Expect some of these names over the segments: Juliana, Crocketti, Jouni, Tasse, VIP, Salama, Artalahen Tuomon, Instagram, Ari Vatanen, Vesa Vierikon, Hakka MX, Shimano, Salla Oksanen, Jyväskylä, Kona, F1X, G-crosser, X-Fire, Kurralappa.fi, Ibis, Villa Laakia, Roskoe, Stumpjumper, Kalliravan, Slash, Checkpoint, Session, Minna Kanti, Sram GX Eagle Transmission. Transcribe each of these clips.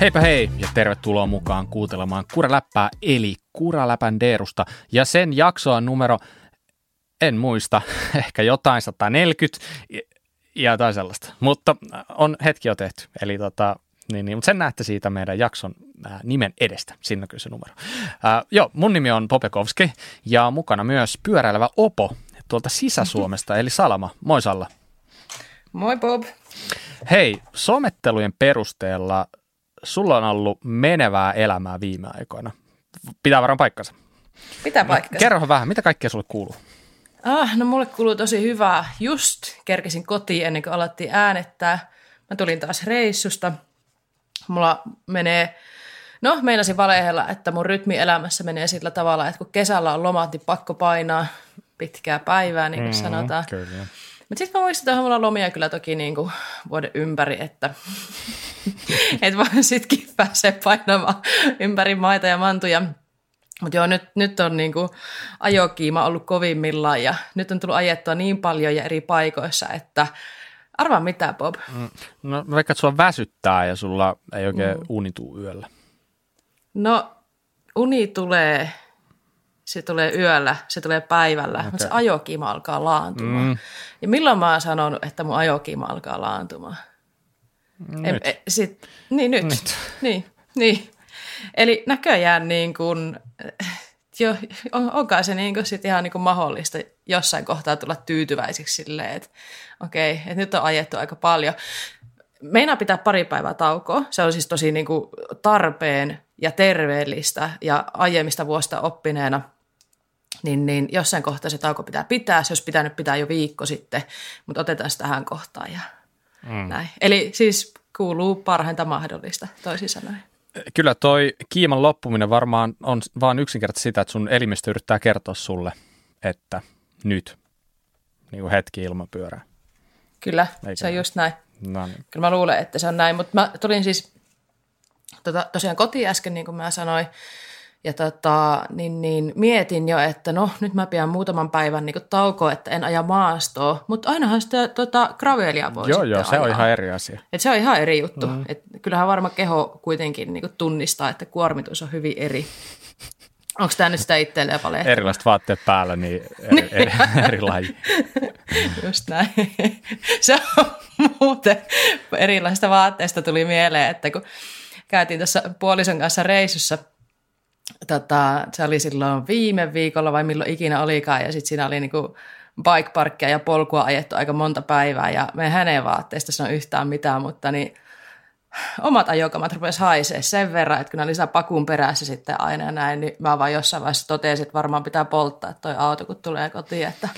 Heipä hei ja tervetuloa mukaan kuuntelemaan Kuraläppää eli Kuraläpän Deerusta ja sen jaksoa numero, en muista, ehkä jotain 140 ja jotain sellaista, mutta on hetki jo tehty, eli mutta sen näette siitä meidän jakson nimen edestä, siinä näkyy se numero. Mun nimi on Popekovski ja mukana myös pyöräilevä opo tuolta Sisä-Suomesta eli Salama, moi Salla. Moi Bob. Hei, somettelujen perusteella sulla on ollut menevää elämää viime aikoina. Pitää varmaan paikkansa. Pitää paikkansa. Kerrohan vähän, mitä kaikkea sulle kuuluu? No mulle kuuluu tosi hyvää. Just kerkisin kotiin ennen kuin alettiin äänettää. Mä tulin taas reissusta. Mulla menee, meinasin valehella, että mun rytmielämässä menee sillä tavalla, että kun kesällä on lomat, niin pakko painaa pitkää päivää, niin kuin sanotaan. Kyllä. Mutta sitten mä muistan, että mulla on lomia kyllä toki niin kuin vuoden ympäri, että et vaan sitkin pääsee painamaan ympäri maita ja mantuja. Mutta joo, nyt on niin kuin ajokiima ollut kovimmillaan ja nyt on tullut ajettua niin paljon ja eri paikoissa, että arvaa mitä, Bob. No vaikka sua väsyttää ja sulla ei oikein uni tule yöllä. No uni tulee... Se tulee yöllä, se tulee päivällä, mutta se ajokiima alkaa laantumaan. Ja milloin mä oon sanonut, että mun ajokiima alkaa laantumaan? Nyt. Nyt. Niin. Eli näköjään niin kuin, onkaan se niin kuin sit ihan niin kuin mahdollista jossain kohtaa tulla tyytyväiseksi silleen, että okei, että nyt on ajettu aika paljon. Meinaa pitää pari päivää taukoa. Se on siis tosi niin kuin tarpeen ja terveellistä ja aiemmista vuosista oppineena. Niin jossain kohtaa se tauko pitää, se olisi pitänyt pitää jo viikko sitten, mutta otetaan se tähän kohtaan ja näin. Eli siis kuuluu parhainta mahdollista, toisin sanoen. Kyllä toi kiiman loppuminen varmaan on vaan yksinkertaisesti sitä, että sun elimistö yrittää kertoa sulle, että nyt, niin kuin hetki ilman pyörää. Kyllä, eikä se on just näin. No niin. Kyllä mä luulen, että se on näin, mutta mä tulin siis tosiaan kotiin äsken, niin kuin mä sanoin, ja mietin jo, että nyt mä pidän muutaman päivän niin kuin taukoa, että en aja maastoa, mutta ainahan sitä gravelia voi sitten ajaa. Se on ihan eri asia. Et se on ihan eri juttu. Et kyllähän varmaan keho kuitenkin niin kuin tunnistaa, että kuormitus on hyvin eri. Onko tämä nyt sitä itselleen paljon? Erilaiset vaatteet päällä, niin eri laji. Just näin. Se on muuten erilaisista vaatteista tuli mieleen, että kun käytiin tuossa puolison kanssa reissussa, se oli silloin viime viikolla vai milloin ikinä olikaan, ja sitten siinä oli niinku bike parkkia ja polkua ajettu aika monta päivää, ja me hänen vaatteista sano yhtään mitään, mutta niin omat ajokamat rupesi haisee sen verran, että kun ne oli pakun perässä sitten aina näin, niin mä vaan jossain vaiheessa totesin, että varmaan pitää polttaa toi auto, kun tulee kotiin. Että...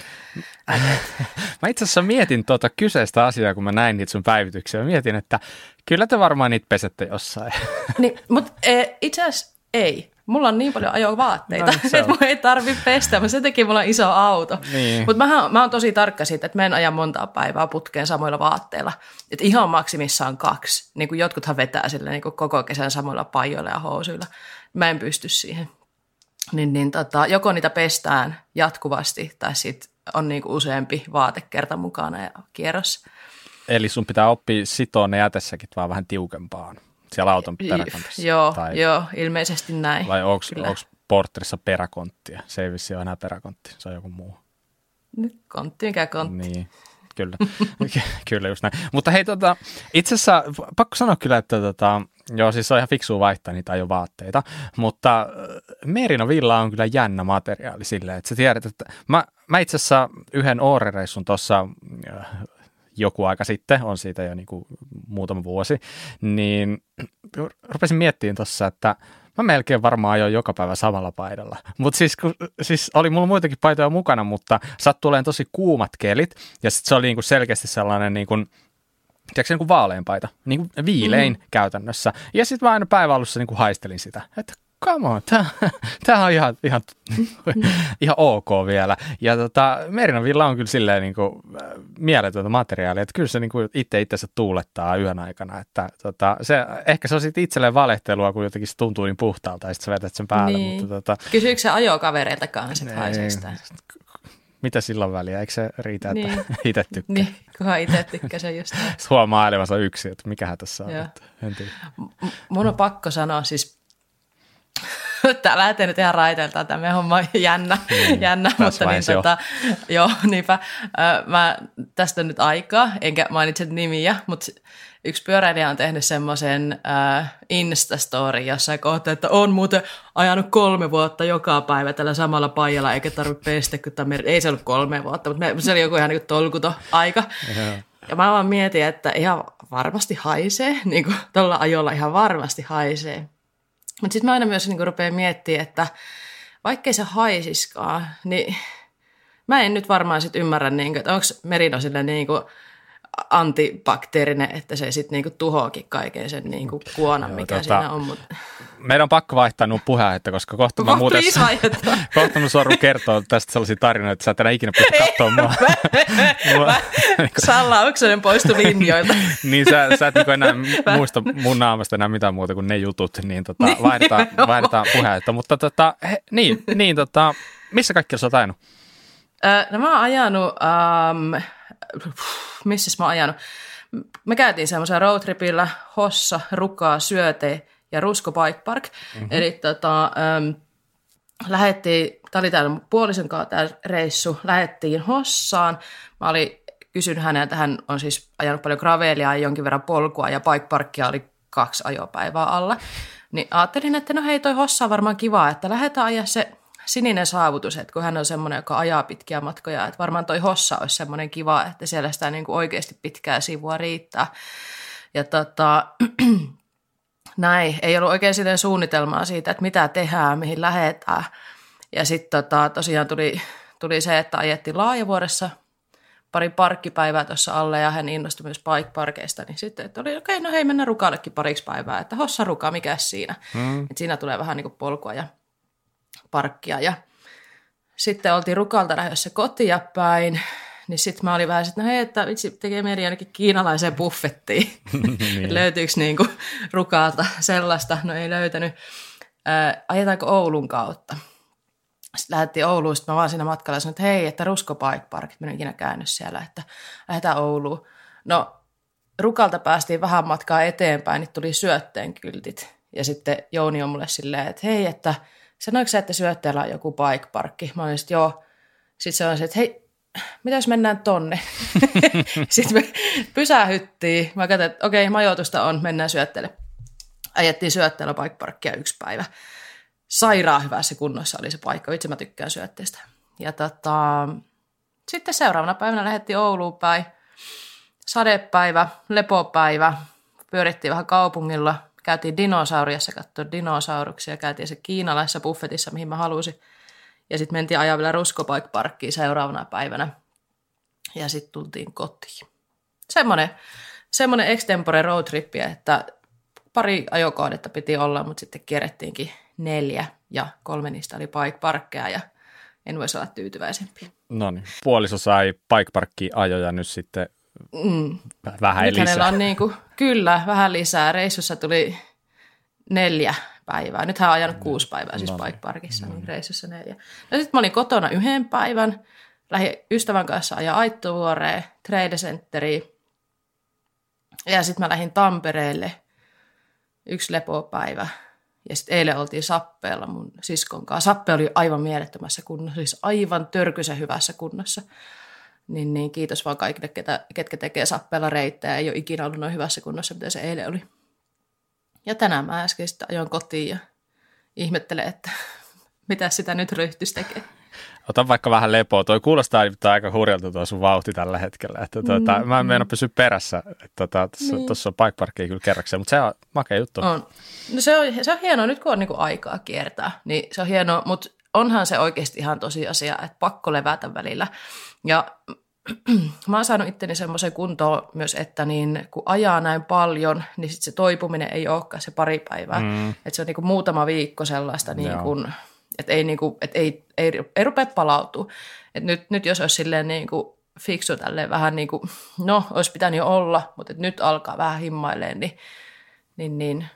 Mä itse asiassa mietin tuota kyseistä asiaa, kun mä näin niitä sun päivityksiä. Mietin, että kyllä te varmaan niitä pesette jossain. Niin, mutta itse asiassa ei. Mulla on niin paljon ajovaatteita, että mun ei tarvitse pestä, mutta sen takia mulla on iso auto. Niin. Mutta mä oon tosi tarkka siitä, että mä en aja montaa päivää putkeen samoilla vaatteilla. Että ihan maksimissaan 2. Niin kuin jotkuthan vetää sillä niin kuin koko kesän samoilla pajoilla ja housuilla. Mä en pysty siihen. Joko niitä pestään jatkuvasti tai sitten on niin kuin useampi vaatekerta mukana ja kierros. Eli sun pitää oppia sitoa ne jätessäkin vaan vähän tiukempaan. Siellä auton peräkontissa. Joo, ilmeisesti näin. Vai onko portterissa peräkonttia? Se ei vissi ole enää peräkontti, se on joku muu. Nyt kontti, mikä kontti. Niin, kyllä. Kyllä just näin. Mutta hei, itse asiassa pakko sanoa kyllä, että siis on ihan fiksua vaihtaa niitä ajovaatteita, mutta merinovilla on kyllä jännä materiaali silleen, että sä tiedät, että mä itse asiassa yhden oorereissun tuossa... joku aika sitten, on siitä jo niin kuin muutama vuosi, niin rupesin miettimään tuossa, että mä melkein varmaan ajoin joka päivä samalla paidalla. Mutta siis oli mulla muitakin paitoja mukana, mutta sattui olemaan tosi kuumat kelit, ja sitten se oli niin kuin selkeästi sellainen niin kuin, tiedätkö, niin kuin vaaleenpaita, niin kuin viilein käytännössä. Ja sitten mä aina päiväalussa niin kuin haistelin sitä, että come on, tämä on ihan ok vielä. Ja merinovilla on kyllä silleen niin kuin mieletöntä materiaalia, että kyllä se niin kuin itsensä tuulettaa yön aikana. Että, ehkä se on sitten itselleen valehtelua, kun jotenkin se tuntuu niin puhtaalta ja sitten sä vetät sen päälle. Niin. Kysyykö sä ajokavereiltakaan sitten haiseista? Mitä sillä on väliä? Eikö se riitä, että itse tykkää? Niin, kunhan itse tykkäsen just näin. Huomaa ailevansa yksi, että mikähän tässä on. Mun on pakko sanoa, siis tämä lähtee nyt ihan raiteiltaan, tämä homma on jännä mutta niin joo, niinpä. Mä tästä on nyt aikaa, enkä mainitse nimiä, mutta yksi pyöräilijä on tehnyt semmoisen Insta-story, jossa kohtaa, että on muuten ajanut 3 vuotta joka päivä tällä samalla paijalla, eikä tarvitse pestä, kun tämä ei se ollut 3 vuotta, mutta se oli joku ihan niin tolkuton aika. Ja mä vaan mietin, että ihan varmasti haisee, niin kuin tuolla ajolla ihan varmasti haisee. Mutta sitten mä aina myös niinku rupean miettimään, että vaikkei se haisiskaan, niin mä en nyt varmaan sit ymmärrä, niinku, että onko merino sille niinku antibakteerinen, että se sitten niinku tuhoakin kaiken sen niinku kuonan, mikä siinä on. Mut meidän on pakko vaihtaa nuo puheenaiheita, koska kohta mä muuten kohta mun sorru kertoo tästä sellaisia tarinoita, että sä et enää ikinä pysty katsomaan mua. Salla Oksanen poistui linjoilta. Niin sä et enää muista mun naamasta enää mitään muuta kuin ne jutut, niin vaihdetaan puheenaiheita. Mutta missä kaikki sä oot ajanut? No mä oon ajanut, missäs mä oon ajanut? Me käytiin semmoisella roadtripillä Hossa, Rukaa, Syöte ja Rusko Bike Park. Mm-hmm. Eli lähettiin, tämä oli täällä puolisen kanssa tämä reissu, lähettiin Hossaan. Mä olin kysynyt häneltä, hän on siis ajanut paljon gravelia ja jonkin verran polkua ja bike parkia oli 2 ajopäivää alla. Niin ajattelin, että no hei, toi Hossa on varmaan kivaa, että lähdetään ajaa se sininen saavutus, että kun hän on semmoinen, joka ajaa pitkiä matkoja, että varmaan toi Hossa olisi semmoinen kiva, että siellä sitä niin kuin oikeasti pitkää sivua riittää. Ja näin, ei ollut oikein silleen suunnitelmaa siitä, että mitä tehdään, mihin lähdetään. Ja sitten tosiaan tuli se, että ajettiin Laajavuoressa pari parkkipäivää tuossa alle ja hän innostui myös bike-parkeista. Niin sitten että oli okei, no hei, mennään Rukallekin pariksi päivää, että Hossa Ruka, mikäs siinä. Et siinä tulee vähän niin kuin polkua ja parkkia. Ja sitten oltiin Rukalta lähdössä kotia päin. Niin sitten mä olin vähän, että no hei, että vitsi, tekee mieli ainakin kiinalaiseen buffettiin. Niin. Löytyykö niinku Rukalta sellaista? No ei löytänyt. Ajetaanko Oulun kautta? Sitten lähdettiin Ouluun, sitten mä vaan siinä matkalla sanoin, että hei, että Rusko Bike Park, mä en ole ikinä käynyt siellä, että lähdetään Ouluun. No Rukalta päästiin vähän matkaa eteenpäin, niin tuli Syötteen kyltit. Ja sitten Jouni on mulle silleen, että hei, että sanoitko sä, että Syötteellä on joku bike parkki? Mä olin, että joo. Sitten se on se, että hei, mitäs mennään tonne? Sitten me pysähyttiin. Mä katsoin, että okei, majoitusta on, mennään Syötteelle. Ajettiin Syötteellä bikeparkkia 1 päivä. Sairaan hyvässä kunnossa oli se paikka. Itse mä tykkään Syötteestä. Ja sitten seuraavana päivänä lähdettiin Ouluun päin. Sadepäivä, lepopäivä. Pyörittiin vähän kaupungilla. Käytiin dinosauriassa, katsoin dinosauruksia. Käytiin se kiinalaisessa buffetissa, mihin mä halusin. Ja sitten mentiin ajaa vielä Rusko Bike Parkkiin seuraavana päivänä. Ja sitten tultiin kotiin. Semmoinen extempore roadtrippi, että pari ajokohdetta piti olla, mutta sitten kierrettiinkin 4. Ja 3 niistä oli bike parkkeja ja en voisi olla tyytyväisempi. No niin, puoliso sai bike parkkiin ajoja nyt sitten vähän nyt lisää. Hänellä on kyllä, vähän lisää. Reissussa tuli 4 päivää. Nyt hän on ajanut 6 päivää siis bike parkissa, niin reissussa 4. No sitten mä olin kotona 1 päivän, lähdin ystävän kanssa ajaa Aittovuoreen, Trade Centeriin ja sitten mä lähdin Tampereelle 1 lepopäivä ja sitten eilen oltiin Sappeella mun siskon kanssa. Sappe oli aivan mielettömässä kunnossa, siis aivan törkyisen hyvässä kunnossa. Niin kiitos vaan kaikille, ketkä tekee Sappeella reittejä, ei ole ikinä ollut noin hyvässä kunnossa, mitä se eilen oli. Ja tänään mä äsken sitten ajoin kotiin ja ihmettelen, että mitä sitä nyt ryhtyisi tekemään. Otan vaikka vähän lepoa. Toi kuulostaa aika hurjalta tuo sun vauhti tällä hetkellä. Että mä en meinaa pysyä perässä. Tuossa on bikeparkkia kyllä kerrakseen, mutta se on makea juttu. On. No se on hienoa, nyt kun on niinku aikaa kiertää, niin se on hienoa, mutta onhan se oikeasti ihan tosiasia, että pakko levätä välillä. Ja mä oon saanut itteni semmoisen kuntoon myös, että kun ajaa näin paljon, niin sit se toipuminen ei olekaan se pari päivää. Että se on muutama viikko sellaista, että ei rupea palautua. Että nyt jos olisi silleen fiksu tälleen vähän olisi pitänyt jo olla, mutta nyt alkaa vähän himmailemaan, niin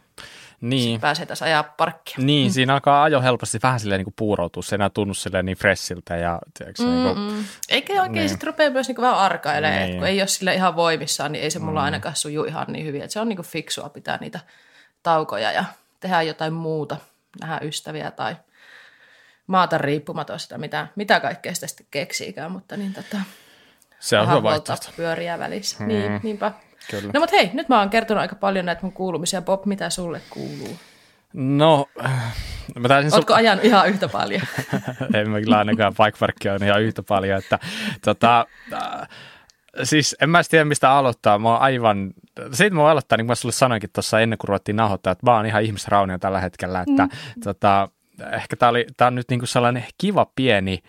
niin sitten pääsee tässä ajaa parkkia. Niin, siinä alkaa ajo helposti vähän silleen niin puuroutua, se ei enää tunnu silleen niin freshiltä ja tiedätkö se niin kuin, eikä oikein niin. Sitten rupeaa myös niin vähän arkailemaan, niin. Että kun ei ole sille ihan voimissaan, niin ei se mulla ainakaan suju ihan niin hyvin, että se on niin kuin fiksua pitää niitä taukoja ja tehdä jotain muuta, nähdä ystäviä tai maata riippumaton sitä, mitä kaikkea sitä sitten keksiikään, mutta niin se on hyvä vaihtoehto. Pyöriä välissä. Niin, niinpä. Kyllä. No mutta hei, nyt mä oon kertonut aika paljon näitä mun kuulumisia. Bob, mitä sulle kuuluu? No, mä taisin... Ootko ajanut ihan yhtä paljon? Ei mä kyllä ainakaan, bikeparkki on ihan yhtä paljon, että siis en mä tiedä mistä aloittaa, mä oon aivan, siitä mä voin aloittaa, niin kuin mä sulle sanoinkin tuossa ennen kuin ruvettiin nauhoittaa, että mä oon ihan ihmisraunio tällä hetkellä, että ehkä tää on nyt niinku sellainen kiva pieni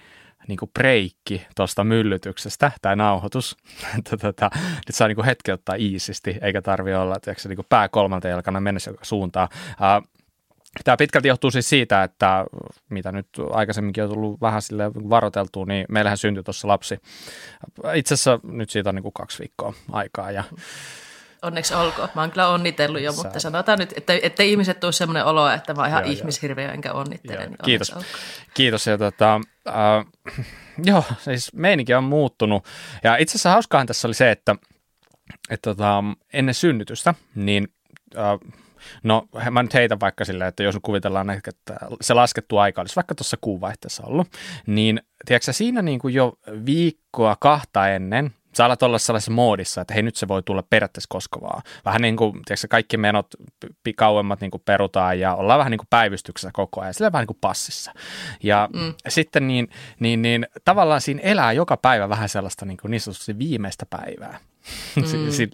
niinku breikki tuosta myllytyksestä, tai nauhoitus, että nyt saa niinku hetki ottaa iisisti, eikä tarvi olla tiiäksä, niinku pää kolmalta jalkana mennessä joka suuntaan. Tämä pitkälti johtuu siis siitä, että mitä nyt aikaisemminkin on tullut vähän silleen varoteltua, niin meillähän syntyi tuossa lapsi. Itse asiassa nyt siitä on niin kuin 2 viikkoa aikaa. Ja... Onneksi olkoon. Mä oon kyllä onnitellut jo, mutta sanotaan nyt, että ihmiset tule semmoinen olo, että mä oon ihan ihmishirveä enkä onnittele. Niin kiitos. Kiitos. Ja joo, siis meininki on muuttunut. Ja itse asiassa hauskaahan tässä oli se, että ennen synnytystä, niin... No mä nyt heitän vaikka silleen, että jos nyt kuvitellaan, että se laskettu aika olisi vaikka tuossa kuun vaihteessa ollut, niin tiedätkö siinä niin kuin jo 1-2 viikkoa ennen sä alat olla sellaisessa moodissa, että hei nyt se voi tulla periaatteessa koska vaan. Vähän niin kuin tiedätkö, kaikki menot kauemmat niin kuin perutaan ja ollaan vähän niin kuin päivystyksessä koko ajan, sillä vähän niin kuin passissa. Ja sitten niin tavallaan siinä elää joka päivä vähän sellaista niin sanotusti viimeistä päivää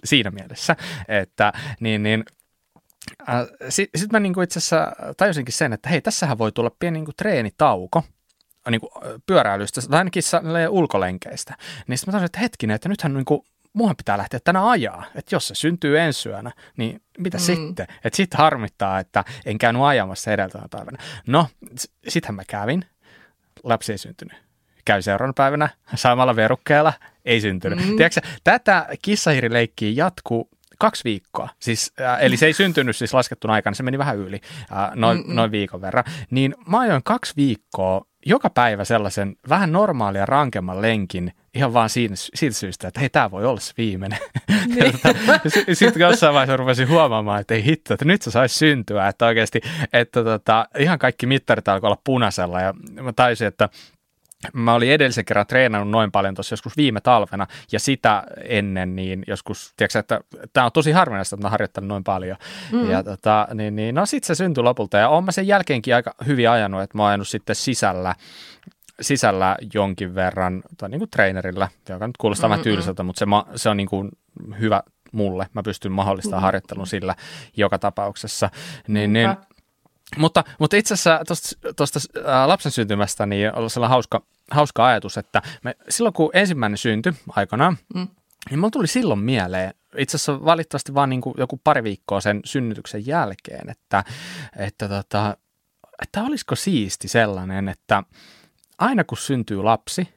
siinä mielessä, että niin sitten mä niinku itse asiassa tajusinkin sen, että hei, tässähän voi tulla pieni niinku treenitauko niinku pyöräilystä tai ainakin ulkolenkeistä. Niin sitten mä tajusin, että hetkinen, että nythän niinku, muuhan pitää lähteä tänään ajaa. Että jos se syntyy ensi yönä, niin mitä sitten? Että sitten harmittaa, että en käynyt ajamassa edeltävänä päivänä. No, sittenhän mä kävin. Lapsi ei syntynyt. Käy seuraavana päivänä samalla verukkeella. Ei syntynyt. Tiedätkö, tätä kissahirileikkiä jatkuu 2 viikkoa, siis, eli se ei syntynyt siis laskettuna aikana, se meni vähän yli noin viikon verran, niin mä ajoin 2 viikkoa joka päivä sellaisen vähän normaalia rankemman lenkin ihan vaan siitä syystä, että hei, tää voi olla se viimeinen. Niin. Sitten jossain vaiheessa rupesin huomaamaan, että ei hitto, että nyt se saisi syntyä, että oikeasti, että ihan kaikki mittarit alkoi olla punaisella ja mä tajusin, että mä olin edellisen kerran treenannut noin paljon tuossa joskus viime talvena ja sitä ennen niin joskus, tiedätkö, että tämä on tosi harvinaista, että mä harjoittanut noin paljon. Ja no sit se syntyi lopulta ja oon mä sen jälkeenkin aika hyvin ajanut, että mä oon ajanut sitten sisällä jonkin verran, tai niin kuin treenerillä, joka nyt kuulostaa vähän tylsältä, mutta se on niin kuin hyvä mulle. Mä pystyn mahdollistamaan harjoittelun sillä joka tapauksessa. Niin, mutta itse asiassa tuosta lapsen syntymästä niin on sellainen hauska ajatus, että silloin kun ensimmäinen syntyi aikanaan, niin mulla tuli silloin mieleen, itse asiassa valitettavasti vaan niin kuin joku 2 viikkoa sen synnytyksen jälkeen, että olisiko siisti sellainen, että aina kun syntyy lapsi,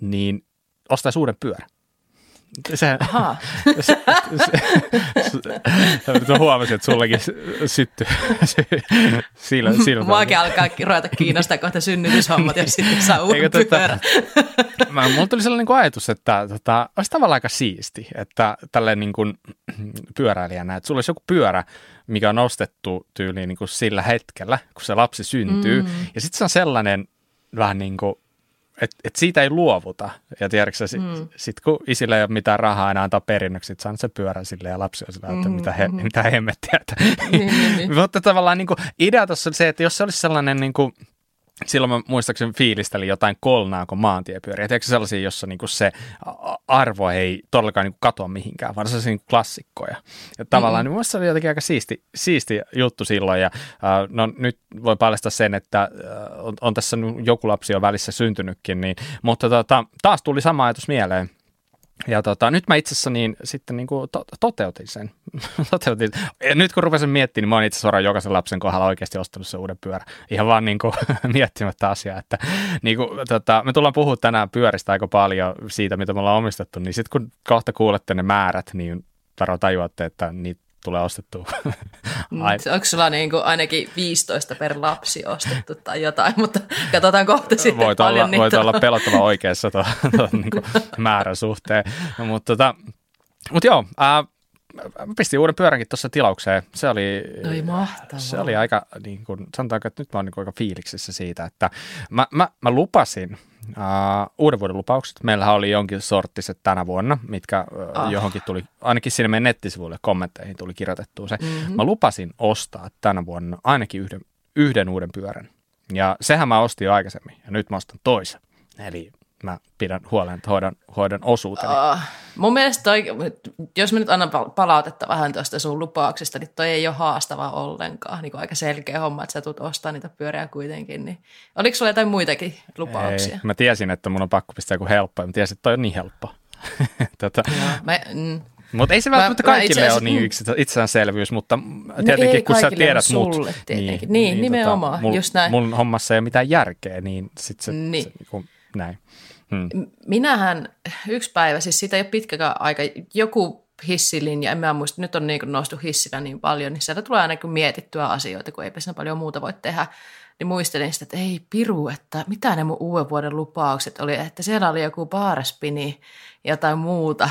niin ostaisi uuden pyörän. Se huomasin, että sullekin syttyy silmään. Muakin alkaa ruveta kiinnostaa kohta synnytyshommat ja sitten saa uuden pyörän. Mulla tuli sellainen ajatus, että olisi tavallaan aika siisti, että tälleen niin kuin pyöräilijänä, että sulla olisi joku pyörä, mikä on ostettu tyyliin niin kuin sillä hetkellä, kun se lapsi syntyy. Ja sitten se on sellainen vähän niin kuin että siitä ei luovuta. Ja tiedätkö sitten kun isillä ei ole mitään rahaa enää antaa perinnöksi, sitten saanut se pyörän silleen ja lapsi on silleen, että mitä hemmettiä. Mutta tavallaan niin kuin, idea tuossa on se, että jos se olisi sellainen, niin kuin, silloin mä muistaakseni fiilistelin jotain kolnaa kuin maantiepyöriä. Tiedätkö sellaisia, jossa niin kuin se arvo ei todellakaan niin kuin katoa mihinkään, vaan sellaisia niin kuin klassikkoja. Ja tavallaan niin mun mielestä se oli jotenkin aika siisti juttu silloin. Ja no nyt voi paljastaa sen, että on tässä joku lapsi jo välissä syntynytkin, niin, mutta taas tuli sama ajatus mieleen. Ja nyt mä itse asiassa niin sitten niin kuin toteutin sen. Ja nyt kun rupesin miettimään, niin mä oon itse asiassa jokaisen lapsen kohdalla oikeasti ostanut sen uuden pyörän. Ihan vaan niin kuin miettimättä asiaa, että niin kuin, me tullaan puhumaan tänään pyöristä aika paljon siitä, mitä me ollaan omistettu. Niin sitten kun kohta kuulette ne määrät, niin tajuatte, että niitä tulee ostettua. Onko sulla niin kuin ainakin 15 per lapsi ostettu tai jotain, mutta katsotaan kohta sitten voit paljon olla, niitä. Voit olla pelottava oikeassa tuon niin määrän suhteen. No, mutta joo, pistin uuden pyöränkin tuossa tilaukseen. Se oli, mahtavaa. Se oli aika, niin kuin, sanotaanko, että nyt mä oon niin kuin aika fiiliksissä siitä, että mä lupasin. Uuden vuoden lupaukset. Meillähän oli jonkin sorttiset tänä vuonna, mitkä johonkin tuli, ainakin siinä meidän nettisivuille kommentteihin tuli kirjoitettua se. Mm-hmm. Mä lupasin ostaa tänä vuonna ainakin yhden uuden pyörän. Ja sehän mä ostin jo aikaisemmin ja nyt mä ostan toisen. Eli mä pidän huolen, että hoidan osuuteni. Mun mielestä toi, jos mä nyt annan palautetta vähän tuosta sun lupauksesta, niin toi ei ole haastava ollenkaan. Niin aika selkeä homma, että sä tulet ostamaan niitä pyöriä kuitenkin. Niin. Oliko sulla jotain muitakin lupauksia? Ei, mä tiesin, että mun on pakko pistää joku helppoa. Mä tiesin, että toi on niin helppoa. Mutta ei se välttämättä kaikille ole niin itsestäänselvyys, mutta tietenkin kun sä tiedät mut. Niin, nimenomaan. Just näin. Mun hommassa ei ole mitään järkeä, niin sitten se, niin. Se kun, näin. Minähän yksi päivä, siis siitä ei ole pitkäkään aika, joku hissilinja, en mä muista, nyt on niin kuin noustu hissillä niin paljon, niin sieltä tulee aina mietittyä asioita, kun eipä siinä paljon muuta voi tehdä, niin muistelin sitä, että ei piru, että mitä ne mun uuden vuoden lupaukset oli, että siellä oli joku baarspini ja tai muuta.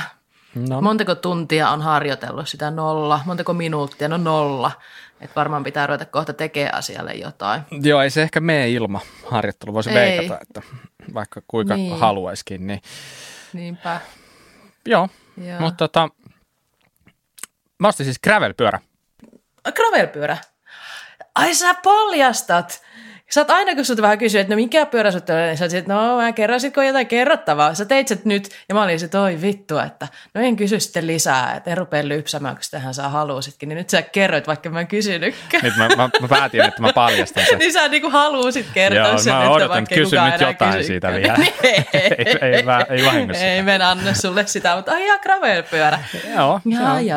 No. Montako tuntia on harjoitellut sitä 0, montako minuuttia, 0. Että varmaan pitää ruveta kohta tekemään asialle jotain. Joo, ei se ehkä mene ilman harjoittelu, voisi veikata, että vaikka kuinka niin. Haluaisikin. Niin. Niinpä. Joo. Mutta mä ostin siis gravelpyörä. Gravelpyörä? Ai sä paljastat! Sä oot aina, kun sut vähän kysyä, että no mikä pyörä sut on, niin sä oot että no mä kerran sit, kun on jotain kerrottavaa. Sä teit sit nyt, ja mä olin sit, oi vittu, että no en kysy sitten lisää, että en rupea lypsämään, kun sitähän sä halusitkin. Niin nyt sä kerroit, vaikka mä en kysynytkään. Nyt mä päätin, että mä paljastan sen. Niin sä niinku halusit kertoa joo, sen, että vaikka ei kukaan enää jotain siitä vielä. ei vahingossa. Ei mennä anna sulle sitä, mutta ai jaa, gravelpyörä. Joo.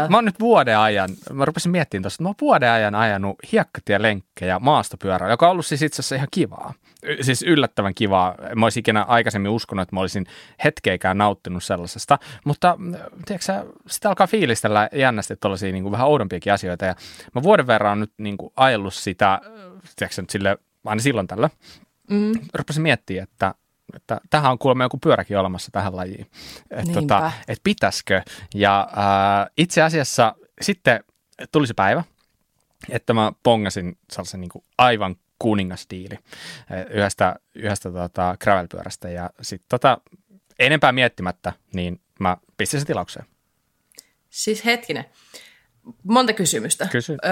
Mä oon nyt vuoden ajan, mä rupesin miettimään tuossa, että mä oon vuoden ajan ajanut hiekkatielenkkejä maastopyörää, joka on ollut siis itse asiassa ihan kivaa. Siis yllättävän kivaa. Mä olisin ikinä aikaisemmin uskonut, että mä olisin hetkeikään nauttinut sellaisesta. Mutta tiedätkö sä, sitä alkaa fiilistellä jännästi tuollaisia niin kuin vähän oudompiakin asioita. Ja mä vuoden verran on nyt niin kuin ajellut sitä, tiedätkö sä nyt sille, aina silloin tällä. Mm. Rupesin miettimään, että tähän on kuulemma joku pyöräkin olemassa tähän lajiin. Että et pitäisikö. Ja itse asiassa sitten tuli se päivä, että mä pongasin sellaisen niin kuin aivan kuningasdiili yhdestä gravelpyörästä ja sitten enempää miettimättä, niin mä pistin sen tilaukseen. Siis hetkinen, monta kysymystä.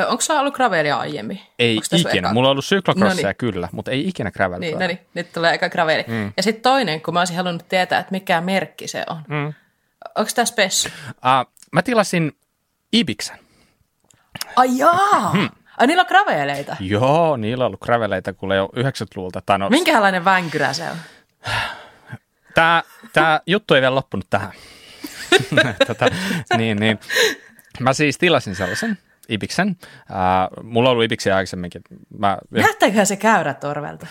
Onko sä ollut gravelia aiemmin? Ei ikinä, mulla on ollut syklocrossia kyllä, mutta ei ikinä gravelpyörä. Niin, nyt tulee eka graveli. Mm. Ja sitten toinen, kun mä olisin halunnut tietää, että mikä merkki se on. Mm. Onko tämä spessu? Mä tilasin Ibiksen. Ai jaa! Ai niillä on graveleita? Joo, niillä on ollut graveleita, kun ei ole 90-luvulta. Minkälainen vänkyrä se on? Tämä juttu ei vielä loppunut tähän. Niin. Mä siis tilasin sellaisen Ibiksen. Mulla on ollut Ibiksen aikaisemminkin. Näyttääköhän se käyrä torvelta?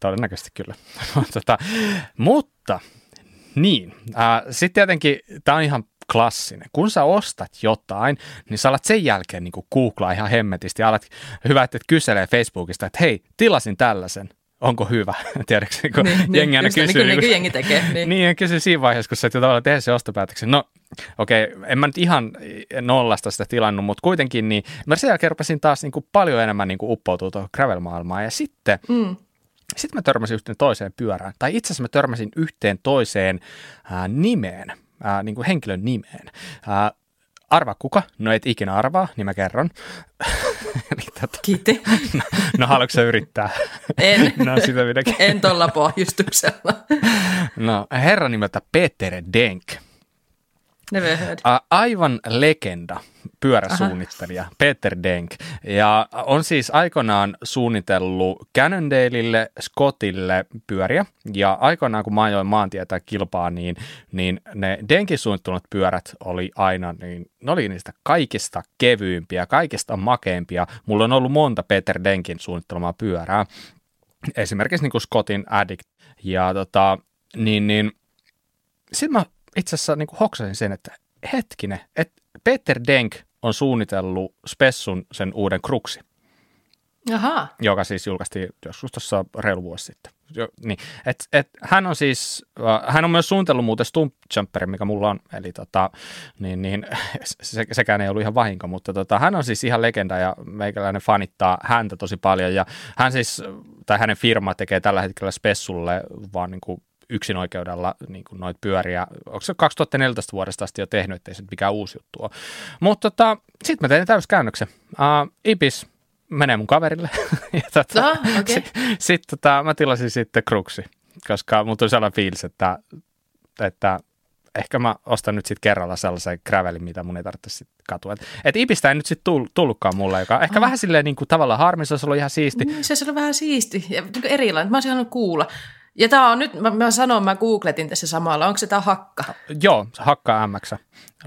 Todennäköisesti kyllä. Mutta niin. Sitten tietenkin tämä on ihan klassinen. Kun sä ostat jotain, niin sä alat sen jälkeen niin kuin googlaa ihan hemmetisti ja alat hyvä, että kyselee Facebookista, että hei, tilasin tällaisen. Onko hyvä? Tiedätkö, kun jengi aina kysyy. Niin kuin jengi tekee. Niin kysyy siinä vaiheessa, kun sä et jo tavallaan tehdä sen ostopäätöksen. No, okei, en mä nyt ihan nollasta sitä tilannut, mutta kuitenkin niin mä sen jälkeen rupesin taas niin kuin paljon enemmän niin kuin uppoutua tuohon gravel-maailmaan ja sitten mä törmäsin yhteen toiseen pyörään. Tai itse asiassa mä törmäsin yhteen toiseen nimeen. Niin kuin henkilön nimeen. Arvaa kuka? No et ikinä arvaa, niin mä kerron. Kiitti. No haluatko sä yrittää? En. No sitä minäkin. En tuolla pohjustuksella. No herran nimeltä Peter Denk. Never heard. Aivan legenda pyöräsuunnittelija Peter Denk. Ja on siis aikanaan suunnitellut Cannondaleille, Scottille pyöriä. Ja aikanaan, kun mä ajoin maantietä kilpaa, niin ne Denkin suunnittelut pyörät oli aina, niin ne oli niistä kaikista kevyimpiä, kaikista makeimpia. Mulla on ollut monta Peter Denkin suunnittelemaa pyörää. Esimerkiksi niin kuin Scottin Addict. Ja sitten mä itse asiassa niin hoksasin sen, että hetkinen, että Peter Denk on suunnitellut Spessun sen uuden Cruxi. Aha. Joka siis julkaistiin joskus tuossa reilu vuosi sitten. Niin. Hän on siis, hän on myös suunnitellut muuten Stump Jumperin, mikä mulla on, eli sekään ei ollut ihan vahinko, mutta hän on siis ihan legenda ja meikäläinen fanittaa häntä tosi paljon ja hän siis, tai hänen firma tekee tällä hetkellä Spessulle vaan niin kuin yksinoikeudella niin kuin noita pyöriä, onko se 2014 vuodesta asti jo tehnyt, ettei se mikään uusi juttu ole, mutta sitten mä tein täyskäännöksen, Ibis menee mun kaverille. Okay. Sitten mä tilasin sitten Cruxi, koska mun tuli sellainen fiilis, että ehkä mä ostan nyt sitten kerralla sellaisen Gravelin, mitä mun ei tarvitse sitten katua. Että Ibistä ei nyt sitten tullutkaan mulle, joka ehkä vähän silleen niin kuin tavallaan harmi, se olisi ollut ihan siisti. Se olisi ollut vähän siisti ja niin erilainen, mä olisin halunnut kuulla. Ja tämä on nyt, mä sanon, mä googletin tässä samalla, onko se tämä Hakka? Joo, Hakka MX.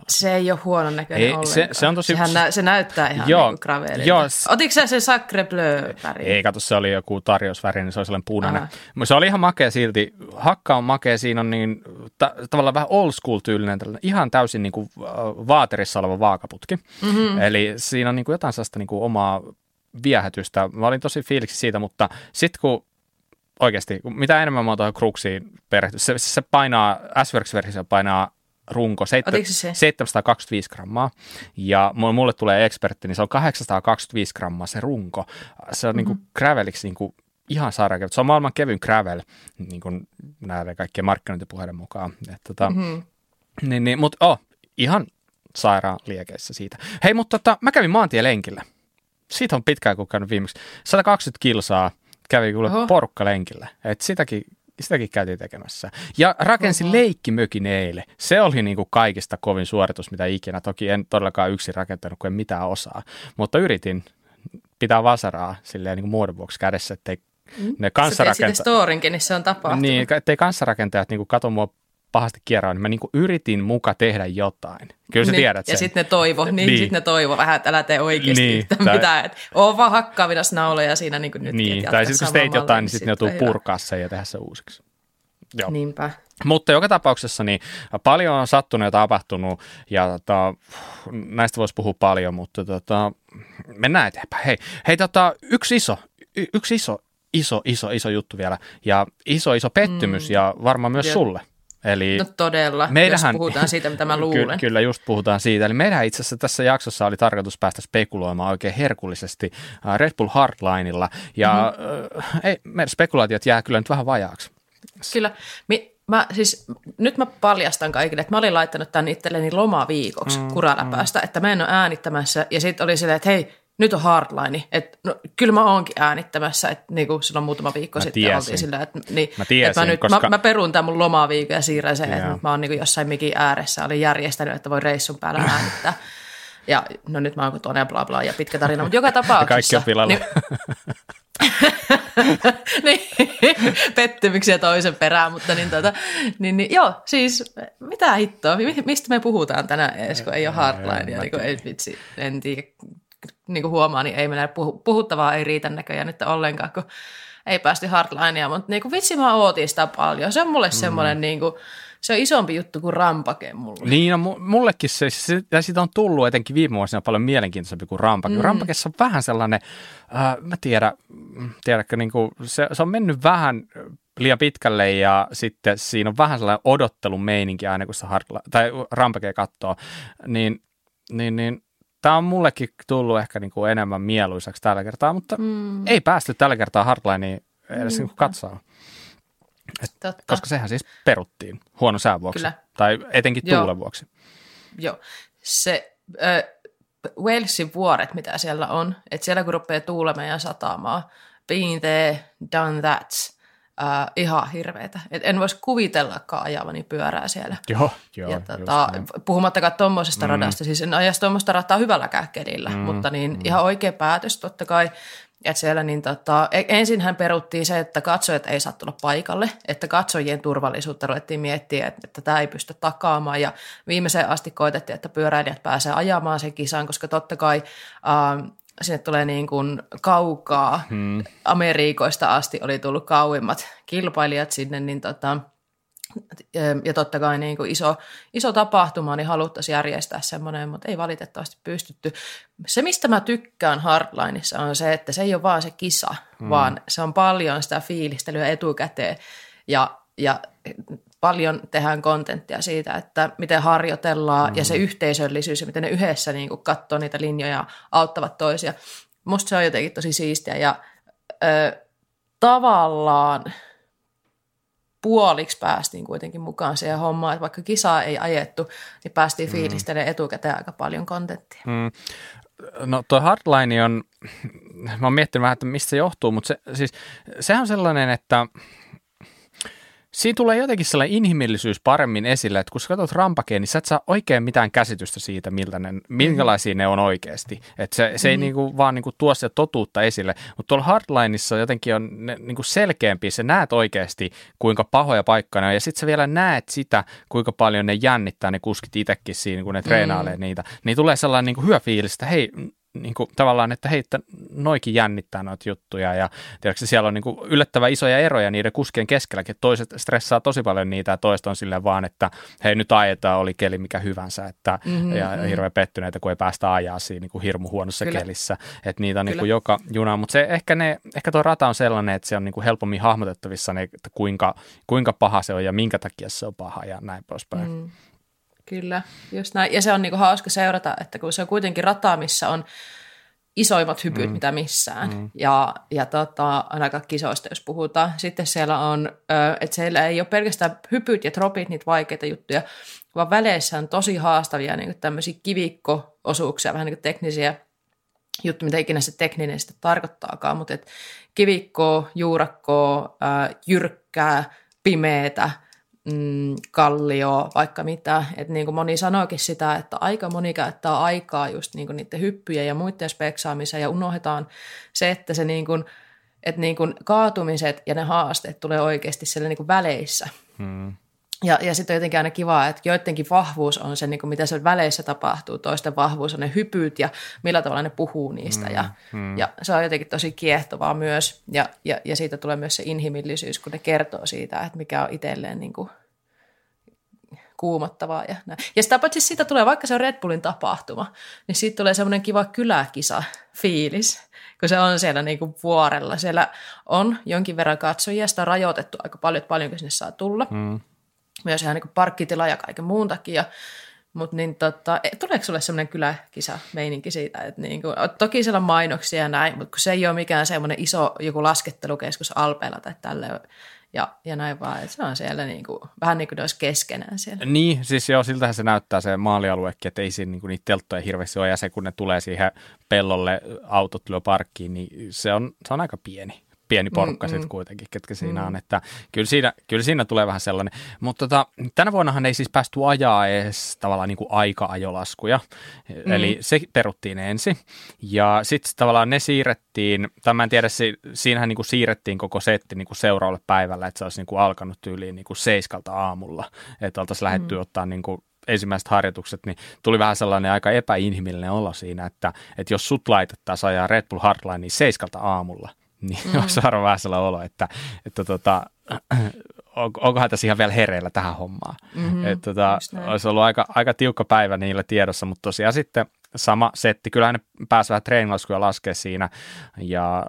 Se ei ole huonon näköinen ollenkaan. Se on tosi... Se näyttää ihan niin Gravelilta. Otitko sä se Sacre Bleu-väri? Ei, kato, se oli joku tarjousväri, niin se oli sellainen punainen. Se oli ihan makea silti. Hakka on makea, siinä on niin tavallaan vähän old school-tyylinen, ihan täysin niin kuin vaaterissa oleva vaakaputki. Mm-hmm. Eli siinä on niin kuin jotain sellaista niin kuin omaa viehätystä. Mä olin tosi fiiliksi siitä, mutta sitten kun oikeasti, mitä enemmän mä oon tuohon Cruxiin perehtynyt. Se painaa, S-Works-versio painaa runko 725 grammaa, ja mulle tulee ekspertti, niin se on 825 grammaa se runko. Se on niinku graveliksi niinku ihan sairaan kevyt. Se on maailman kevyin gravel, niin kuin näiden kaikkien markkinointipuheiden mukaan. Mutta ihan sairaan liekeissä siitä. Hei, mutta mä kävin maantielenkillä. Siitä on pitkään kun käynyt viimeksi. 120 kilsaa. Kävi kuule porkkalenkillä, että sitäkin käytiin tekemässä. Ja rakensin leikkimökin eilen. Se oli niinku kaikista kovin suoritus, mitä ikinä. Toki en todellakaan yksin rakentanut, kun en mitään osaa. Mutta yritin pitää vasaraa silleen niinku muodon vuoksi kädessä, ettei ne kanssarakentajat... Sä teit storinkin, niin se on tapahtunut. Niin, ettei kanssarakentajat niinku kato mua pahasti kierroin, niin mä niinku yritin muka tehdä jotain. Kyllä sä tiedät sen. Ja sitten ne toivo, sitten ne toivo vähän, että älä tee oikeasti mitään, että oo vaan hakkaavinassa nauloja siinä niin kuin nytkin. Niin, tai sitten kun sä teit jotain, niin sitten ne joutuu purkaa sen ja tehdä se uusiksi. Joo. Niinpä. Mutta joka tapauksessa niin paljon on sattunut ja tapahtunut, ja näistä voisi puhua paljon, mutta mennään eteenpäin. Hei yksi iso juttu vielä, ja iso pettymys, ja varmaan myös sulle. Eli no todella, meidähän, jos puhutaan siitä, mitä mä luulen. Kyllä, just puhutaan siitä. Eli meidän itse asiassa tässä jaksossa oli tarkoitus päästä spekuloimaan oikein herkullisesti Red Bull Hardlinella. Ja meidän spekulaatiot jää kyllä nyt vähän vajaaksi. Kyllä. Nyt mä paljastan kaikille, että mä olin laittanut tämän itselleni lomaviikoksi Kuraläpäästä, että mä en ole äänittämässä. Ja sitten oli silleen, että hei, nyt on hardline, että no, kyllä mä oonkin äänittämässä, että niin kuin silloin muutama viikko sitten oltiin sillä, että niin, mä peruun tämän mun lomaviikon ja siirrän sen, että mä oon niin kuin jossain mikin ääressä, olin järjestänyt, että voi reissun päällä äänittää. Ja no nyt mä oon kotona ja bla bla ja pitkä tarina, mutta joka tapauksessa. Kaikki on pilalla. Pettymyksiä toisen perään, mutta joo, siis mitä hittoa, mistä me puhutaan tänään edes, kun ei ole hardline ja ei vitsi, en tiedä. Niin kuin huomaa, niin ei mennä puhuttavaa, ei riitä näköjään nyt ollenkaan, kun ei päästy hardlinea, mutta niin kuin vitsi mä ootin sitä paljon. Se on mulle semmoinen, niin kuin, se on isompi juttu kuin rampake mulle. Niin, no, mullekin se, ja siitä on tullut etenkin viime vuosina paljon mielenkiintoisempi kuin rampake. Rampakessa on vähän sellainen, mä tiedätkö, niin kuin, se on mennyt vähän liian pitkälle ja sitten siinä on vähän sellainen odottelumeininki aina, kun se rampake katsoo, niin tämä on mullekin tullut ehkä niin kuin enemmän mieluisaksi tällä kertaa, mutta ei päästy tällä kertaa hardlineen edes niin kuin katsoa. Koska sehän siis peruttiin huono sään vuoksi. Kyllä. Tai etenkin tuulen vuoksi. Joo. Se Walesin vuoret, mitä siellä on, että siellä kun rupeaa tuulemaan ja sataamaan, been there, done that, ihan hirveetä. Et en voisi kuvitellakaan ajavani pyörää siellä. Joo. Ja puhumattakaan tuommoisesta radasta. Siis en ajaisi tuommoista rataa hyvälläkään kelillä, mutta ihan oikea päätös totta kai. Et siellä ensinhän peruttiin se, että katsojat ei saa tulla paikalle, että katsojien turvallisuutta ruvettiin miettiä, että tämä ei pysty takaamaan. Ja viimeiseen asti koitettiin, että pyöräilijät pääsee ajamaan sen kisaan, koska totta kai... Sinne tulee niin kuin kaukaa, Amerikoista asti oli tullut kauimmat kilpailijat sinne, niin Ja totta kai niin kuin iso tapahtuma, niin haluttaisiin järjestää semmoinen, mutta ei valitettavasti pystytty. Se, mistä mä tykkään hardlineissa, on se, että se ei ole vaan se kisa, vaan se on paljon sitä fiilistelyä etukäteen ja paljon tehdään kontenttia siitä, että miten harjoitellaan ja se yhteisöllisyys ja miten ne yhdessä niin kuin katsoo niitä linjoja ja auttavat toisia. Musta se on jotenkin tosi siistiä ja tavallaan puoliksi päästiin kuitenkin mukaan siihen hommaan, että vaikka kisaa ei ajettu, niin päästiin fiilistelemään etukäteen aika paljon kontenttia. No toi hardline on, mä oon miettinyt vähän, että mistä se johtuu, mutta se, siis, sehän on sellainen, että siinä tulee jotenkin sellainen inhimillisyys paremmin esille, että kun sä katsot rampakeen, niin sä et saa oikein mitään käsitystä siitä, minkälaisia ne on oikeasti. Että se ei niinku vaan niinku tuo sitä totuutta esille, mutta tuolla hardlineissa jotenkin on niinku selkeämpi, sä näet oikeasti kuinka pahoja paikkoja ne on ja sit sä vielä näet sitä, kuinka paljon ne jännittää ne kuskit itsekin siinä, kun ne treenailee niitä. Niin tulee sellainen niinku hyvä fiilis, että hei, niin kuin tavallaan, että hei, että noikin jännittää noita juttuja ja tiedätkö, siellä on niin kuin yllättävän isoja eroja niiden kuskien keskelläkin. Toiset stressaa tosi paljon niitä ja toista on silleen vaan, että hei nyt ajetaan, oli keli mikä hyvänsä että, ja hirveän pettyneitä, kun ei päästä ajaa siinä niin kuin hirmu huonossa kelissä. Että niitä on niin kuin joka juna, mutta ehkä tuo rata on sellainen, että se on niin kuin helpommin hahmotettavissa, että kuinka paha se on ja minkä takia se on paha ja näin poispäin. Kyllä, just näin. Ja se on niinku hauska seurata, että kun se on kuitenkin rata, missä on isoimmat hypyt, mitä missään. Ja ainakaan kisoista, jos puhutaan. Sitten siellä on, että siellä ei ole pelkästään hypyt ja tropit, niitä vaikeita juttuja, vaan väleissä on tosi haastavia niinku tämmöisiä kivikko-osuuksia, vähän niinku teknisiä juttuja, mitä ikinä se tekninen sitä tarkoittaakaan. Mutta kivikkoa, juurakkoa, jyrkkää, pimeätä, kallio, vaikka mitä. Et niin kuin moni sanoikin sitä, että aika moni käyttää aikaa just niin kuin niiden hyppyjä ja muiden speksaamiseen ja unohdetaan se, että se niin kuin, että niin kuin kaatumiset ja ne haasteet tulee oikeasti siellä niin kuin väleissä. Ja sitten on jotenkin aina kivaa, että joidenkin vahvuus on se, niin kuin mitä se väleissä tapahtuu, toisten vahvuus on ne hypyt ja millä tavalla ne puhuu niistä. Ja se on jotenkin tosi kiehtovaa myös. Ja siitä tulee myös se inhimillisyys, kun ne kertoo siitä, että mikä on itselleen niin kuin kuumottavaa. Ja sitä paitsi siitä tulee, vaikka se on Red Bullin tapahtuma, niin siitä tulee semmoinen kiva kyläkisa-fiilis, kun se on siellä niin kuin vuorella. Siellä on jonkin verran katsojia, sitä on rajoitettu aika paljon, että paljonko sinne saa tulla. Myös ihan niin parkkitila ja kaiken muun takia, mutta niin tuleeko sulle semmoinen kyläkisa-meininki siitä, että niin kuin, toki siellä on mainoksia ja näin, mutta kun se ei ole mikään semmoinen iso joku laskettelukeskus Alpeilla tai tälleen ja näin vaan, että se on siellä niin kuin, vähän niin kuin ne olisi keskenään siellä. Niin, siis joo, siltähän se näyttää se maalialuekin, että ei siinä niin kuin niitä telttoja hirveästi ole ja se kun ne tulee siihen pellolle autotlyöparkkiin, niin se on aika pieni porukka sitten kuitenkin, ketkä siinä on, että kyllä siinä tulee vähän sellainen, mutta tänä vuonnahan ei siis päästy ajaa edes tavallaan niin kuin aika-ajolaskuja, eli se peruttiin ensin, ja sitten tavallaan ne siirrettiin, tai mä en tiedä, siinähän niin kuin siirrettiin koko setti niin kuin seuraavalle päivällä, että se olisi niin kuin alkanut tyyliin niin kuin 7 aamulla, että oltaisiin lähdetty ottaa niin kuin ensimmäiset harjoitukset, niin tuli vähän sellainen aika epäinhimillinen olo siinä, että jos sut laitettaisiin ajaa Red Bull Hardline, niin 7 aamulla, niin olisi varmaan vähän sellainen olo, että onkohan tässä ihan vielä hereillä tähän hommaan. Olisi ollut aika tiukka päivä niillä tiedossa, mutta tosiaan sitten sama setti. Kyllähän ne pääsi vähän treenilaskuja laskea siinä,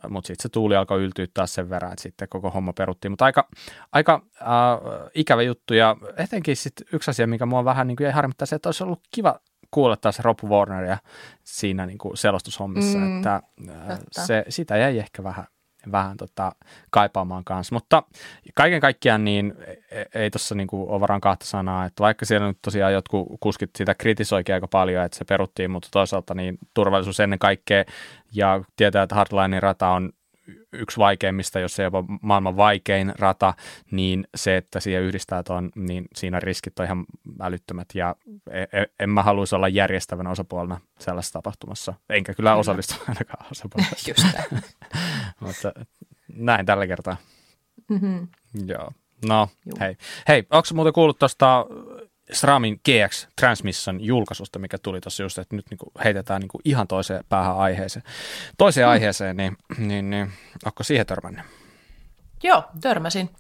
mutta sitten se tuuli alkoi yltyä taas sen verran, että sitten koko homma peruttiin. Mutta aika ikävä juttu ja etenkin sitten yksi asia, mikä mua vähän niin jäi harmittaa se, että olisi ollut kiva kuulla taas Rob Warneria siinä niin kuin selostushommissa, että sitä jäi ehkä vähän kaipaamaan kanssa, mutta kaiken kaikkiaan niin ei tuossa niin kuin ole varmaan 2 sanaa, että vaikka siellä nyt tosiaan jotkut kuskit sitä kritisoikin aika paljon, että se peruttiin, mutta toisaalta niin turvallisuus ennen kaikkea ja tietää, että Hardlinein rata on yksi vaikeimmista, jos se jopa maailman vaikein rata, niin se, että siihen yhdistää tuon, niin siinä riskit on ihan älyttömät ja en mä haluaisi olla järjestävänä osapuolena sellaisessa tapahtumassa. Enkä kyllä osallistu ainakaan osapuolesta. Just näin. Mutta näin tällä kertaa. Joo. No, hei, onko muuten kuullut tuosta SRAMin GX Transmission julkaisusta, mikä tuli tuossa just, että nyt niinku heitetään niinku ihan toiseen päähän aiheeseen. Toiseen aiheeseen, niin onko siihen törmännyt? Joo, törmäsin.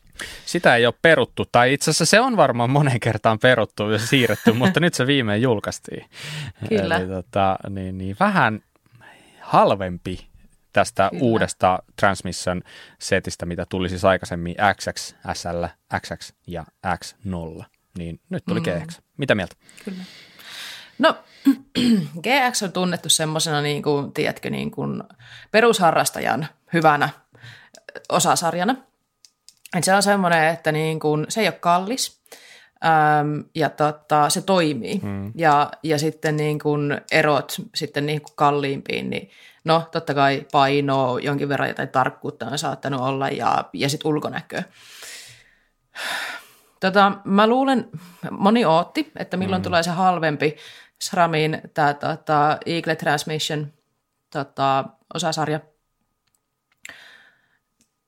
Sitä ei ole peruttu, tai itse asiassa se on varmaan moneen kertaan peruttu ja siirretty, mutta nyt se viimein julkaistiin. Kyllä. Eli niin vähän halvempi tästä Kyllä. uudesta Transmission setistä, mitä tuli siis aikaisemmin XX, SL, XX ja X0. Niin nyt tuli GX. Mitä mieltä? Kyllä. No GX on tunnettu semmoisena, niin kuin, tiedätkö, niin kuin perusharrastajan hyvänä osasarjana. Se on semmoinen, että niin kuin, se ei ole kallis ja se toimii. Ja sitten niin kuin erot sitten niin kuin kalliimpiin, niin no totta kai painoa jonkin verran jotain tarkkuutta on saattanut olla ja sitten ulkonäköä. Mä luulen, moni ootti, että milloin tulee se halvempi SRAMin tämä Eagle Transmission osasarja.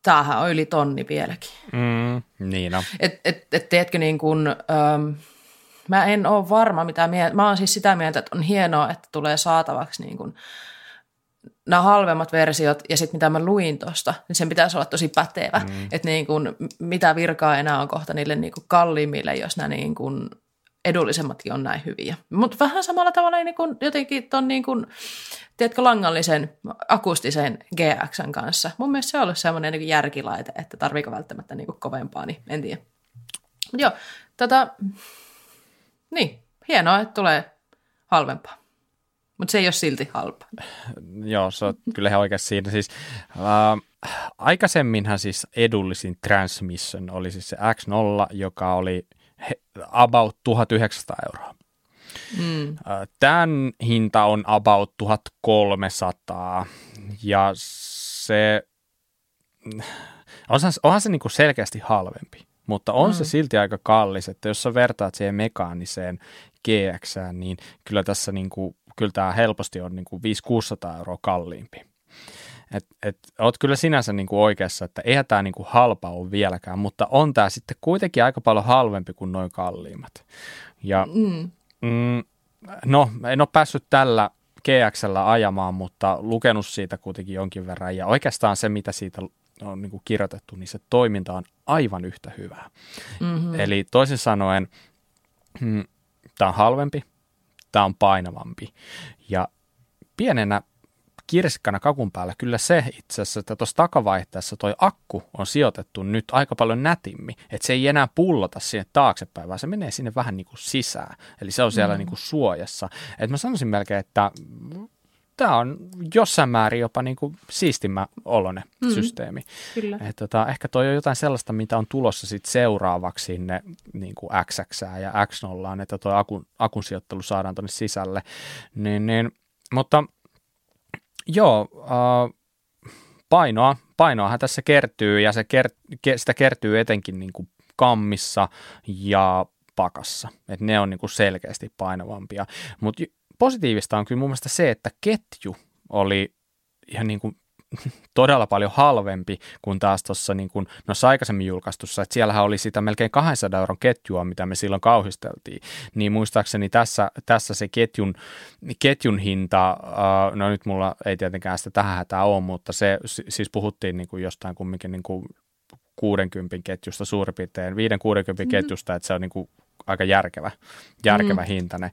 Tämähän on yli tonni vieläkin. Niin on. Et teetkö niin kuin, mä en ole varma mitä mieltä, mä oon siis sitä mieltä, että on hienoa, että tulee saatavaksi niin kuin nämä halvemmat versiot ja sitten mitä mä luin tuosta, niin sen pitäisi olla tosi pätevä. Että niin kuin mitä virkaa enää on kohta niille niin kuin kalliimmille, jos nämä niin kuin edullisemmatkin on näin hyviä. Mutta vähän samalla tavalla niin kuin jotenkin tuon niin kuin, tiedätkö, langallisen akustisen GX:n kanssa. Mun mielestä se on ollut semmoinen niin kuin järkilaite, että tarviiko välttämättä niin kuin kovempaa, niin en tiedä. Mut joo, niin, hienoa, että tulee halvempaa. Mutta se ei ole silti halpa. Joo, se on kyllä oikeasti siinä. Siis, aikaisemminhan siis edullisin Transmission oli siis se X0, joka oli about 1900 euroa. Tämän hinta on about 1300 ja se, onhan se niinku selkeästi halvempi, mutta on se silti aika kallis, että jos sä vertaat siihen mekaaniseen GX:ään, niin kyllä tässä niinku, kyllä tämä helposti on niinku 500-600 euroa kalliimpi. Oot kyllä sinänsä niinku oikeassa, että eihän tämä niinku halpa ole vieläkään, mutta on tämä sitten kuitenkin aika paljon halvempi kuin noin kalliimmat. Ja, no, en ole päässyt tällä GX:llä ajamaan, mutta lukenut siitä kuitenkin jonkin verran. Ja oikeastaan se, mitä siitä on niinku kirjoitettu, niin se toiminta on aivan yhtä hyvää. Eli toisin sanoen, tämä on halvempi, tämä on painavampi. Ja pienenä kirsikkana kakun päällä kyllä se itse asiassa, että tuossa takavaihteessa toi akku on sijoitettu nyt aika paljon nätimmin, että se ei enää pullota sinne taaksepäin, vaan se menee sinne vähän niin kuin sisään, eli se on siellä niin kuin suojassa. Et mä sanoisin melkein, että tämä on jossain määrin jopa niin kuin siistimä oloinen systeemi. Kyllä. Et ehkä toi on jotain sellaista, mitä on tulossa sit seuraavaksi sinne niin kuin XX-ään ja X0, että toi akun sijoittelu saadaan tuonne sisälle, niin, mutta joo, painoahan tässä kertyy ja se sitä kertyy etenkin niin kuin kammissa ja pakassa, että ne on niin kuin selkeästi painavampia, mutta positiivista on kyllä mun mielestä se, että ketju oli ihan niin kuin todella paljon halvempi kuin taas tuossa niin kuin noissa aikaisemmin julkaistussa, että siellähän oli sitä melkein 200 euron ketjua, mitä me silloin kauhisteltiin, niin muistaakseni tässä se ketjun hinta, no nyt mulla ei tietenkään sitä tähän hätää ole, mutta se siis puhuttiin niin kuin jostain kumminkin niin kuin 60 ketjusta suurin piirtein, 5-60 ketjusta, että se on niin kuin aika järkevä hintainen.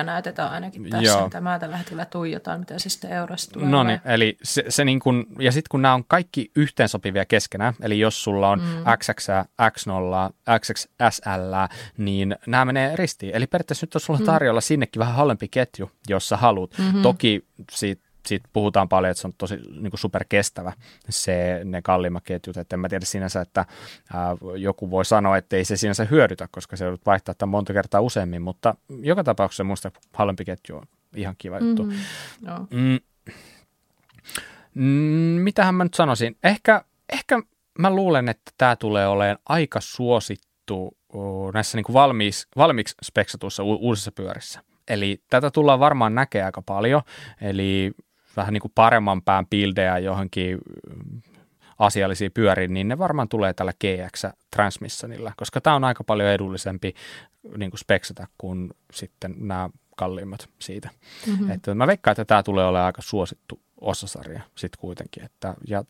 $50 näytetään ainakin tässä. Joo. Tämä tällä hetkellä tuijotaan, mitä se sitten eurosta tulee. No niin, eli se niin kuin, ja sitten kun nämä on kaikki yhteensopivia keskenään, eli jos sulla on XX, X0, XXSL, niin nämä menee ristiin. Eli periaatteessa nyt on sulla tarjolla sinnekin vähän halvempi ketju, jos sä haluat. Toki siitä puhutaan paljon, että se on tosi niin kuin superkestävä ne kalliimmat ketjut. Et en mä tiedä sinänsä, että joku voi sanoa, että ei se sinänsä hyödytä, koska se joudut vaihtaa tämän monta kertaa useammin, mutta joka tapauksessa muista halvempi ketju on ihan kiva juttu. No. Mitähän mä nyt sanoisin? Ehkä mä luulen, että tämä tulee olemaan aika suosittu näissä niin kuin valmiiksi speksatuissa uusissa pyörissä. Eli tätä tullaan varmaan näkemään aika paljon, eli vähän niin kuin paremman pään buildejä johonkin asiallisiin pyöriin, niin ne varmaan tulee tällä GX-transmissionilla, koska tämä on aika paljon edullisempi niin kuin speksata kuin sitten nämä kalliimmat siitä. Että mä veikkaan, että tämä tulee olemaan aika suosittu osasarja sitten kuitenkin, ja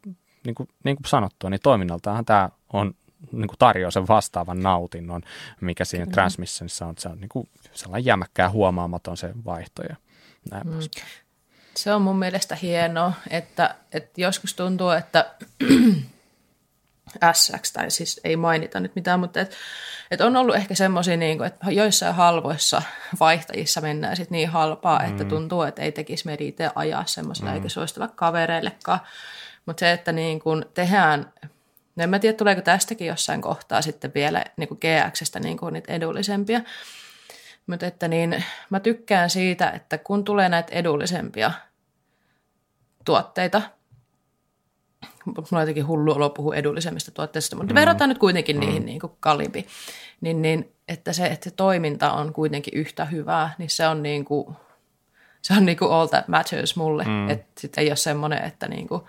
niin kuin sanottua, niin toiminnaltaanhan tämä on, niin kuin tarjoaa sen vastaavan nautinnon, mikä siinä transmissionissa on. Se on niin kuin sellainen jämäkkä ja huomaamaton se vaihto ja näin pois. Se on mun mielestä hienoa, että joskus tuntuu, että SX, tai siis ei mainita nyt mitään, mutta et on ollut ehkä semmoisia, niin että joissain halvoissa vaihtajissa mennään sit niin halpaa, että tuntuu, että ei tekisi meidän itse ajaa semmoisella, eikä suostella kavereillekaan. Mutta se, että niin kun tehdään, no en mä tiedä, tuleeko tästäkin jossain kohtaa sitten vielä niin kun GX-stä niin kun niitä edullisempia, mutta että niin, mä tykkään siitä, että kun tulee näitä edullisempia tuotteita, mulla on jotenkin hullu olo puhua edullisemmista tuotteista, mutta verrataan nyt kuitenkin niihin niin kuin kalimpiin, niin että se toiminta on kuitenkin yhtä hyvää, niin se on niin kuin all that matters mulle, että sitten ei ole semmoinen, että niin kuin,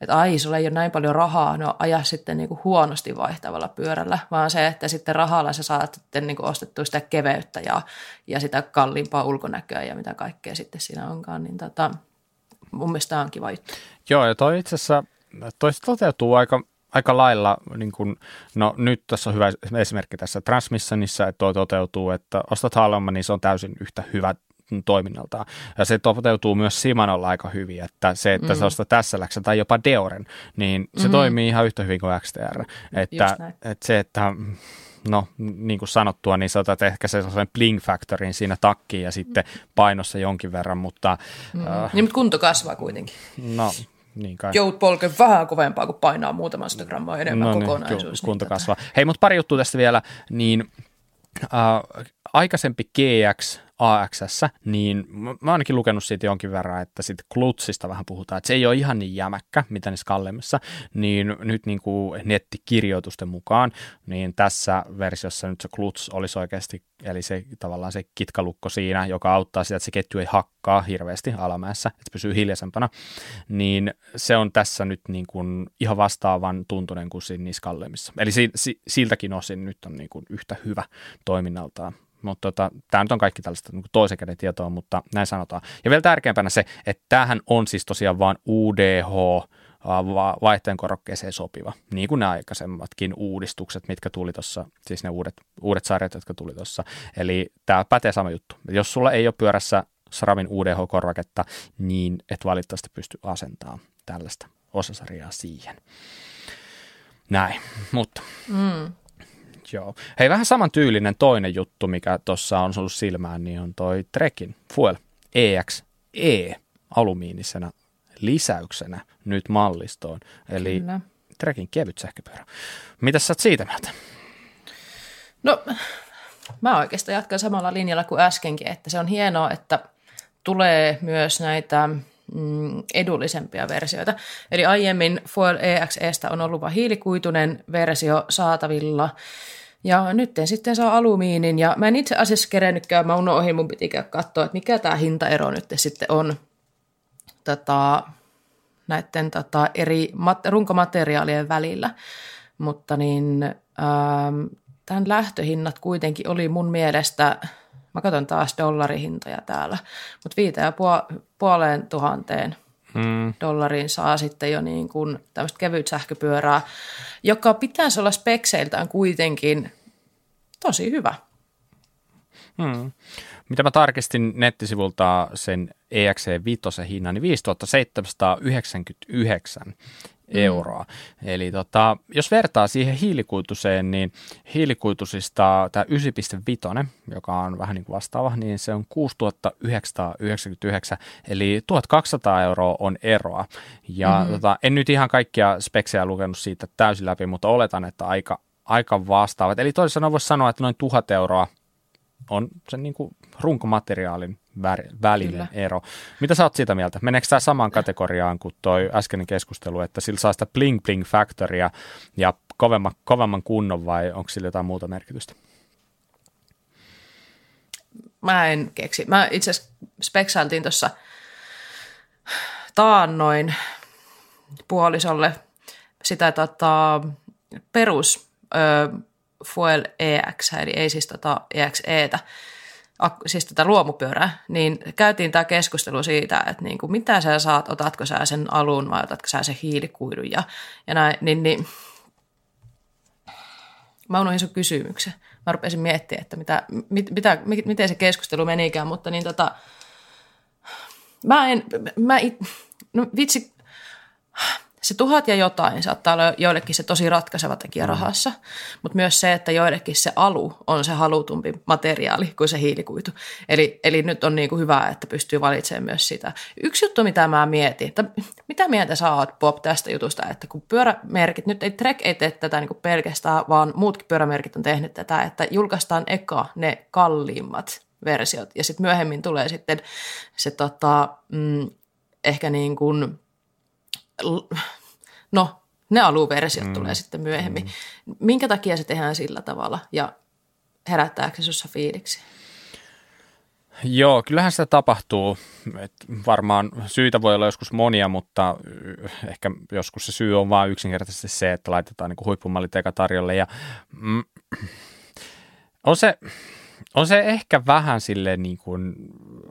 että ai, sulla ei ole näin paljon rahaa, no aja sitten niin kuin huonosti vaihtavalla pyörällä, vaan se, että sitten rahalla sä saat sitten niin kuin ostettua sitä keveyttä ja sitä kalliimpaa ulkonäköä ja mitä kaikkea sitten siinä onkaan, niin mun mielestä tämä on kiva juttu. Joo, ja toi itse asiassa toteutuu aika lailla, niin kun, no nyt tässä on hyvä esimerkki tässä Transmissionissa, että toi toteutuu, että ostat halvemmin, niin se on täysin yhtä hyvä toiminnaltaan. Ja se toteutuu myös Shimanolla aika hyvin, että se, että sä ostat SLX tai jopa Deoren, niin se toimii ihan yhtä hyvin kuin XTR. Että se, että no niin kuin sanottua, niin sä otat ehkä sellaisen bling-factorin siinä takkiin ja sitten painossa jonkin verran, mutta... Niin, mutta kunto kasvaa kuitenkin. No... Niin joudut polkeen vähän kovempaa, kun painaa muutaman 100 grammaa enemmän kokonaisuus. Kunto kasvaa. Hei, mutta pari juttua tästä vielä, niin aikaisempi GX AXS, niin mä ainakin lukenut siitä jonkin verran, että siitä klutsista vähän puhutaan, että se ei ole ihan niin jämäkkä, mitä niissä kalleimmissa, niin nyt niin kuin nettikirjoitusten mukaan, niin tässä versiossa nyt se kluts olisi oikeasti, eli se tavallaan se kitkalukko siinä, joka auttaa sitä, että se ketju ei hakkaa hirveästi alamäessä, että se pysyy hiljaisempana, niin se on tässä nyt niin kuin ihan vastaavan tuntunen kuin siinä niissä kalleimmissa. Eli siltäkin osin nyt on niin kuin yhtä hyvä toiminnaltaan. Mutta tämä nyt on kaikki tällaista niin toisen käden tietoa, mutta näin sanotaan. Ja vielä tärkeämpänä se, että tämähän on siis tosiaan vaan UDH-vaihteen korokkeeseen sopiva, niin kuin nämä aikaisemmatkin uudistukset, mitkä tuli tuossa, siis ne uudet sarjat, jotka tuli tuossa. Eli tämä pätee sama juttu. Jos sulla ei ole pyörässä SRAMin UDH-korvaketta, niin et valitettavasti pysty asentamaan tällaista osasarjaa siihen. Näin, mutta... Joo. Hei, vähän samantyylinen toinen juttu, mikä tuossa on ollut silmään, niin on toi Trekin Fuel EX-E alumiinisena lisäyksenä nyt mallistoon. Eli kyllä. Trekin kevyt sähköpyörä. Mitäs sä oot siitä mieltä? No, mä oikeastaan jatkan samalla linjalla kuin äskenkin, että se on hienoa, että tulee myös näitä edullisempia versioita. Eli aiemmin Fuel EX-Estä on ollut vain hiilikuitunen versio saatavilla, ja nyt sitten saa alumiinin, ja mä en itse asiassa kerennyt käymään, mun piti katsoa, että mikä tämä hintaero nyt sitten on näiden eri runkomateriaalien välillä, mutta niin tämän lähtöhinnat kuitenkin oli mun mielestä... Mä katson taas dollarihintoja täällä, mutta 5,5 $5,500 saa sitten jo niin kuin tämmöistä kevyt sähköpyörää, joka pitäisi olla spekseiltään kuitenkin tosi hyvä. Mitä mä tarkistin nettisivulta sen EXC5 hinnan, niin 5,799 euroa. Eli jos vertaa siihen hiilikuituseen, niin hiilikuitusista tämä 9,5, joka on vähän niin kuin vastaava, niin se on 6,999, eli 1,200 euroa on eroa. Ja en nyt ihan kaikkia speksejä lukenut siitä täysin läpi, mutta oletan, että aika vastaavat. Eli toisin sanoen voisi sanoa, että noin 1,000 euroa on sen niin kuin runkomateriaalin välinen ero. Mitä sä oot siitä mieltä? Meneekö tämä samaan kategoriaan kuin toi äskeinen keskustelu, että sillä saa sitä bling-bling-factoria ja kovemman kunnon, vai onko sillä jotain muuta merkitystä? Mä en keksi. Mä itse asiassa speksailtiin tuossa taannoin puolisolle sitä perus Fuel EX, eli ei siis EXEtä, siis tätä luomupyörää, niin käytiin tämä keskustelu siitä, että niin kuin, mitä sä saat, otatko sä sen alun vai otatko sä sen hiilikuidun ja näin, niin mä unohdin sun kysymyksen. Mä rupesin miettimään, että miten se keskustelu menikään, mutta niin no vitsi, se 1000 ja jotain saattaa olla joillekin se tosi ratkaiseva tekijä rahassa, mutta myös se, että joillekin se alu on se halutumpi materiaali kuin se hiilikuitu. Eli nyt on niin kuin hyvä, että pystyy valitsemaan myös sitä. Yksi juttu, mitä mä mietin, että mitä mieltä sä oot, Bob, tästä jutusta, että kun pyörämerkit, nyt ei Trek ei tee tätä niin kuin pelkästään, vaan muutkin pyörämerkit on tehnyt tätä, että julkaistaan eka ne kalliimmat versiot ja sitten myöhemmin tulee sitten se ehkä niin kuin, no, ne aluversiot tulee sitten myöhemmin. Minkä takia se tehdään sillä tavalla ja herättääkö se sinussa fiiliksi? Joo, kyllähän sitä tapahtuu. Et varmaan syitä voi olla joskus monia, mutta ehkä joskus se syy on vaan yksinkertaisesti se, että laitetaan niin kuin huippumallit eka tarjolle. Ja, on se ehkä vähän silleen niin kuin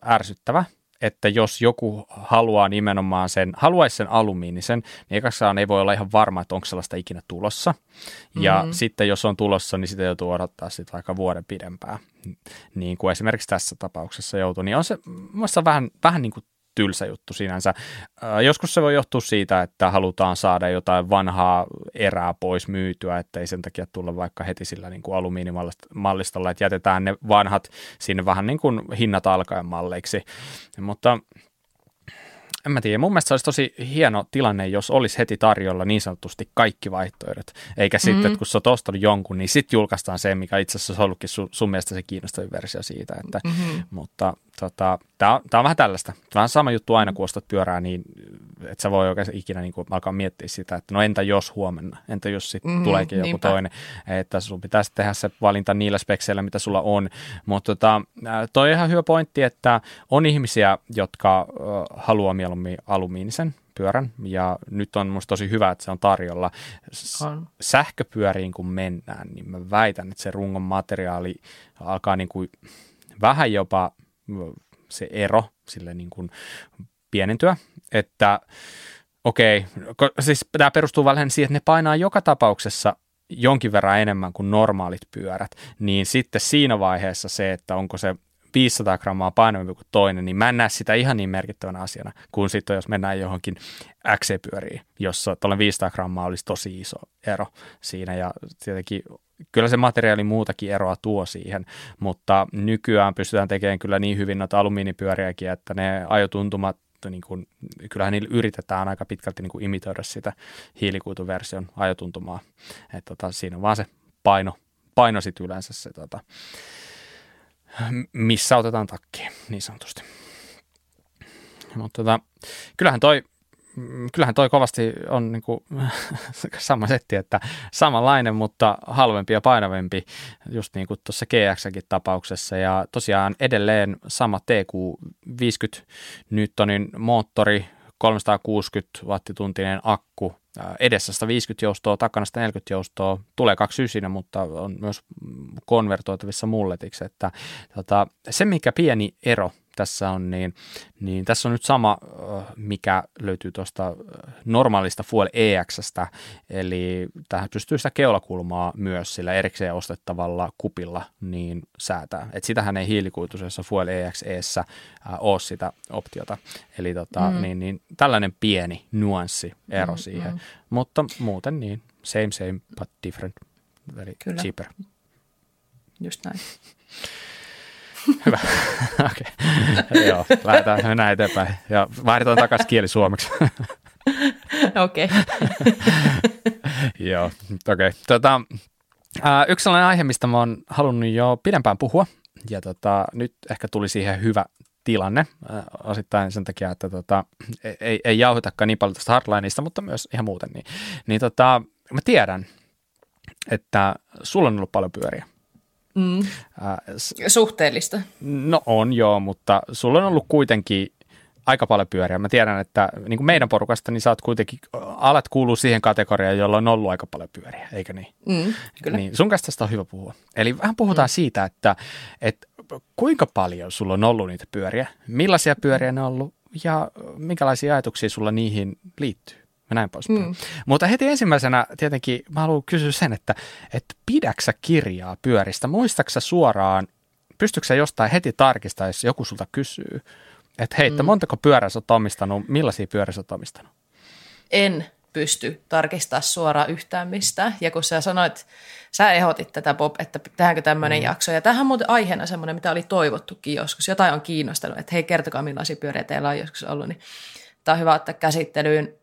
ärsyttävä, että jos joku haluaa nimenomaan haluaisi sen alumiinisen, niin ekaksaan ei voi olla ihan varma, että onko sellaista ikinä tulossa. Ja sitten jos on tulossa, niin sitä joutuu odottaa sitten vaikka vuoden pidempään. Niin kuin esimerkiksi tässä tapauksessa joutuu, niin on se muassa vähän niin kuin tylsä juttu sinänsä. Joskus se voi johtua siitä, että halutaan saada jotain vanhaa erää pois myytyä, että ei sen takia tulla vaikka heti sillä niin kuin alumiinimallistalla, että jätetään ne vanhat sinne vähän niin kuin hinnat alkaen malleiksi. Mutta en mä tiedä, mun mielestä se olisi tosi hieno tilanne, jos olisi heti tarjolla niin sanotusti kaikki vaihtoehdot, eikä sitten, että kun sä oot ostanut jonkun, niin sitten julkaistaan se, mikä itse asiassa on ollutkin sun mielestä se kiinnostavin versio siitä, että, mutta tää on vähän tällaista, vähän sama juttu aina, kun ostat pyörää, niin et sä voi oikein ikinä niin kuin alkaa miettiä sitä, että no entä jos huomenna, entä jos sitten tuleekin joku toinen, että sun pitäisi tehdä se valinta niillä spekseillä, mitä sulla on, mutta toi on ihan hyvä pointti, että on ihmisiä, jotka haluaa mieluummin alumiinisen pyörän ja nyt on musta tosi hyvä, että se on tarjolla. Sähköpyöriin kun mennään, niin mä väitän, että se rungon materiaali alkaa niin kuin vähän jopa se ero sille niin kuin pienentyä, että okei, siis tämä perustuu vähän siihen, että ne painaa joka tapauksessa jonkin verran enemmän kuin normaalit pyörät, niin sitten siinä vaiheessa se, että onko se 500 grammaa painavampi kuin toinen, niin mä en näe sitä ihan niin merkittävänä asiana, kuin sitten jos mennään johonkin XC-pyöriin, jossa tuolla 500 grammaa olisi tosi iso ero siinä ja tietenkin kyllä se materiaali muutakin eroa tuo siihen, mutta nykyään pystytään tekemään kyllä niin hyvin noita alumiinipyöriäkin, että ne ajotuntumat, niin kuin, kyllähän niillä yritetään aika pitkälti niin kuin imitoida sitä hiilikuituversion ajotuntumaa. Et, siinä on vaan se paino sitten yleensä se, missä otetaan takkiin niin sanotusti. Mutta kyllähän toi kovasti on niin kuin sama setti, että samanlainen, mutta halvempi ja painavempi, just niin kuin tuossa GX-kin tapauksessa. Ja tosiaan edelleen sama TQ50 newtonin moottori, 360 wattituntinen akku, edessä 150 joustoa, takana 140 joustoa, tulee 29, mutta on myös konvertoitavissa mulletiksi. Että, se, mikä pieni ero tässä on, niin tässä on nyt sama, mikä löytyy tuosta normaalista Fuel EX:stä, eli tähän pystyy sitä keulakulmaa myös sillä erikseen ostettavalla kupilla niin säätää. Et sitähän ei hiilikuituisessa Fuel EX-eessä ole sitä optiota, eli niin, tällainen pieni nuanssiero siihen, mutta muuten niin, same but different, eli kyllä. Cheaper. Just näin. Hyvä. Okei. Joo, lähdetään mennään eteenpäin ja vaihdetaan takaisin kieli suomeksi. Okei. Joo, okei. Yksi sellainen aihe, mistä mä oon halunnut jo pidempään puhua ja nyt ehkä tuli siihen hyvä tilanne osittain sen takia, että ei jauhitakaan niin paljon tästä hardlineista, mutta myös ihan muuten. Niin, mä tiedän, että sulla on ollut paljon pyöriä. Suhteellista. No on joo, mutta sulla on ollut kuitenkin aika paljon pyöriä. Mä tiedän, että niin kuin meidän porukasta, niin sä oot kuitenkin, alat kuuluu siihen kategoriaan, jolla on ollut aika paljon pyöriä, eikö niin? Mm, kyllä. Niin sun kanssa tästä on hyvä puhua. Eli vähän puhutaan siitä, että kuinka paljon sulla on ollut niitä pyöriä, millaisia pyöriä ne on ollut ja minkälaisia ajatuksia sulla niihin liittyy. Ja näin poispäin. Mm. Mutta heti ensimmäisenä tietenkin mä haluan kysyä sen, että pidäksä kirjaa pyöristä? Muistaksä suoraan, pystytkö sä jostain heti tarkistaa, jos joku sulta kysyy, että hei, montako pyörää sä oot omistanut, millaisia pyörää sä oot omistanut? En pysty tarkistaa suoraan yhtään mistään. Ja kun sä sanoit, sä ehdotit tätä Bob, että tehdäänkö tämmöinen jakso. Ja tämähän on muuten aiheena semmoinen, mitä oli toivottukin joskus. Jotain on kiinnostanut, että hei, kertokaa millaisia pyöriä teillä on joskus ollut. Niin tämä on hyvä ottaa käsittelyyn.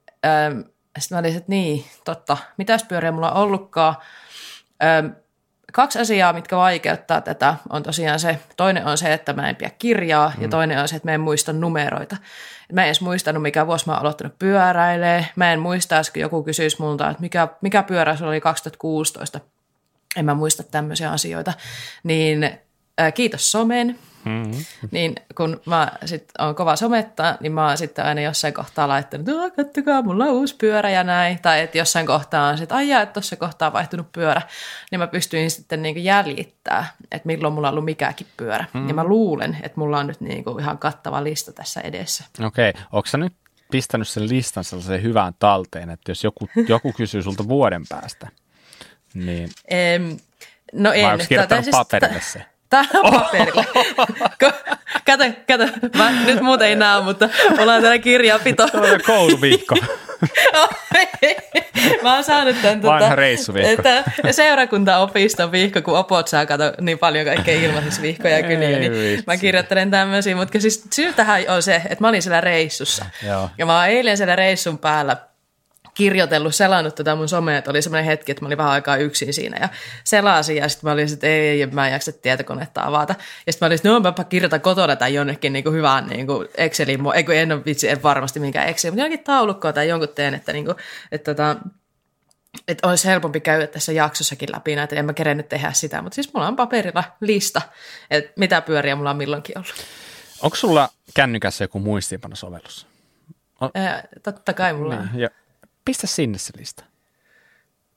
Sitten mä olin, että niin, totta, mitäs pyöriä mulla on ollutkaan. Kaksi asiaa, mitkä vaikeuttaa tätä, on tosiaan se, toinen on se, että mä en pidä kirjaa, ja toinen on se, että mä en muista numeroita. Mä en edes muistanut, mikä vuosi mä oon aloittanut pyöräilee. Mä en muista, kun joku kysyisi multa, että mikä pyörä sulla oli 2016. En mä muista tämmöisiä asioita. Niin kiitos someen. Mm-hmm. Niin kun mä sitten oon kova somettaa, niin mä oon sitten aina jossain kohtaa laittanut, että kattokaa, mulla on uusi pyörä ja näin. Tai että jossain kohtaa on se, että aijaa, että tuossa kohtaa on vaihtunut pyörä. Niin mä pystyin sitten niinku jäljittämään, että milloin mulla on ollut mikäkin pyörä. Ja mä luulen, että mulla on nyt niinku ihan kattava lista tässä edessä. Okei, ootko sä nyt pistänyt sen listan sellaiseen hyvään talteen, että jos joku kysyy sulta vuoden päästä, niin... No en. Vai ootko kirjoittanut paperille se? Tämä on paperilla. Kato. Nyt muuten ei näe, mutta ollaan täällä kirjapito. Tämä on kouluvihko. Mä oon saanut tämän vanha reissuvihko. Seurakuntaopiston vihko, kun opot saa katsoa niin paljon kaikkea ilmaisvihkoja ja kyliä. Niin mä kirjoittelen tämmöisiä, mutta siis syy tähän on se, että mä olin siellä reissussa. Joo. Ja mä oon eilen siellä reissun päällä kirjoitellut, selannut tätä mun somea, että oli semmoinen hetki, että mä olin vähän aikaa yksin siinä ja selasin ja sitten mä olin, että ei, mä en jaksa tietokonetta avata. Ja sitten mä olin, että no mäpä kirjoitan kotona tai jonnekin niin kuin hyvään niin kuin Exceliin, en varmasti minkään Exceliin, mutta jonnekin taulukkoa tai jonkun teen, että, niin kuin, että olisi helpompi käydä tässä jaksossakin läpi näitä, en mä kerennyt tehdä sitä, mutta siis mulla on paperilla lista, että mitä pyöriä mulla on milloinkin ollut. Onko sulla kännykässä joku muistiinpanosovellus? Totta kai mulla on. Niin, pistä sinne se lista.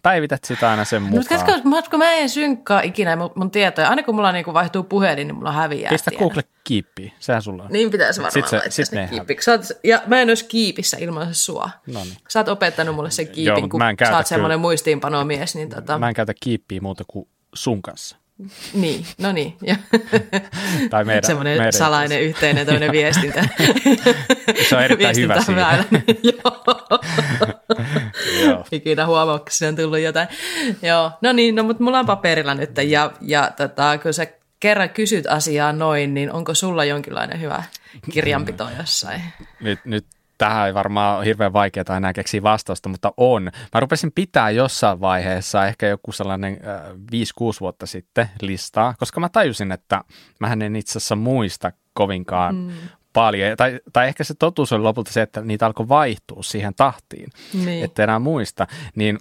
Päivität sitä aina sen mukaan. No, mutta kun mä en synkkaa ikinä mun tietoja. Aina kun mulla niinku vaihtuu puhelin, niin mulla häviää. Pistä tiedä. Google kiippiin. Sehän sulla on. Niin pitäisi varmaan laittaa sinne kiippiin. Ja mä en olisi kiipissä ilman sua. Noniin. Sä oot opettanut mulle sen kiipin, kun sä oot semmoinen muistiinpanomies. Niin Mä en käytä kiippiä muuta kuin sun kanssa. Niin, no niin. Tai meidän. Semmoinen salainen yhteinen tämmöinen viestintä. Se on erittäin hyvä siinä. Joo. Ikinä huomaa, kun siinä on tullut jotain. Joo, no niin, no mutta mulla on paperilla nyt. Ja kun sä kerran kysyt asiaa noin, niin onko sulla jonkinlainen hyvä kirjanpito jossain? Nyt. Tähän ei varmaan ole hirveän vaikeaa enää keksiä vastausta, mutta on. Mä rupesin pitää jossain vaiheessa, ehkä joku sellainen 5-6 vuotta sitten listaa, koska mä tajusin, että mähän en itse asiassa muista kovinkaan paljon. Tai ehkä se totuus oli lopulta se, että niitä alkoi vaihtua siihen tahtiin, että enää muista. Niin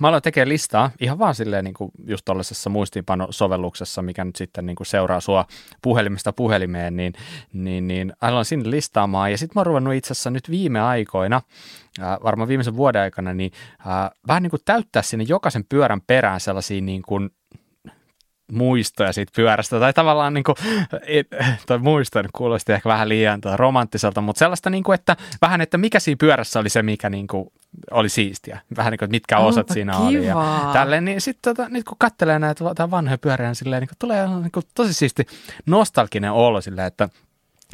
mä aloin tekemään listaa ihan vaan silleen niin kuin just tuollaisessa muistiinpanosovelluksessa, mikä nyt sitten niin kuin seuraa sua puhelimesta puhelimeen, niin aloin sinne listaamaan. Ja sitten mä oon ruvennut itse asiassa nyt viime aikoina, varmaan viimeisen vuoden aikana, niin vähän niin kuin täyttää sinne jokaisen pyörän perään sellaisia niin kuin muistoja siitä pyörästä, tai tavallaan niin kuin, tai muistoja kuulosti ehkä vähän liian romanttiselta, mutta sellaista niin kuin, että vähän, että mikä siinä pyörässä oli se, mikä niin kuin oli siistiä. Vähän niin kuin, mitkä osat siinä oli. Ja tälleen, niin sitten nyt kun katselee näitä vanhoja pyöriä, silleen, niin kuin, tulee niin kuin, tosi siisti nostalginen olo silleen, että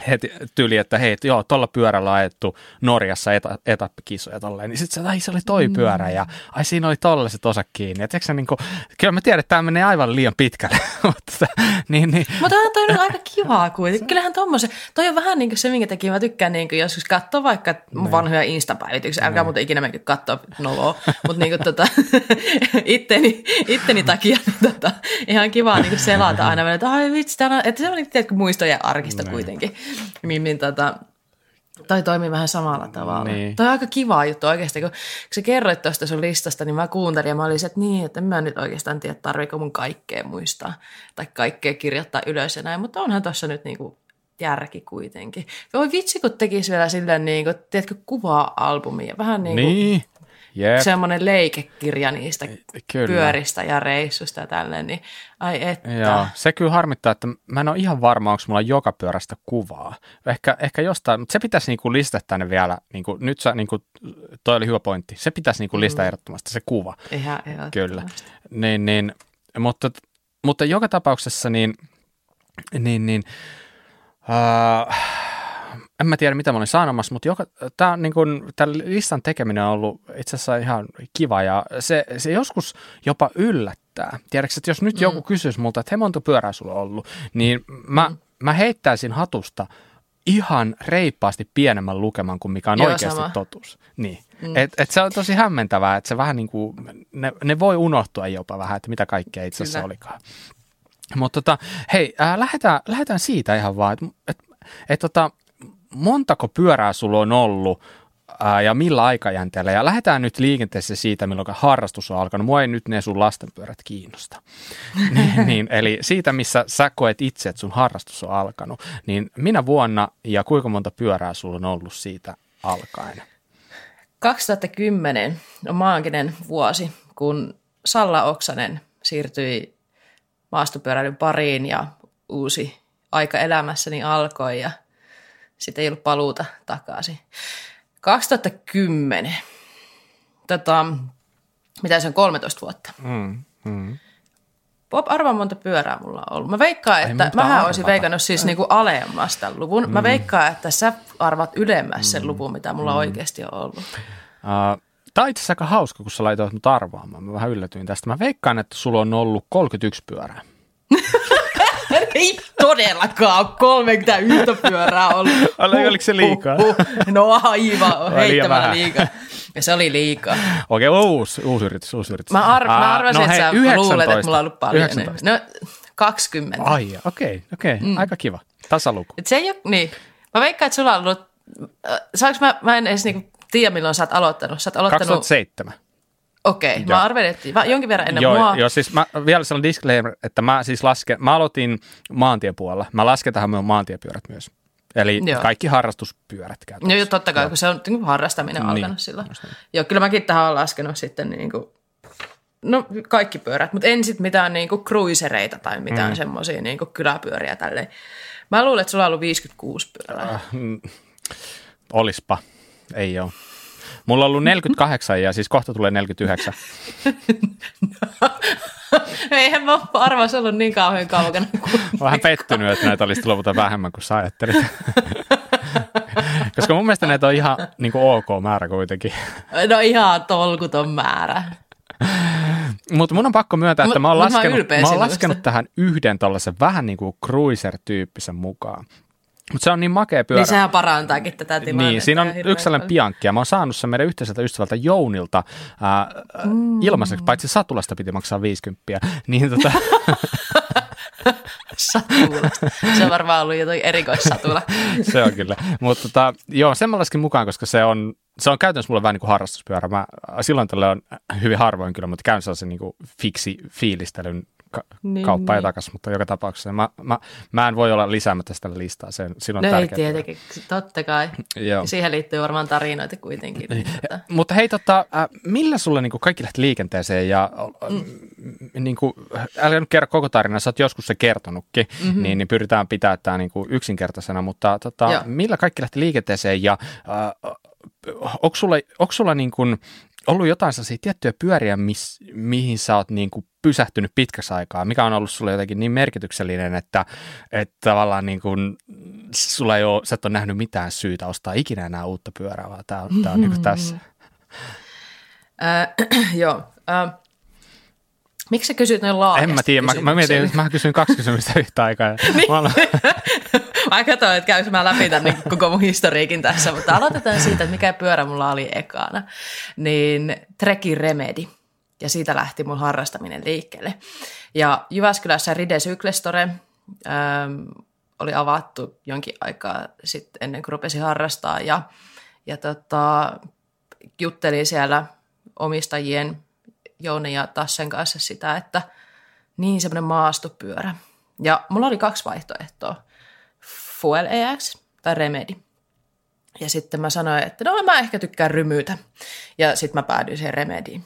heti tyyli, että hei, joo, tuolla pyörällä on ajettu Norjassa etappikisoja tolleen, niin sitten se oli toi pyörä ja ai siinä oli tollaiset osat kiinni. Ja tiiäksä, niin kuin, kyllä mä tiedän, että tämä menee aivan liian pitkälle, mutta niin. Mutta toi on aika kivaa kuitenkin. Kyllähän tommoisen, toi on vähän niin kuin se, minkä takia mä tykkään niin kuin joskus katsoa vaikka vanhoja Insta-päivityksiä. Älkää muuten ikinä mennyt katsoa noloa, mutta niin kuin itteni takia niin ihan kivaa niin kuin selata aina, että ai vitsi, täällä on, että se on niin kuin muistojen arkista kuitenkin. Niin, toi toimii vähän samalla tavalla. Niin. Toi on aika kiva juttu oikeasti, kun sä kerroit tuosta sun listasta, niin mä kuuntelin ja mä olin se, että niin, että en mä nyt oikeastaan tiedä, tarviiko mun kaikkea muistaa tai kaikkea kirjoittaa ylös ja näin, mutta onhan tuossa nyt niinku järki kuitenkin. Voi vitsi, kun tekisi vielä silleen, niin kuin, tiedätkö, kuvaa-albumia. Vähän niin kuin semmoinen leikekirja niistä pyöristä ja reissusta ja tälleen. Niin, ai että. Joo. Se kyllä harmittaa, että mä en ole ihan varma, onko mulla joka pyörästä kuvaa. Ehkä jostain, mutta se pitäisi niinku listata tänne vielä. Niinku, nyt sä, niinku, toi oli hyvä pointti. Se pitäisi niinku listata ehdottomasti, se kuva. Ihan ehdottomasti. Kyllä. Niin, mutta joka tapauksessa niin en mä tiedä, mitä mä olin sanomassa, mutta tämän listan tekeminen on ollut itse asiassa ihan kiva ja se joskus jopa yllättää. Tiedätkö, että jos nyt joku kysyisi multa, että hei, monta pyörää sulla on ollut, niin mä heittäisin hatusta ihan reippaasti pienemmän lukeman kuin mikä on oikeasti totuus. Niin. Et se on tosi hämmentävää, että se vähän niin kuin, ne voi unohtua jopa vähän, että mitä kaikkea itse asiassa olikaan. Mutta hei, lähdetään siitä ihan vaan, että montako pyörää sulla on ollut ja millä aikajänteellä. Ja lähdetään nyt liikenteessä siitä, milloin harrastus on alkanut. Mua ei nyt ne sun lastenpyörät kiinnosta. Eli siitä, missä sä koet itse, että sun harrastus on alkanut. Niin minä vuonna ja kuinka monta pyörää sulla on ollut siitä alkaen? 2010 on maaginen vuosi, kun Salla Oksanen siirtyi maastopyöräilyn pariin ja uusi aika elämässäni alkoi ja sitten ei ollut paluuta takaisin. 2010. Mitä se on, 13 vuotta. Arvaa, monta pyörää mulla on ollut. Mä veikkaan, että mähän olisin veikannut siis niinku alemmas tämän luvun. Mä veikkaan, että sä arvaat ylemmäs sen luvun, mitä mulla oikeasti on ollut. Tämä on itse asiassa aika hauska, kun sä laitoit mut arvaamaan. Mä vähän yllätyin tästä. Mä veikkaan, että sulla on ollut 31 pyörää. Ei todellakaan 31 pyörää ollut. Oliko se liikaa? No aivan, heittämällä liikaa. Ja se oli liikaa. Okei, uusi yritys. Mä arvasin, että sä luulet, että mulla on ollut paljon. 19. No 20. Ai, okei. Aika kiva. Tasaluku. Et se ei ole, niin. Mä veikkaan, että sulla on ollut, saanko mä en edes niinku tiedä, milloin sä oot aloittanut. 2007. Okei, mä arvelettiin. Jonkin verran ennen mua. Joo, siis mä vielä sellainen disclaimer, että mä siis lasken, mä aloitin maantiepuolella. Mä lasken tähän minun maantiepyörät myös. Eli kaikki harrastuspyörät käytössä. Joo, totta kai, kun se on niin harrastaminen alkanut sillä. Joo, kyllä mäkin tähän olen laskenut sitten niin kuin, no kaikki pyörät, mutta en sitten mitään niin kuin cruisereita tai mitään semmoisia niin kuin kyläpyöriä tälleen. Mä luulen, että sulla on ollut 56 pyörää. Olispa, ei ole. Mulla on ollut 48 ja siis kohta tulee 49. No, eihän mä arvas ollut niin kauhean kaukana. Vähän pettynyt, että näitä olisi lopulta vähemmän kuin sä ajattelit. Koska mun mielestä näitä on ihan niin kuin ok määrä kuitenkin. No ihan tolkuton määrä. Mutta mun on pakko myöntää, että mä oon laskenut tähän yhden tollaisen vähän niin kuin cruiser-tyyppisen mukaan. Mutta se on niin makea pyörä. Niin sehän parantaakin tätä tilannetta. Niin, siinä on yksi sellainen piankki. Mä oon saanut sen meidän yhteiseltä ystävältä Jounilta ilmaiseksi, paitsi satulasta piti maksaa 50. Niin Satulasta. Se on varmaan ollut jotain erikoissatula. Se on kyllä. Mutta joo, sen mä laskin mukaan, koska se on käytännössä mulle vähän niin kuin harrastuspyörä. Mä silloin tällä on hyvin harvoin kyllä, mutta käyn sellaisen niin kuin fiksi fiilistelyn. Kauppa ei takas, mutta joka tapauksessa. Mä en voi olla lisäämättä sitä listaa. Silloin on tärkeää. Tietenkin, totta kai. Siihen liittyy varmaan tarinoita kuitenkin. Mutta hei, millä sulle niin kaikki lähti liikenteeseen? Ja, niin kuin, älä nyt kerro koko tarinaa, sä oot joskus se kertonutkin, niin pyritään pitää tämä niin yksinkertaisena. Mutta millä kaikki lähti liikenteeseen? Ja onko sulla niin kuin ollut jotain sellaisia tiettyjä pyöriä, mihin sä oot niin kuin pysähtynyt pitkäksi aikaa, mikä on ollut sulle jotenkin niin merkityksellinen, että tavallaan niin kuin sulla ei ole, sä et ole nähnyt mitään syytä ostaa ikinä enää uutta pyörää, vaan tää on niin kuin tässä. Joo. Miksi sä kysyt noin laajasti? En mä tiedä, mä mietin, että mä kysyin 2 kysymystä yhtä aikaa. Mä katsoin, että käykö mä läpi tämän niin koko mun historiikin tässä, mutta aloitetaan siitä, että mikä pyörä mulla oli ekana. Niin Trekin Remedy. Ja siitä lähti mun harrastaminen liikkeelle. Ja Jyväskylässä Ride Cyklestore oli avattu jonkin aikaa sitten ennen kuin rupesin harrastaa. Ja juttelin siellä omistajien Jouni ja Tassen kanssa sitä, että niin semmoinen maastopyörä. Ja mulla oli 2 vaihtoehtoa. Fuel EX tai Remedy. Ja sitten mä sanoin, että no mä ehkä tykkään rymyytä. Ja sitten mä päädyin siihen Remedyin.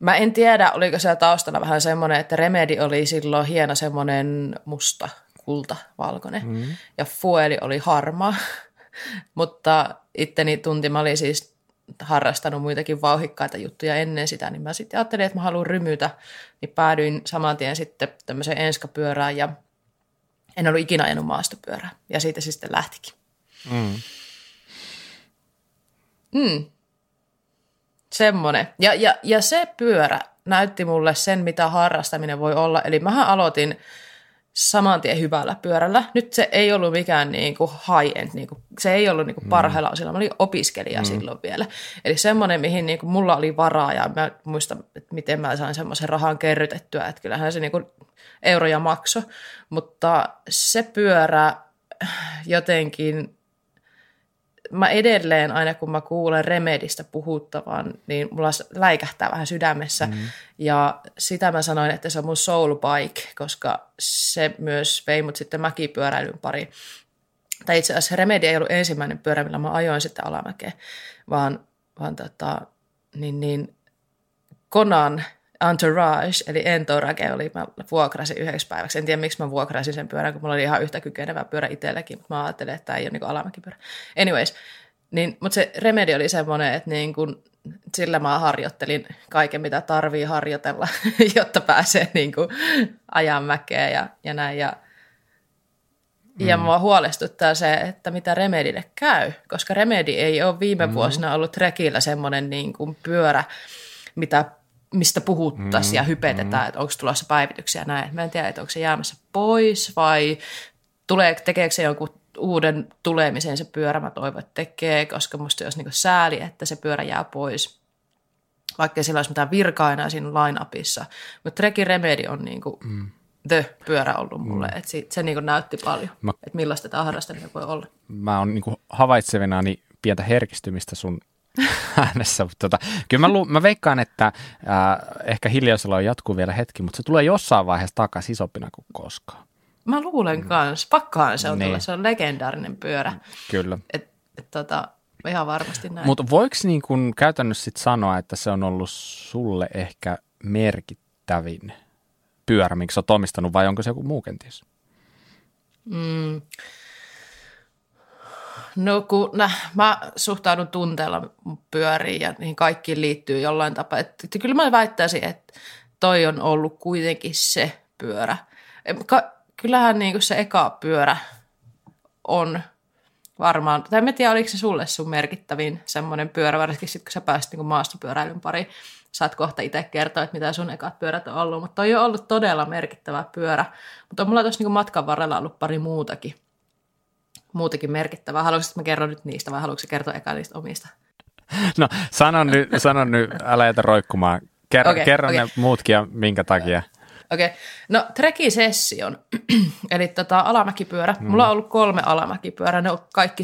Mä en tiedä, oliko siellä taustalla vähän semmoinen, että Remedy oli silloin hieno semmoinen musta, kultavalkoinen. Mm-hmm. Ja Fueli oli harmaa. Mutta itteni tunti, mä olin siis harrastanut muitakin vauhikkaita juttuja ennen sitä, niin mä sitten ajattelin, että mä haluan rymytä. Niin päädyin saman tien sitten tämmöiseen enskapyörään ja en ollut ikinä ajanut maastopyörää. Ja siitä se sitten lähtikin. Mm. Mm. Semmoinen. Ja se pyörä näytti mulle sen, mitä harrastaminen voi olla. Eli mähän aloitin saman tien hyvällä pyörällä. Nyt se ei ollut mikään niinku high-end, niinku, se ei ollut niinku parhailla osilla. Mä olin opiskelija silloin vielä. Eli semmoinen, mihin niinku mulla oli varaa, ja mä muistan, että miten mä sain semmoisen rahan kerrytettyä, että kyllähän se niinku euroja maksoi. Mutta se pyörä jotenkin... Mä edelleen aina, kun mä kuulen Remedistä puhuttavan, niin mulla läikähtää vähän sydämessä. Mm-hmm. Ja sitä mä sanoin, että se on mun soul bike, koska se myös vei mut sitten mäkipyöräilyn pariin. Tai itse asiassa Remedy ei ollut ensimmäinen pyörä, millä mä ajoin sitten alamäkeen, vaan Konan Entourage, eli Entourage oli, mä vuokrasin 9 päiväksi. En tiedä, miksi mä vuokrasin sen pyörän, kun mulla oli ihan yhtä kykenevä pyörä itselläkin, mutta mä ajattelin, että tämä ei ole niin alamäkipyörä. Anyways, niin, mutta se Remedy oli semmoinen, että niin kun, sillä mä harjoittelin kaiken, mitä tarvii harjoitella, jotta pääsee niin kun, ajan mäkeen ja näin. Ja mua huolestuttaa se, että mitä Remedylle käy, koska Remedy ei ole viime vuosina ollut Trekillä semmoinen niin kun, pyörä, mistä puhuttaisiin ja hypetetään, että onko tulossa päivityksiä näin. Mä en tiedä, että onko se jäämässä pois vai tekeekö se jonkun uuden tulemisen se pyörä, mä toivon, että tekee, koska musta olisi niin kuin sääli, että se pyörä jää pois, vaikka sillä olisi mitään virkaa enää siinä line-upissa. Mutta Trekin Remedy on niin kuin the pyörä ollut mulle, että se niin kuin näytti paljon, että millaista tämä harrastaminen voi olla. Mä oon niin kuin havaitsevinani pientä herkistymistä sun äänessä, mutta kyllä mä veikkaan, että ehkä hiljaisella on jatkuu vielä hetki, mutta se tulee jossain vaiheessa takaisin isompina kuin koskaan. Mä luulen kanssa, pakkaan se on niin. Se on legendaarinen pyörä. Kyllä. Ihan varmasti näin. Mutta voiko niin kun käytännössä sit sanoa, että se on ollut sulle ehkä merkittävin pyörä, minkä sä oot omistanut, vai onko se joku muu kenties? No kun mä suhtaudun tunteella pyöriin ja niihin kaikkiin liittyy jollain tapaa. Että kyllä mä väittäisin, että toi on ollut kuitenkin se pyörä. Kyllähän niinku se eka pyörä on varmaan, tai en tiedä oliko se sulle sun merkittävin semmoinen pyörä, varsinkin sitten kun sä pääsit niinku maastopyöräilyn pariin. Saat kohta itse kertoa, että mitä sun ekat pyörät on ollut, mutta toi on ollut todella merkittävä pyörä. Mutta on mulla tuossa niinku matkan varrella ollut pari muutakin merkittävää. Haluatko, että mä kerron nyt niistä vai haluatko kertoa eka niistä omista? No sanon nyt, älä jätä roikkumaan. Kerro ne muutkin ja minkä takia. Okei. No Treki Session, eli alamäkipyörä. Mulla on ollut 3 alamäkipyörää, ne on kaikki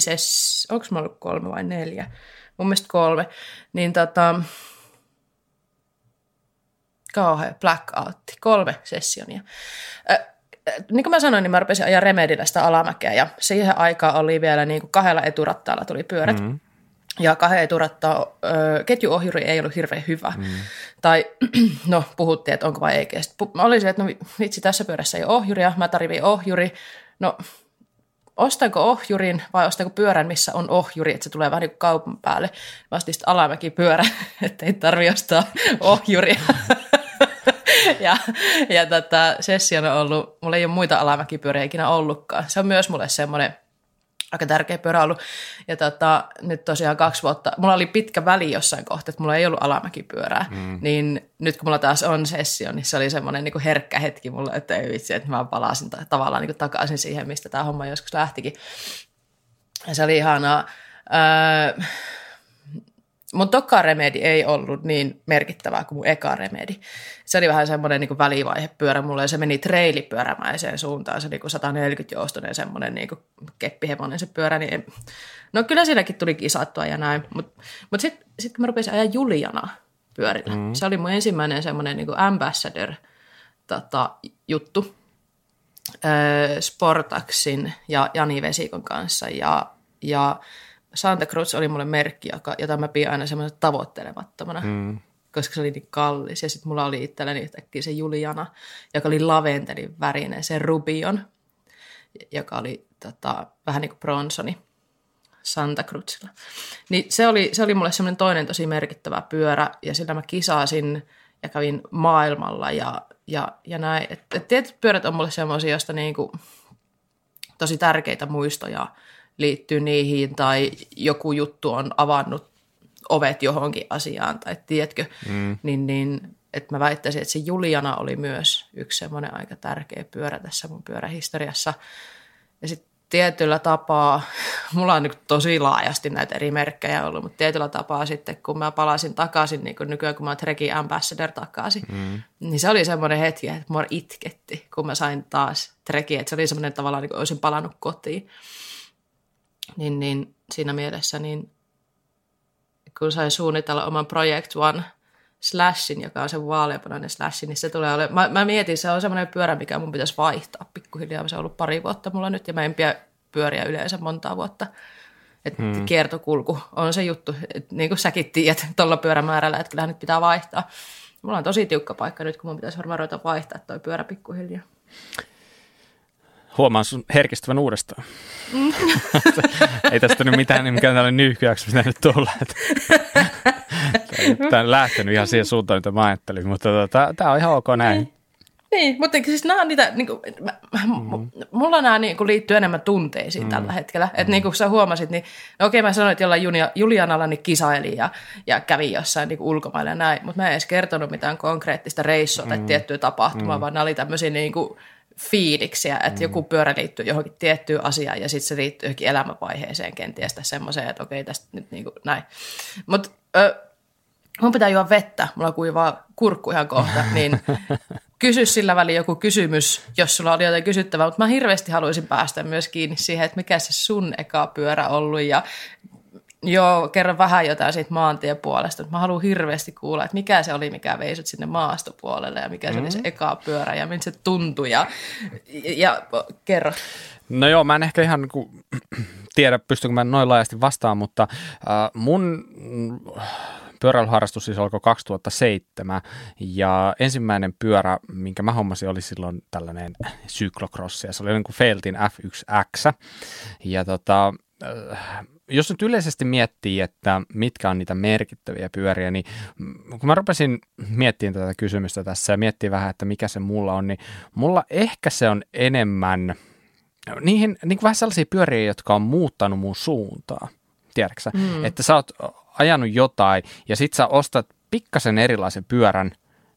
onko mulla ollut 3 vai 4? Mun mielestä 3. Niin kauhean blackoutti, 3 sessionia. Niin kuin mä sanoin, niin mä rupesin ajaa Remedyllä sitä alamäkeä ja siihen aikaan oli vielä niin kuin 2 eturattaalla tuli pyörät. Mm-hmm. Ja 2 eturattaa ketjuohjuri ei ollut hirveän hyvä. Mm-hmm. Tai no puhuttiin, että onko vai ei kestä. Mä olin se, että no vitsi tässä pyörässä ei ole ohjuria, mä tarvitsen ohjuri. No ostanko ohjurin vai ostanko pyörän, missä on ohjuri, että se tulee vähän niin kuin kaupan päälle. Mä ostin sitten alamäkipyörä, että ei tarvitse ostaa ohjuria. Ja Session on ollut, mulla ei ole muita alamäkipyöriä ikinä ollutkaan. Se on myös mulle semmoinen aika tärkeä pyörä ollut. Ja nyt tosiaan 2 vuotta, mulla oli pitkä väli jossain kohtaa, että mulla ei ollut alamäkipyörää. Niin nyt kun mulla taas on Session, niin se oli semmoinen niin kuin herkkä hetki mulle, että ei vitsi, että mä palasin tavallaan niin kuin takaisin siihen, mistä tämä homma joskus lähtikin. Ja se oli ihanaa. Mun toka Remedy ei ollut niin merkittävää kuin mun eka Remedy. Se oli vähän semmoinen niin kuin välivaihepyörä mulle ja se meni treilipyörämäiseen suuntaan. Se niin kuin 140 joustuneen semmoinen niin kuin keppihevonen se pyörä. Niin no kyllä siinäkin tuli kisattua ja näin. Mutta sitten kun mä rupesin ajaa Juliana pyörillä. Se oli mun ensimmäinen semmoinen niin kuin ambassador-juttu. Sportaxin ja Jani Vesikon kanssa ja Santa Cruz oli mulle merkki, jota mä pidin aina semmoisena tavoittelemattomana, koska se oli niin kallis. Ja sitten mulla oli itselläni yhtäkkiä se Juliana, joka oli laventelin värinen, se Rubion, joka oli vähän niin kuin Bronsoni Santa Cruzilla. Niin se oli mulle semmoinen toinen tosi merkittävä pyörä, ja sillä mä kisasin ja kävin maailmalla ja näin. Et tietyt pyörät on mulle semmoisia, joista niinku tosi tärkeitä muistoja liittyy niihin, tai joku juttu on avannut ovet johonkin asiaan, tai tiedätkö, niin että mä väittäisin, että se Juliana oli myös yksi semmoinen aika tärkeä pyörä tässä mun pyörähistoriassa. Ja sitten tietyllä tapaa, mulla on nyt tosi laajasti näitä eri merkkejä ollut, mutta tietyllä tapaa sitten, kun mä palasin takaisin, niin kuin nykyään kun mä oon Trekin Ambassador takaisin, niin se oli semmoinen hetki, että mua itketti, kun mä sain taas Trekin, että se oli semmoinen tavallaan, niin kuin olisin palannut kotiin. Niin siinä mielessä, niin kun sain suunnitella oman Project One Slashin, joka on se vaaleanpunainen Slash, niin se tulee olemaan, mä mietin, se on semmoinen pyörä, mikä mun pitäisi vaihtaa pikkuhiljaa, se on ollut 2 vuotta mulla nyt, ja mä en pidä pyöriä yleensä montaa vuotta, että kiertokulku on se juttu, että niin kuin säkin tiedät tuolla pyörämäärällä, että kyllähän nyt pitää vaihtaa. Mulla on tosi tiukka paikka nyt, kun mun pitäisi varmaan ruveta vaihtaa toi pyörä pikkuhiljaa. Huomaan sun herkistyvän uudestaan. Ei tästä nyt mitään, niin mikään tällainen nyyhkyjäksi pitää nyt tulla. Tämä on lähtenyt ihan siihen suuntaan, mitä mä ajattelin, mutta tämä on ihan ok näin. Niin, mutta siis nämä on niitä, niin kuin, mulla nämä niin kuin, liittyy enemmän tunteisiin tällä hetkellä. Että niin kuin sä huomasit, niin no okei mä sanoin, että jollain Julianalla niin kisaili ja kävi jossain niin kuin ulkomailla ja näin, mutta mä en edes kertonut mitään konkreettista reissua tai tiettyä tapahtumaa, vaan nämä oli tämmöisiä niin kuin fiiliksiä, että joku pyörä liittyy johonkin tiettyyn asiaan ja sitten se liittyy johonkin elämänvaiheeseen kenties tai semmoiseen, että okei tästä nyt niin kuin näin. Mutta mun pitää juoda vettä, mulla kuivaa kurkku ihan kohta, niin kysy sillä välin joku kysymys, jos sulla oli jotain kysyttävää, mutta mä hirveästi haluaisin päästä myös kiinni siihen, että mikä se sun eka pyörä ollut ja joo, kerro vähän jotain siitä maantien puolesta, mutta mä haluan hirveästi kuulla, että mikä se oli, mikä vei sut sinne maastopuolelle ja mikä se oli se eka pyörä ja miltä se tuntui ja kerro. No joo, mä en ehkä ihan tiedä, pystynkö mä noin laajasti vastaan, mutta mun pyöräilyharrastus siis alkoi 2007 ja ensimmäinen pyörä, minkä mä hommasin, oli silloin tällainen syklokrossi ja se oli niin kuin Feltin F1X ja jos nyt yleisesti miettii, että mitkä on niitä merkittäviä pyöriä, niin kun mä rupesin miettimään tätä kysymystä tässä ja miettimään vähän, että mikä se mulla on, niin mulla ehkä se on enemmän niihin niin vähän sellaisia pyöriä, jotka on muuttanut mun suuntaa, tiedätkö sä? Että sä oot ajanut jotain ja sit sä ostat pikkasen erilaisen pyörän,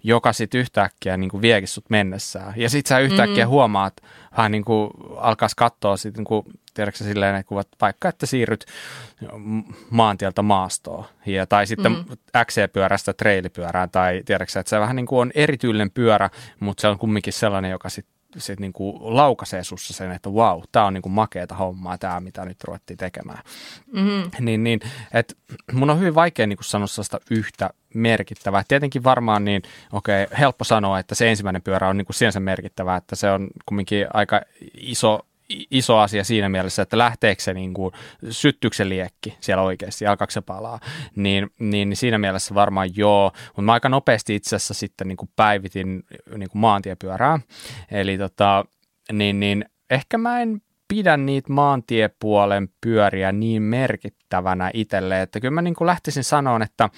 joka sit yhtäkkiä niinku viekin sut mennessään. Ja sit sä yhtäkkiä huomaat, vähän niinku alkaisi katsoa sit niinku, tiedätkö sä silleen ne kuvat, vaikka että siirryt maantieltä maastoon. Ja, tai sitten XC-pyörästä trailipyörään tai tiedätkö sä, että se vähän niinku on erityinen pyörä, mutta se on kumminkin sellainen, joka sit niinku laukaisee sussa sen, että vau, tää on niinku makeata hommaa tää, mitä nyt ruvettiin tekemään. Niin, että mun on hyvin vaikea niinku sanoa sellaista yhtä merkittävää. Tietenkin varmaan niin, okei, helppo sanoa, että se ensimmäinen pyörä on niinku sinänsä merkittävää, että se on kumminkin aika iso asia siinä mielessä, että lähteekö se niinku, syttyykö se liekki siellä oikeasti, alkaako se palaa, niin siinä mielessä varmaan joo, mutta mä aika nopeasti itse asiassa sitten niinku päivitin niinku maantiepyörää, eli ehkä mä en pidä niitä maantiepuolen pyöriä niin merkittävänä itselle, että kyllä mä niinku lähtisin sanoon, että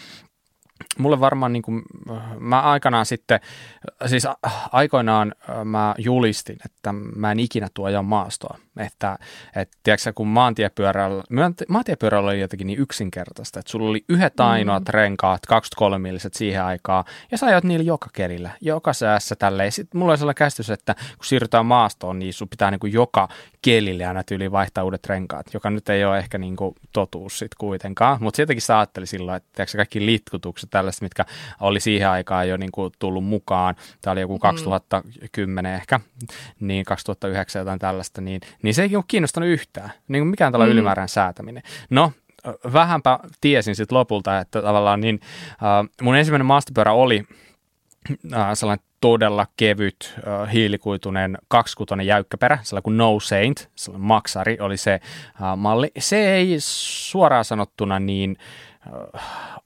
mulle varmaan, niin kuin, mä aikanaan sitten, siis aikoinaan mä julistin, että mä en ikinä tuo ajan maastoa. Että tiedätkö kun maantiepyörällä oli jotenkin niin yksinkertaista, että sulla oli yhdet ainoat renkaat, 23-milliset siihen aikaan, ja sä ajat niillä joka kelillä, joka säässä tälleen. Sitten mulla oli sellainen käsitys, että kun siirrytään maastoon, niin sun pitää niin kuin joka kelille aina tyyliin vaihtaa uudet renkaat, joka nyt ei ole ehkä niin kuin totuus sitten kuitenkaan, mutta sieltäkin sä ajattelin silloin, että tiedätkö kaikki litkutukset, tällaiset, mitkä oli siihen aikaan jo niin kuin tullut mukaan, tämä oli joku 2010 ehkä, niin 2009 jotain tällaista, niin se ei ole kiinnostanut yhtään, niin mikään tällainen ylimääräinen säätäminen. No, vähänpä tiesin sitten lopulta, että tavallaan mun ensimmäinen maastopyörä oli sellainen todella kevyt, hiilikuitunen, kaksikutonen jäykkäperä, sellainen kuin No Saint, sellainen maksari oli se malli. Se ei suoraan sanottuna niin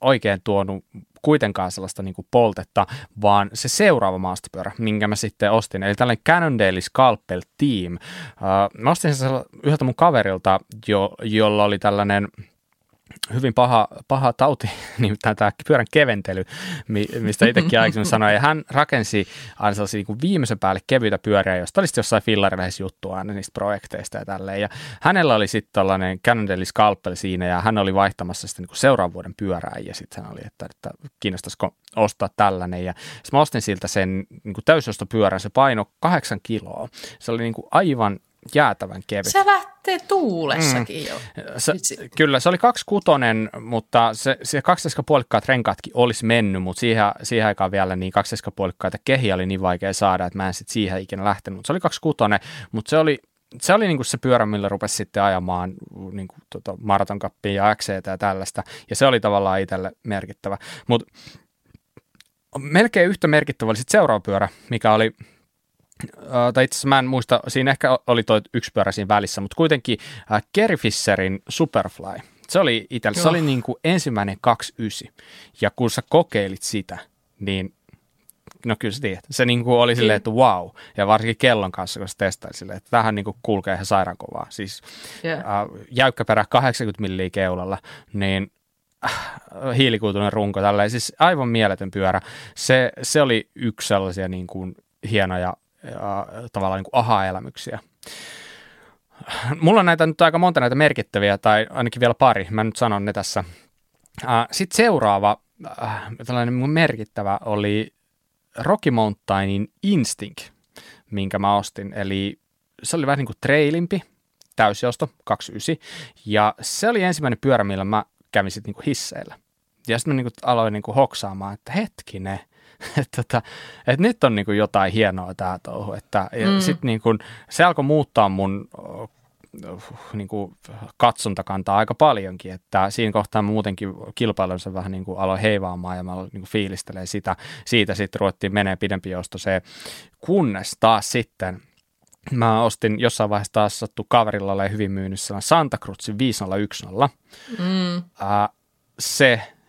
oikein tuonut kuitenkaan sellaista niin kuin poltetta, vaan se seuraava maastopyörä, minkä mä sitten ostin, eli tällainen Cannondale Scalpel Team. Mä ostin sen yhdeltä mun kaverilta, jolla oli tällainen hyvin paha tauti, nimittäin tämä pyörän keventely, mistä itsekin aikaisemmin sanoin, ja hän rakensi aina sellaisia niin viimeisen päälle kevyitä pyöriä, josta oli sitten jossain fillarilähes juttua aina niistä projekteista ja tälleen, ja hänellä oli sitten tällainen Cannondale Scalpel siinä, ja hän oli vaihtamassa sitten niin seuraavan vuoden pyörää, ja sitten hän oli, että kiinnostaisiko ostaa tällainen, ja sitten mä ostin siltä sen niin täysostopyörän, se paino 8 kiloa, se oli niin aivan jäätävän kevyt. Se lähtee tuulessakin jo. Kyllä, se oli 2,6, mutta se 2,5 renkaatkin olisi mennyt, mutta siihen aikaan vielä niin 2,5 kehiä oli niin vaikea saada, että mä en sitten siihen ikinä lähtenyt. Mutta se oli 2,6, mutta se oli niinku se pyörä, millä rupesi sitten ajamaan niinku maratonkappiin ja XC:tä ja tällaista, ja se oli tavallaan itselle merkittävä. Mutta melkein yhtä merkittävä oli sitten seuraava pyörä, mikä oli, tai itse asiassa mä en muista, siinä ehkä oli toi yksi pyörä siinä välissä, mutta kuitenkin Gary Fisherin Superfly. Se oli itsellä, se oli niin kuin ensimmäinen 29, ja kun sä kokeilit sitä, niin no kyllä sä tiedät, se niin kuin oli silleen, että wow, ja varsinkin kellon kanssa, kun sä testaili silleen, että tämähän niin kuin kulkee ihan sairaankovaa, siis jäykkäperä 80 milliä keulalla, niin hiilikuituinen runko, tälleen, siis aivan mieletön pyörä. Se oli yksi sellaisia niin kuin hienoja tavallaan niin kuin aha-elämyksiä. Mulla on näitä nyt aika monta näitä merkittäviä, tai ainakin vielä pari, mä nyt sanon ne tässä. Sitten seuraava tällainen merkittävä oli Rocky Mountainin Instinct, minkä mä ostin, eli se oli vähän niin kuin trailimpi, täysjousto, 29, ja se oli ensimmäinen pyörä, millä mä kävin sitten niin kuin hisseillä. Ja sitten mä niin kuin aloin niin kuin hoksaamaan, että hetkinen, että nyt on niinku jotain hienoa tää touhu, että sitten niinku, se alkoi muuttaa mun niinku katsontakantaa aika paljonkin, että siinä kohtaa mä muutenkin kilpailunsa vähän niinku aloin heivaamaan ja mä aloin niinku fiilistelee sitä, siitä sitten ruvettiin menee pidempi joustoseen, kunnes taas sitten mä ostin jossain vaiheessa taas sattu kaverilla olemaan hyvin myynnissä Santa Cruzin 5010,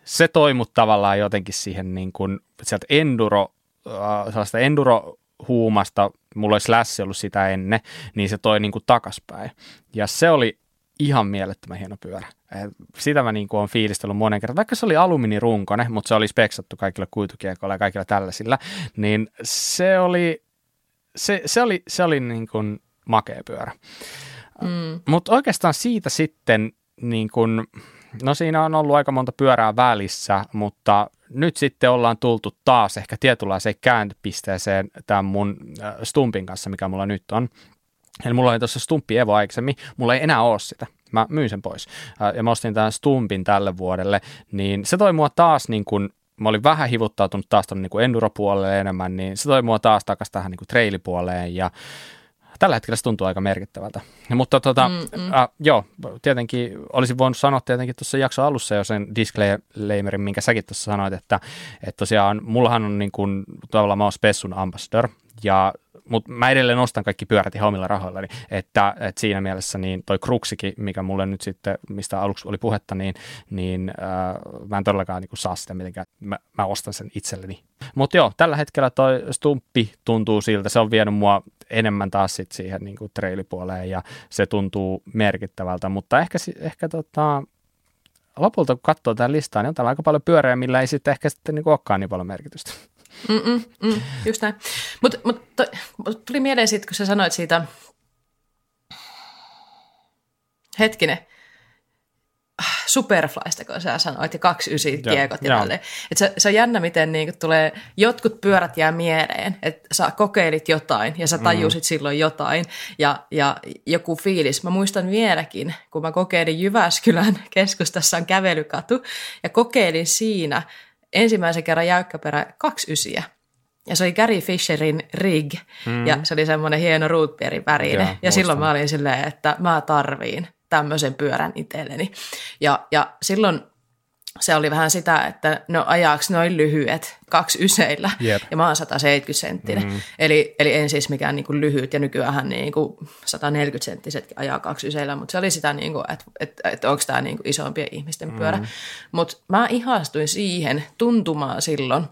se toi mut tavallaan jotenkin siihen niin kuin sieltä sellaista enduro-huumasta, mulla ei Slash ollut sitä ennen, niin se toi niin kuin takaspäin. Ja se oli ihan mielettömän hieno pyörä. Sitä mä niin kuin olen fiilistellut monen kerran, vaikka se oli alumiinirunkoinen, mutta se oli speksattu kaikilla kuitukiekoilla ja kaikilla tällaisilla, niin se oli niin kuin makea pyörä. Mutta oikeastaan siitä sitten niin kuin, no siinä on ollut aika monta pyörää välissä, mutta nyt sitten ollaan tultu taas ehkä tietynlaiseen kääntöpisteeseen tämän mun Stumpin kanssa, mikä mulla nyt on. Eli mulla oli tuossa Stumpi Evo aikaisemmin, mulla ei enää ole sitä. Mä myin sen pois ja mä ostin tämän Stumpin tälle vuodelle, niin se toi mua taas niin kuin, mä olin vähän hivuttautunut taas tuonne niin kuin enduro-puolelle enemmän, niin se toi mua taas takaisin tähän niin kuin trailipuoleen ja tällä hetkellä se tuntuu aika merkittävältä, mutta joo, tietenkin olisin voinut sanoa tietenkin tuossa jakson alussa jo sen disclaimerin, minkä säkin tuossa sanoit, että tosiaan mullahan on niin kuin, tavallaan mä oon Spessun ambassador, mutta mä edelleen ostan kaikki pyörät ihan omilla rahoillani, että siinä mielessä niin toi Cruxikin, mikä mulle nyt sitten, mistä aluksi oli puhetta, niin mä en todellakaan niin kuin saa sitä mitenkään, mä ostan sen itselleni. Mutta joo, tällä hetkellä toi Stumppi tuntuu siltä, se on vienyt mua enemmän taas sit siihen niin kuin trailipuoleen ja se tuntuu merkittävältä, mutta ehkä lopulta kun katsoo tämän listaa, niin on täällä aika paljon pyörejä, millä ei sitten ehkä sitten niin kuin olekaan niin paljon merkitystä. Just näin. Mut tuli mieleen siitä, kun sä sanoit siitä, hetkinen, Superflysta, kun sä sanoit, ja 29 kiekot ja tälleen. Se on jännä, miten niin, tulee, jotkut pyörät jää mieleen, että sä kokeilit jotain ja sä tajusit silloin jotain ja joku fiilis. Mä muistan vieläkin, kun mä kokeilin Jyväskylän keskustassa on kävelykatu ja kokeilin siinä ensimmäisen kerran jäykkäperä 29. Ja se oli Gary Fisherin rig. Ja se oli semmoinen hieno rootbeerin värinen. Ja silloin mä olin silleen, että mä tarviin tämmöisen pyörän itselleni. Ja silloin se oli vähän sitä, että no ajaaks noin lyhyet 290 yep. ja mä oon 170-senttinen. Mm-hmm. Eli en siis mikään niinku lyhyt ja nykyäänhän niinku 140-senttisetkin ajaa 290, mutta se oli sitä, niinku, että et onko tämä niinku isompien ihmisten pyörä. Mm-hmm. Mutta mä ihastuin siihen tuntumaan silloin.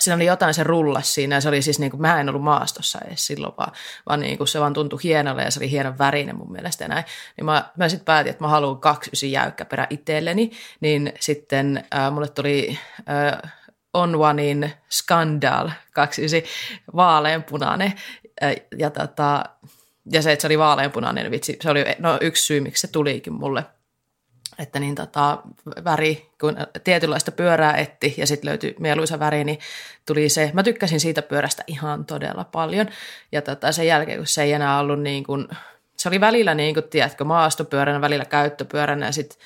Siinä oli jotain, se rullasi siinä ja se oli siis niin kuin, mä en ollut maastossa edes silloin vaan niin kuin se vaan tuntui hienolle ja se oli hienon värinen mun mielestä ja näin. Niin mä sitten päätin, että mä haluan 29 jäykkäperä itselleni, niin sitten mulle tuli On Onein Scandal 29 vaaleanpunainen ja se, että se oli vaaleanpunainen vitsi, se oli yksi syy, miksi se tulikin mulle. Että niin väri, kun tietynlaista pyörää etti ja sitten löytyi mieluisa väri, niin tuli se. Mä tykkäsin siitä pyörästä ihan todella paljon. Ja sen jälkeen, kun se ei enää ollut niin kuin, se oli välillä niin kuin, tiedätkö, maastopyöränä, välillä käyttöpyöränä ja sitten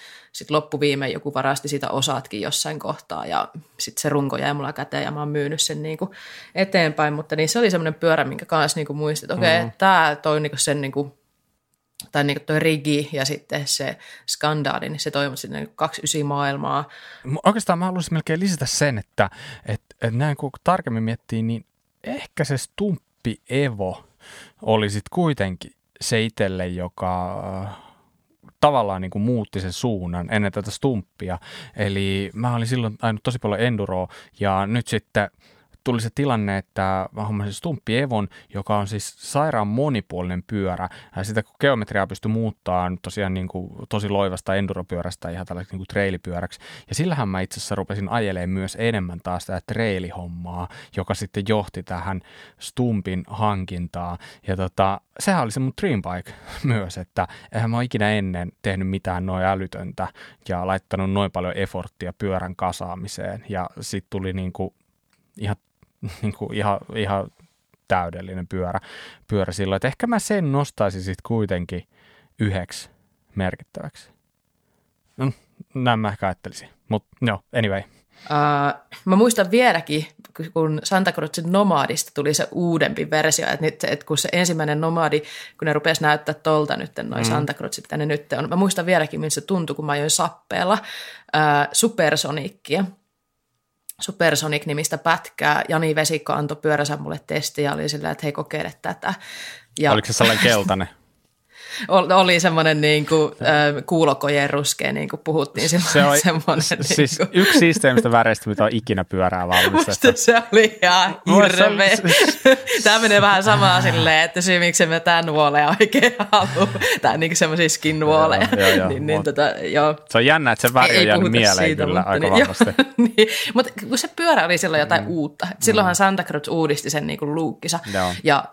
loppuviimein joku varasti siitä osaatkin jossain kohtaa ja sitten se runko jäi mulla käteen ja mä oon myynyt sen niin kuin eteenpäin. Mutta niin se oli semmoinen pyörä, minkä kanssa niin kuin muistin, että okei, tää toi niin kuin sen niin kuin, tai niin kuin toi Rigi ja sitten se Skandaali, niin se toimi sinne niin 29 maailmaa. Oikeastaan mä haluaisin melkein lisätä sen, että näin kun tarkemmin miettii, niin ehkä se Stumppi Evo oli sitten kuitenkin se itselle, joka tavallaan niin kuin muutti sen suunnan ennen tätä Stumppia. Eli mä olin silloin ainut tosi paljon enduroa ja nyt sitten tuli se tilanne, että mä hommasin Stumppi Evon, joka on siis sairaan monipuolinen pyörä. Sitä kun geometriaa pystyi muuttamaan tosiaan niin kuin tosi loivasta enduropyörästä ihan tällaiseksi niin treilipyöräksi. Ja sillähän mä itse asiassa rupesin ajelemaan myös enemmän taas tätä treilihommaa, joka sitten johti tähän Stumpin hankintaan. Ja sehän oli se mun dreambike myös, että eihän mä ole ikinä ennen tehnyt mitään noin älytöntä ja laittanut noin paljon efforttia pyörän kasaamiseen. Ja sitten tuli ihan täydellinen pyörä silloin, että ehkä mä sen nostaisin sitten kuitenkin yhdeksi merkittäväksi. No, näin mä ehkä ajattelisin, mutta no, anyway. Mä muistan vieläkin, kun Santa Cruzin Nomadista tuli se uudempi versio, että kun se ensimmäinen Nomadi, kun ne rupesi näyttää tolta nyt noin Santa Cruzit, mitä ne nyt on. Mä muistan vieläkin, miltä se tuntui, kun mä ajoin Sappeella Supersonickia. Supersonic-nimistä pätkää. Jani Vesikko antoi pyöränsä mulle testiä ja oli sillä, että hei, kokeile tätä. Ja oliko se sellainen keltainen? Oli semmoinen niin kuin, kuulokojeen ruskea, niin kuin puhuttiin. Se oli siis niin kuin yksi siisteimmistä väreistä, mitä on ikinä pyörää valmistettu. Se oli ihan hirveä. Tämä menee vähän samaa silleen, että syy miksi me tämän nuoleja oikein haluu. Tai niin kuin semmoisia skin-nuoleja. Se on jännä, että se väri on jäänyt mieleen siitä, kyllä aika vahvasti. Niin. Mutta kun se pyörä oli silloin jotain uutta. Silloinhan Santa Cruz uudisti sen niin kuin luukkinsa.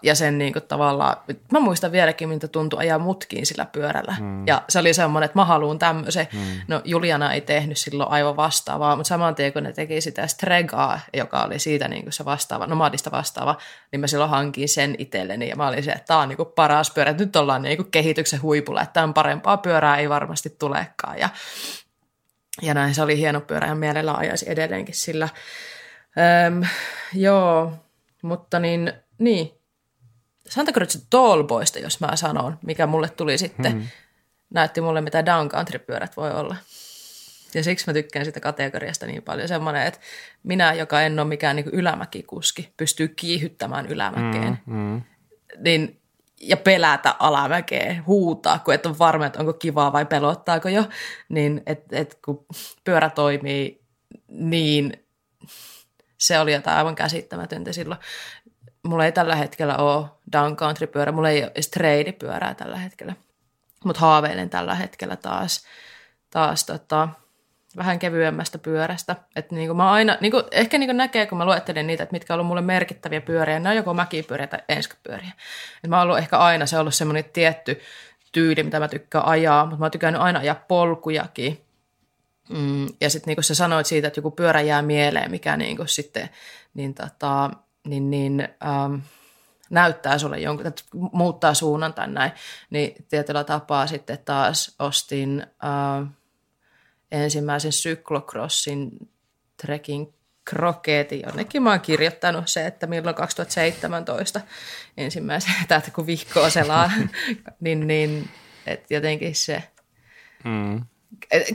Ja sen niin kuin tavallaan, mä muistan vieläkin, miltä tuntui ajaa mutkiin sillä pyörällä. Ja se oli semmoinen, että mä haluun tämmöisen. No Juliana ei tehnyt silloin aivan vastaavaa, mutta saman tien kun ne teki sitä Stregaa, joka oli siitä niin kuin se vastaava, Nomadista vastaava, niin mä silloin hankin sen itselleni ja mä olin se, että tää on niin kuin paras pyörä. Nyt ollaan niin kuin kehityksen huipulla, että tämän parempaa pyörää ei varmasti tulekaan. Ja näin se oli hieno pyörä ja mielellään ajaisi edelleenkin sillä. Joo, mutta niin. Santa Cruzin Tallboysta, jos mä sanon, mikä mulle tuli sitten, näytti mulle, mitä downcountry-pyörät voi olla. Ja siksi mä tykkään sitä kategoriasta niin paljon. Semmoinen, että minä, joka en ole mikään niin kuin ylämäkikuski, pystyy kiihyttämään ylämäkeen. Niin, ja pelätä alamäkeen, huutaa, kun et ole varma, että onko kivaa vai pelottaako jo. Niin, kun pyörä toimii, niin se oli jotain aivan käsittämätöntä silloin. Mulla ei tällä hetkellä ole downcountry-pyörä, mulla ei ole edes treilipyörää tällä hetkellä. Mutta haaveilen tällä hetkellä taas vähän kevyemmästä pyörästä. Et niinku mä aina, niinku, ehkä niinku näkee, kun mä luettelin niitä, että mitkä on ollut mulle merkittäviä pyöriä. Ne on joko mäkipyöriä tai enskapyöriä. Et mä oon ollut ehkä aina, se on ollut semmoinen tietty tyyli, mitä mä tykkään ajaa, mutta mä oon tykännyt aina ajaa polkujakin. Ja sitten niinku sä sanoit siitä, että joku pyörä jää mieleen, mikä niinku sitten näyttää sulle jonkun, että muuttaa suunnan tai näin, niin tietyllä tapaa sitten taas ostin ensimmäisen syklokrossin Trekin Crocketti. Jonnekin mä oon kirjoittanut se, että milloin 2017 ensimmäisen, täältä kun vihkoa selaa, niin et jotenkin se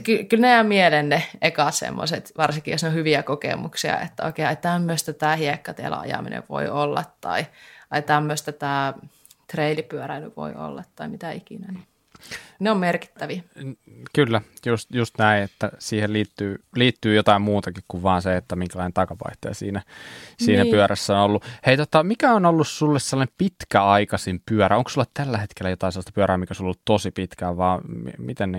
Kyllä ne jää mieleen ne eka semmoiset, varsinkin jos ne on hyviä kokemuksia, että okei, tämmöistä tämä hiekkatiellä ajaminen voi olla, tai tämmöistä tämä treilipyöräily voi olla, tai mitä ikinä. Ne on merkittäviä. Kyllä, just näin, että siihen liittyy jotain muutakin kuin vaan se, että minkälainen takavaihtaja siinä niin pyörässä on ollut. Hei, mikä on ollut sulle sellainen pitkäaikaisin pyörä? Onko sulla tällä hetkellä jotain sellaista pyörää, mikä on ollut tosi pitkään, vaan miten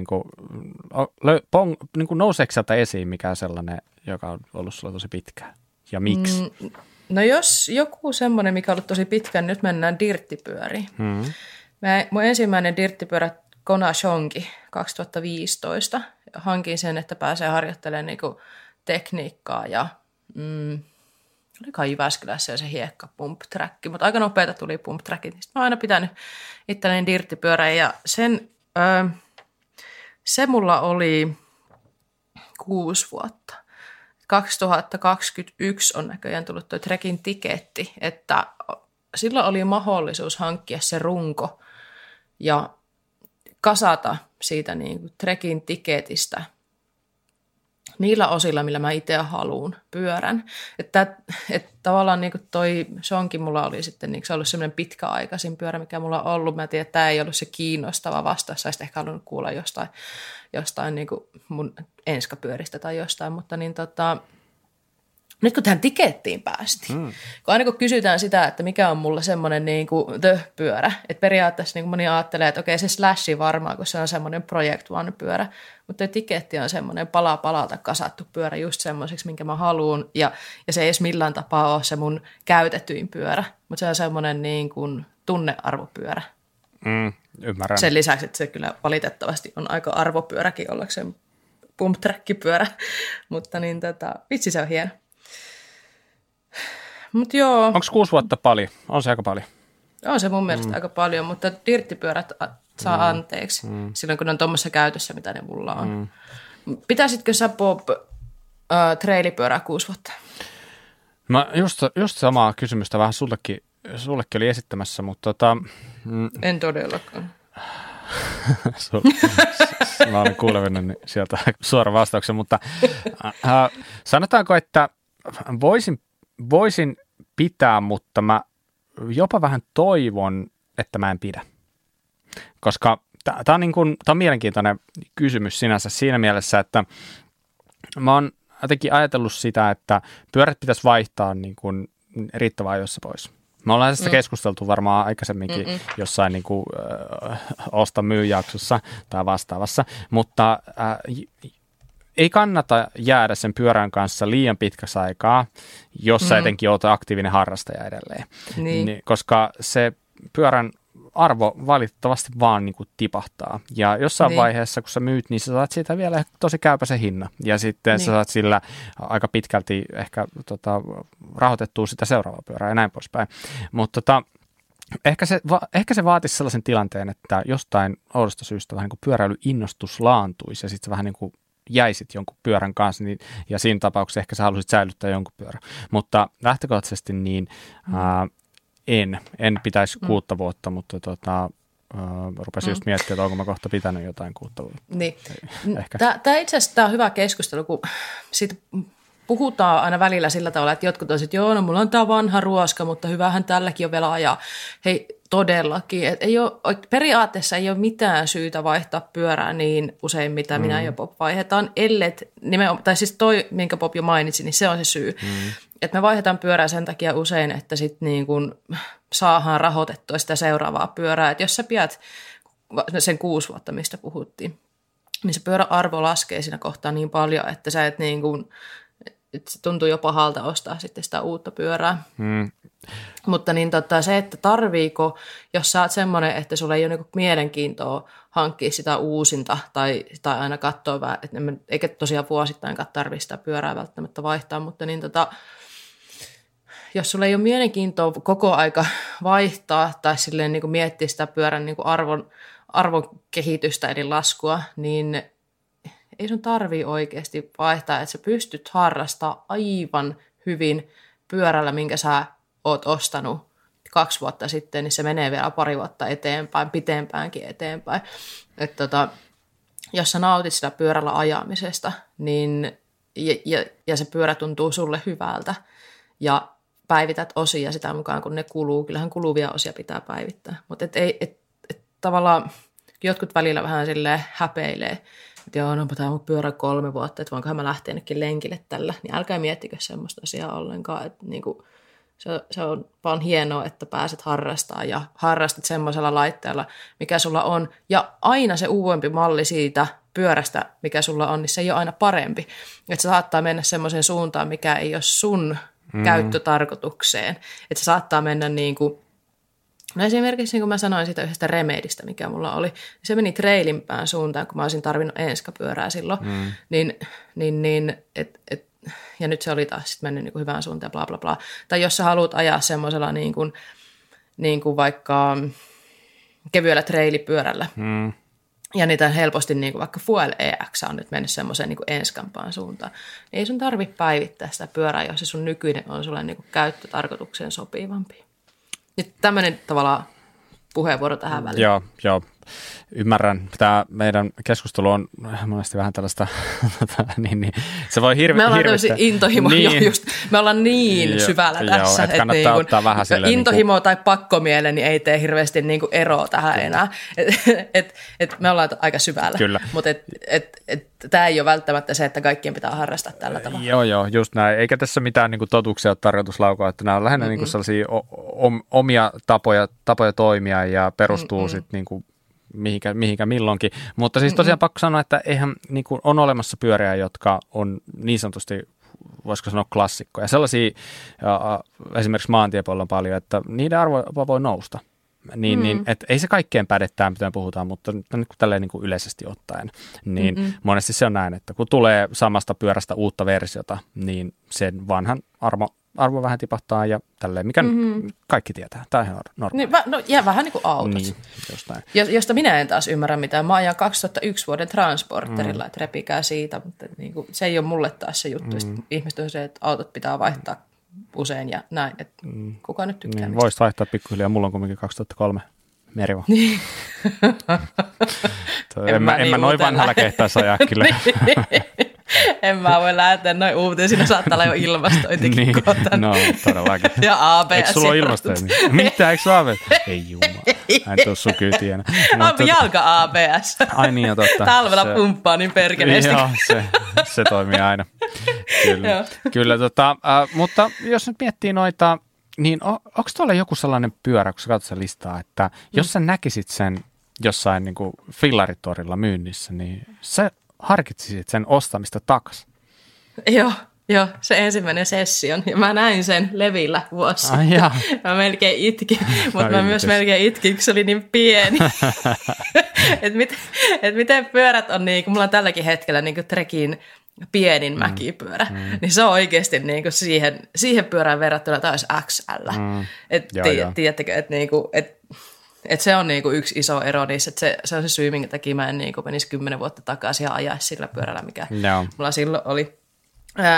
nouseeko sieltä esiin mikä sellainen, joka on ollut sulla tosi pitkään? Ja miksi? No jos joku semmoinen, mikä on ollut tosi pitkään, niin nyt mennään dirttipyöriin. Mun ensimmäinen dirttipyörä Kona Shonki 2015. Hankin sen, että pääsee harjoittelemaan niinku tekniikkaa ja olikaan Jyväskylässä se hiekka pump track, mutta aika nopeita tuli pump trackit. Mä oon aina pitänyt itselleen dirttipyörän ja sen, se mulla oli 6 vuotta. 2021 on näköjään tullut toi Trekin tiketti, että silloin oli mahdollisuus hankkia se runko ja kasata siitä niin kuin Trekin tiketistä niillä osilla, millä mä itse haluan pyörän. Että tavallaan niin kuin toi Shonki mulla oli sitten, niin se on ollut semmoinen pitkäaikaisin pyörä, mikä mulla on ollut. Mä tiedän, että tämä ei ollut se kiinnostava vastaus. Sä olisit ehkä halunnut kuulla jostain niin kuin mun enskapyöristä tai jostain, mutta niin nyt kun tähän tikettiin päästiin, kun aina kun kysytään sitä, että mikä on mulla semmoinen niin kuin the-pyörä, että periaatteessa niin moni ajattelee, että okei se Slashi varmaan, kun se on semmoinen Project One-pyörä, mutta tiketti on semmoinen pala palalta kasattu pyörä just semmoiseksi, minkä mä haluun, ja se ei edes millään tapaa ole se mun käytetyin pyörä, mutta se on semmoinen niin kuin tunnearvopyörä. Ymmärrän. Sen lisäksi, että se kyllä valitettavasti on aika arvopyöräkin ollakseen pump-track-pyörä, mutta niin vitsi se on hieno. Onko 6 vuotta paljon? On se aika paljon. On se mun mielestä aika paljon, mutta dirttipyörät saa anteeksi silloin, kun ne on tuommoisessa käytössä, mitä ne mulla on. Pitäisitkö sä Bob treilipyörää 6 vuotta? Mä just samaa kysymystä vähän sullekin oli esittämässä, mutta en todellakaan. Mä olen kuulevinani sieltä suoran vastauksen, mutta sanotaanko, että voisin pitää, mutta mä jopa vähän toivon, että mä en pidä. Koska tämä on, niin on mielenkiintoinen kysymys sinänsä siinä mielessä, että mä oon jotenkin ajatellut sitä, että pyörät pitäisi vaihtaa niin kuin riittävän ajoissa pois. Me ollaan tästä keskusteltu varmaan aikaisemminkin jossain niin kuin, osta myy-jaksossa tai vastaavassa, mutta ei kannata jäädä sen pyörän kanssa liian pitkäksi aikaa, jos sä etenkin oot aktiivinen harrastaja edelleen. Niin. Koska se pyörän arvo valitettavasti vaan niin kuin tipahtaa. Ja jossain vaiheessa, kun sä myyt, niin sä saat siitä vielä tosi käypäisen hinnan. Ja sitten sä saat sillä aika pitkälti ehkä rahoitettua sitä seuraavaa pyörää ja näin poispäin. Mutta ehkä se vaatisi sellaisen tilanteen, että jostain oudosta syystä vähän niin kuin pyöräilyinnostus laantuisi ja sitten se vähän niin kuin jäisit jonkun pyörän kanssa, niin, ja siinä tapauksessa ehkä sä halusit säilyttää jonkun pyörän. Mutta lähtökohtaisesti niin en pitäisi 6 vuotta, mutta rupesin just miettimään, että onko mä kohta pitänyt jotain 6 vuotta. Niin. Tämä itse asiassa on hyvä keskustelu, kun siitä puhutaan aina välillä sillä tavalla, että jotkut on sitten, mulla on tämä vanha ruoska, mutta hyvähän tälläkin on vielä ajaa. Hei, todellakin. Periaatteessa ei ole mitään syytä vaihtaa pyörää niin usein, mitä minä ja Bob vaihdetaan, tai siis toi, minkä Bob jo mainitsi, niin se on se syy. Että me vaihdetaan pyörää sen takia usein, että sitten niin kun saadaan rahoitettua sitä seuraavaa pyörää. Että jos sä pidät sen 6 vuotta, mistä puhuttiin, niin se pyörän arvo laskee siinä kohtaa niin paljon, että sä et niin kun, että se tuntuu jo pahalta ostaa sitten sitä uutta pyörää. Mutta niin se, että tarviiko, jos sä oot semmoinen, että sulla ei ole niinku mielenkiintoa hankkia sitä uusinta tai aina katsoa vähän, että eikä tosiaan vuosittainkaan tarvitse sitä pyörää välttämättä vaihtaa, mutta niin jos sulla ei ole mielenkiintoa koko aika vaihtaa tai silleen niinku miettiä sitä pyörän niinku arvon kehitystä eli laskua, niin ei sun tarvii oikeasti vaihtaa, että sä pystyt harrastamaan aivan hyvin pyörällä, minkä sä oot ostanut 2 vuotta sitten, niin se menee vielä pari vuotta eteenpäin, pitempäänkin eteenpäin. Että jos sä nautit sitä pyörällä ajamisesta, niin, ja se pyörä tuntuu sulle hyvältä, ja päivität osia sitä mukaan, kun ne kuluu. Kyllähän kuluvia osia pitää päivittää. Mutta tavallaan jotkut välillä vähän silleen häpeilee, että joo, no pitää mun pyörä 3 vuotta, että voinkohan mä lähteä jonnekin lenkille tällä. Niin älkää miettikö semmoista asiaa ollenkaan. Että niinku, se on vaan hienoa, että pääset harrastamaan ja harrastat semmoisella laitteella, mikä sulla on. Ja aina se uudempi malli siitä pyörästä, mikä sulla on, niin se ei ole aina parempi. Että se saattaa mennä semmoiseen suuntaan, mikä ei ole sun käyttötarkoitukseen. Että se saattaa mennä niin kuin, no esimerkiksi niin kuin mä sanoin siitä yhdestä Remedistä, mikä mulla oli, se meni treilimpään suuntaan, kun mä olisin tarvinnut enskapyörää silloin. Ja nyt se oli taas sitten mennyt niin kuin hyvään suuntaan, bla bla bla. Tai jos sä haluat ajaa semmoisella niin kuin vaikka kevyellä treilipyörällä, ja niitä helposti, niin kuin vaikka Fuel EX on nyt mennyt semmoiseen niin kuin enskampaan suuntaan. Ei sun tarvitse päivittää sitä pyörää, jos se sun nykyinen on sulle niin kuin käyttötarkoitukseen sopivampi. Nyt tämmöinen tavallaan puheenvuoro tähän väliin. Joo. Ymmärrän. Tämä meidän keskustelu on monesti vähän tällaista, niin. Se voi hirveästi. Me ollaan tämmöisiä intohimoja, niin. Just. Me ollaan niin syvällä tässä, että niin intohimo niin kuin tai pakkomiele niin ei tee hirveästi niin kuin eroa tähän enää. Me ollaan aika syvällä. Kyllä. Mutta tämä ei ole välttämättä se, että kaikkien pitää harrastaa tällä tavalla. Joo, just näin. Eikä tässä mitään niin kuin totuuksia ole tarkoitus laukoa, että nämä on lähinnä niin kuin sellaisia omia tapoja toimia ja perustuu sitten niin kuin mihinkä milloinkin. Mutta siis tosiaan pakko sanoa, että eihän niin kuin on olemassa pyöriä, jotka on niin sanotusti, voisiko sanoa, klassikkoja. Sellaisia esimerkiksi maantiepuolella on paljon, että niiden arvoa voi nousta. Niin, et ei se kaikkeen pädettää, mitä puhutaan, mutta tälleen niin kuin yleisesti ottaen. Niin monesti se on näin, että kun tulee samasta pyörästä uutta versiota, niin sen vanhan arvo vähän tipahtaa ja tälleen, mikä kaikki tietää. Tämä on ihan normaali. Jää vähän niin kuin autot. Niin, josta minä en taas ymmärrä mitään. Mä ajan 2001 vuoden transporterilla, että repikää siitä, mutta niin kuin, se ei ole mulle taas se juttu. Ihmiset on se, että autot pitää vaihtaa usein ja näin, että kuka nyt tykkää niin, niistä. Voisi vaihtaa pikkuhiljaa, mulla on kuitenkin 2003 Meriva. Niin. en mä noin vanhalla kehtaisi ajaa kyllä. En mä voi lähteä noin uuteen. Siinä saattaa olla jo ilmastointikin niin, kohta. No, todellakin. Ja ABS. Eikö sulla ole ilmastointi? Mitä? Eikö sulla ABS? Ei jumala. En tuu sun kyytienä. Jalka ABS. Ai niin, totta. Talvella se pumppaa niin perkeleesti. Joo, se toimii aina. Kyllä mutta jos nyt miettii noita, niin onko tuolla joku sellainen pyörä, kun sä katsot sen listaa, että jos sä näkisit sen jossain niin kuin fillaritorilla myynnissä, niin se harkitsisit sen ostamista takaisin? Joo, se ensimmäinen session. Ja mä näin sen levillä vuosi. Mä melkein itkin, mutta mä myös melkein itkin, kun se oli niin pieni. Miten pyörät on niin, kun mulla on tälläkin hetkellä niin kuin Trekin pienin mäkipyörä, niin se on oikeasti niin kuin siihen pyörään verrattuna taas XL. Tiedättekö, että niinku, et se on niinku yksi iso ero niissä, että se on se syy, minkä takia mä en niinku menisi 10 vuotta takaisin ja ajaisi sillä pyörällä, mikä mulla silloin oli.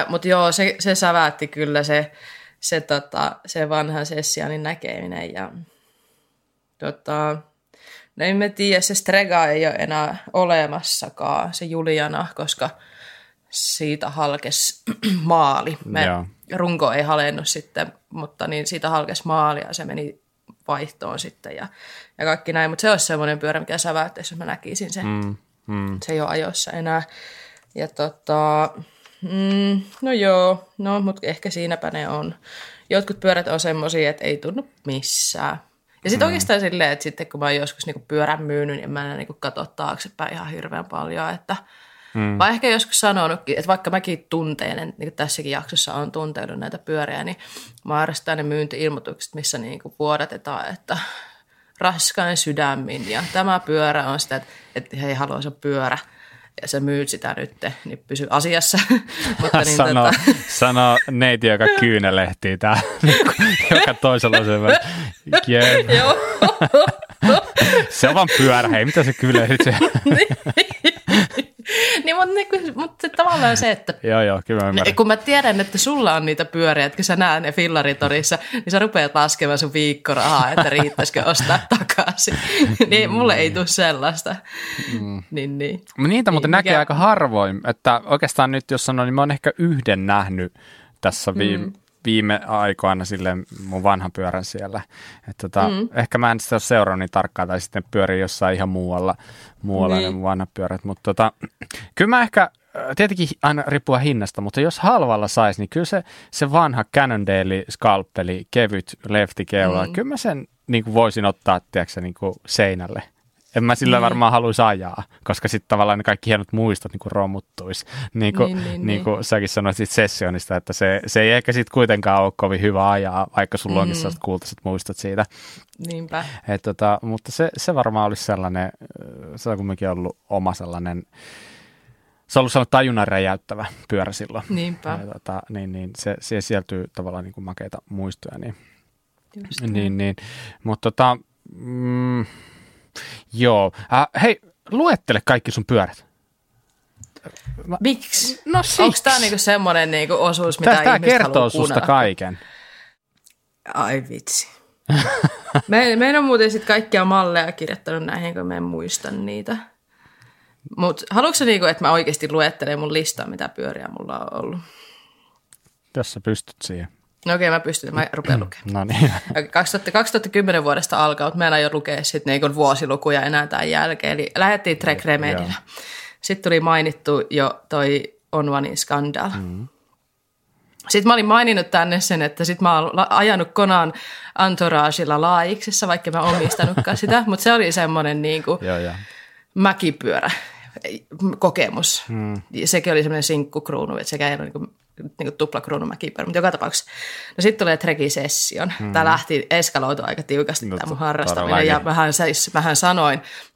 Mutta joo, se säväytti kyllä se vanhan sessionin näkeminen. Ja, no en mä tiedä, se Strega ei ole enää olemassakaan, se Juliana, koska siitä halkesi maali. Runko ei halennut sitten, mutta niin siitä halkesi maali ja se meni vaihtoon sitten ja kaikki näin. Mutta se olisi semmoinen pyörä, mikä säväyttäisi, jos mä näkisin sen. Se ei ole ajoissa enää. Ja mutta ehkä siinäpä ne on. Jotkut pyörät on semmoisia, että ei tunnu missään. Ja sitten oikeastaan silleen, että sitten kun mä oon joskus niinku pyörän myynyt, niin mä en niinku katso taaksepäin ihan hirveän paljon, että vai ehkä joskus sanonutkin, että vaikka mäkin tunteinen, niin tässäkin jaksossa on tunteudut näitä pyöriä, niin mä harrastan ne myynti-ilmoitukset, missä niin vuodatetaan, että raskain sydämin ja tämä pyörä on sitä, että hei, haluaa se pyörä ja sä myyt sitä nyt, niin pysy asiassa. Mutta niin sano neiti, joka kyynelehtii tää, joka toisella on semmoinen. Joo. Se on vaan pyörä, hei, mitä se kyynelehtii? Niin mutta tavallaan se, että joo, kyllä mä ymmärrän. Kun mä tiedän, että sulla on niitä pyöriä, että kun sä näet ne fillaritorissa, niin sä rupeat laskemaan sun viikkorahaa, että riittäisikö ostaa takaisin. Niin mulle ei tule sellaista. Niin. Niitä muuten näkee aika harvoin, että oikeastaan nyt jos sanon, niin mä oon ehkä yhden nähnyt tässä viime aikoina silleen mun vanhan pyörän siellä. Että ehkä mä en sitä ole seurannut niin tarkkaan, tai sitten pyörii jossain ihan muualla ne mun vanhat pyörät. Mutta kyllä mä ehkä, tietenkin aina riippuu hinnasta, mutta jos halvalla saisi, niin kyllä se vanha Cannondale skalppeli, kevyt leftikeula, kyllä mä sen niin kuin voisin ottaa, tiedätkö, niin kuin seinälle. En mä sillä varmaan haluaisi ajaa, koska sitten tavallaan ne kaikki hienot muistot niin romuttuisi. Niin kuin säkin sanoit siitä sessionista, että se ei ehkä sitten kuitenkaan ole kovin hyvä ajaa, vaikka sulla onkin sellaiset kultaiset muistot siitä. Niinpä. Et, mutta se varmaan olisi sellainen, se on kumminkin ollut oma sellainen, se on ollut sellainen tajunnan räjäyttävä pyörä silloin. Niinpä. Ja, niin se sieltyy tavallaan niin kuin makeita muistoja. Niin. Mutta joo. Hei, luettele kaikki sun pyörät. Miksi? No siksi. Onko tää niinku semmonen niinku osuus, mitä ihmiset haluaa kuunnella? Tää kertoo susta kaiken. Ai vitsi. Mä en ole muuten sit kaikkia malleja kirjoittanut näihin, kun mä en muista niitä. Mut haluatko sä niinku, että mä oikeesti luettelen mun listaa, mitä pyöriä mulla on ollut? Jos sä pystyt siihen. No okei, mä pystyn. Mä rupean lukemaan. No niin. 2010 vuodesta alkaa, mutta mä en aio lukea sitten niin vuosilukuja enää tämän jälkeen. Eli lähdettiin Trek Remedillä. Sitten tuli mainittu jo toi On Onein Skandaal. Mm-hmm. Sitten mä olin maininnut tänne sen, että sitten mä oon ajanut Konan Antorageilla Laaiksessa, vaikka mä omistanutkaan sitä. Mutta se oli semmoinen niin kuin mäkipyörä kokemus. Mm. Sekin oli semmoinen sinkkukruunu, että sekä ei ole niin kuin tuplakruunumäkipyörä, mutta joka tapauksessa. No sitten tulee Trek-session. Tämä lähti eskaloitua aika tiukasti tämä mun harrastaminen. Todellakin. Ja mähän sanoin,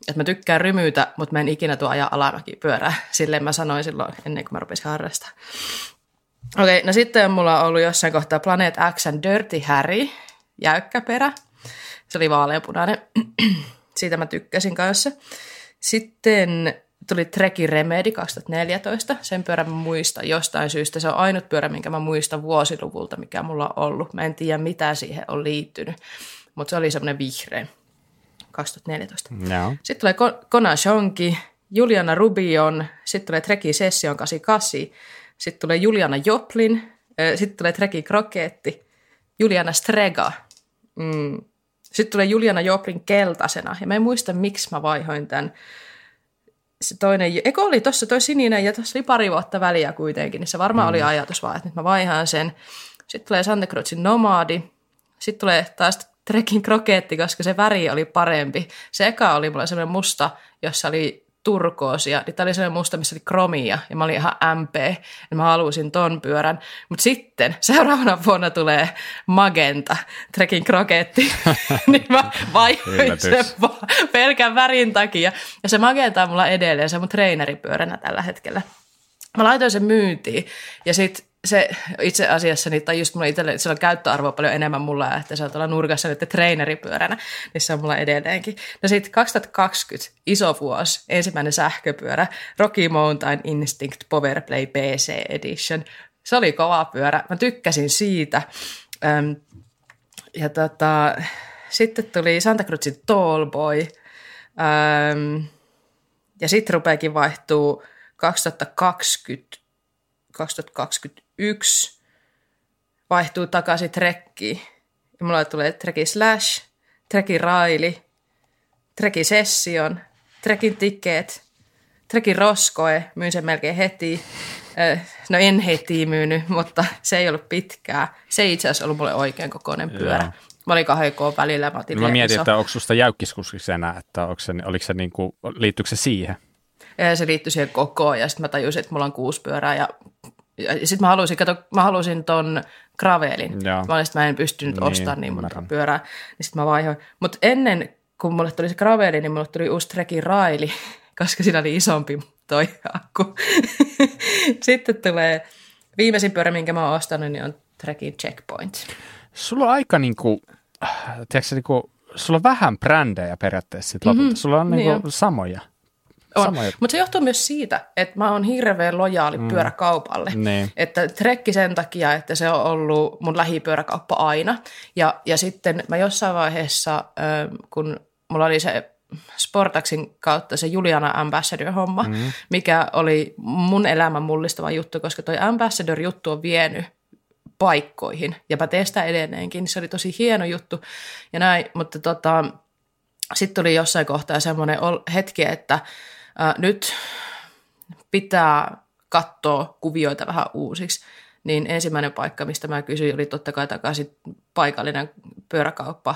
että mä tykkään rymyytä, mutta mä en ikinä tuo ajaa alamäkipyörää. Silleen mä sanoin silloin, ennen kuin mä rupesin harrastaa. Okei, no sitten mulla on ollut jossain kohtaa Planet X:n Dirty Harry, jäykkäperä. Se oli vaaleanpunainen. Siitä mä tykkäsin kanssa. Sitten tuli Treki Remedy 2014, sen pyörän mä muistan jostain syystä. Se on ainut pyörä, minkä mä muistan vuosiluvulta, mikä mulla on ollut. Mä en tiedä, mitä siihen on liittynyt, mutta se oli semmoinen vihreä 2014. No. Sitten tulee Kona Shonki, Juliana Rubion, sitten tulee Treki Session 88, sitten tulee Juliana Joplin, sitten tulee Treki Crocketti, Juliana Strega, sitten tulee Juliana Joplin keltaisena. Ja mä en muista, miksi mä vaihoin tämän. Se toinen, eikö oli tuossa toi sininen ja tuossa oli pari vuotta väliä kuitenkin, niin se varmaan oli ajatus vaan, että nyt mä vaihaan sen. Sitten tulee Santa Cruzin Nomadi, sitten tulee taas Trekin Croketti, koska se väri oli parempi. Se eka oli mulla semmoinen musta, jossa oli turkoosia, niin tää oli semmoinen musta, missä oli kromia ja mä olin ihan MP, ja mä halusin ton pyörän. Mutta sitten seuraavana vuonna tulee magenta, Trekin Croketti, niin mä vaihoin sen pelkän värin takia. Ja se magenta on mulla edelleen, se on mun treeneripyöränä tällä hetkellä. Mä laitoin sen myyntiin ja sit se itse asiassa, tai just mulla itselle, sillä on käyttöarvoa paljon enemmän mulla, että sä oot olla nurkassa nyt treeneripyöränä, niin se on mulla edelleenkin. No sit 2020, iso vuosi, ensimmäinen sähköpyörä, Rocky Mountain Instinct Powerplay PC Edition. Se oli kova pyörä, mä tykkäsin siitä. Ja sitten tuli Santa Cruzin Tallboy, ja sit rupeekin vaihtuu 2021 vaihtuu takaisin Trekkiin. Ja mulla tulee Treki Slash, Treki Raili, Treki Session, Trekin Ticket, Treki Roskoe, myyn sen melkein heti. No en heti myynyt, mutta se ei ollut pitkää. Se ei itse asiassa ollut mulle oikein kokoinen pyörä. Joo. Mä olin 2K välillä. Mä mietin, että onko susta jäykkiskuskiksi enää, että oliko se niinku, liittyykö se siihen? Ja se liittyi siihen kokoon ja sitten mä tajusin, että mulla on 6 pyörää ja sitten mä halusin ton Gravelin. Mä en pystynyt ostamaan niin monta pyörää, niin sitten mä vaihoin. Mutta ennen kuin mulle tuli se Graveli, niin mulle tuli uusi Treki Raili, koska siinä oli isompi toi akku. Sitten tulee viimeisin pyörä, minkä mä oon ostanut, niin on Treki Checkpoint. Sulla on aika niinku, tiedätkö, sulla on vähän brändejä periaatteessa lopulta. Sulla on niinku samoja. On. Mutta se johtuu myös siitä, että mä oon hirveän lojaali pyöräkaupalle. Niin. Että Trekki sen takia, että se on ollut mun lähipyöräkauppa aina. Ja sitten mä jossain vaiheessa, kun mulla oli se Sportaxin kautta se Juliana Ambassador-homma, mikä oli mun elämän mullistava juttu, koska toi Ambassador-juttu on vienyt paikkoihin. Ja mä teen sitä edelleenkin, se oli tosi hieno juttu ja näin, mutta sitten tuli jossain kohtaa semmoinen hetki, että nyt pitää katsoa kuvioita vähän uusiksi. Niin ensimmäinen paikka, mistä mä kysyin, oli totta kai takaisin paikallinen pyöräkauppa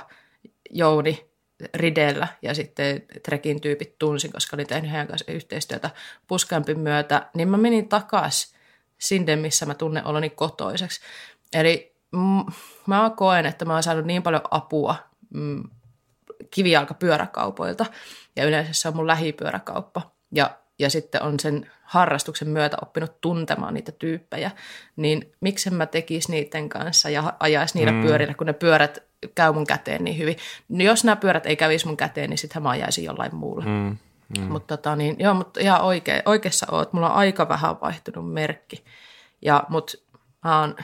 Jouni Ridellä. Ja sitten Trekin tyypit tunsin, koska olin tehnyt heidän kanssa yhteistyötä Puskampin myötä. Niin mä menin takaisin sinne, missä mä tunnen oloni kotoiseksi. Eli mä koen, että mä oon saanut niin paljon apua kivijalkapyöräkaupoilta ja yleensä se on mun lähipyöräkauppa ja sitten on sen harrastuksen myötä oppinut tuntemaan niitä tyyppejä, niin miksen mä tekisi niiden kanssa ja ajaisi niillä pyörillä, kun ne pyörät käy mun käteen niin hyvin. No jos nämä pyörät ei kävisi mun käteen, niin sittenhän mä ajaisin jollain muulla. Mutta mutta ihan oikeassa oot. Mulla on aika vähän vaihtunut merkki, mutta mä oon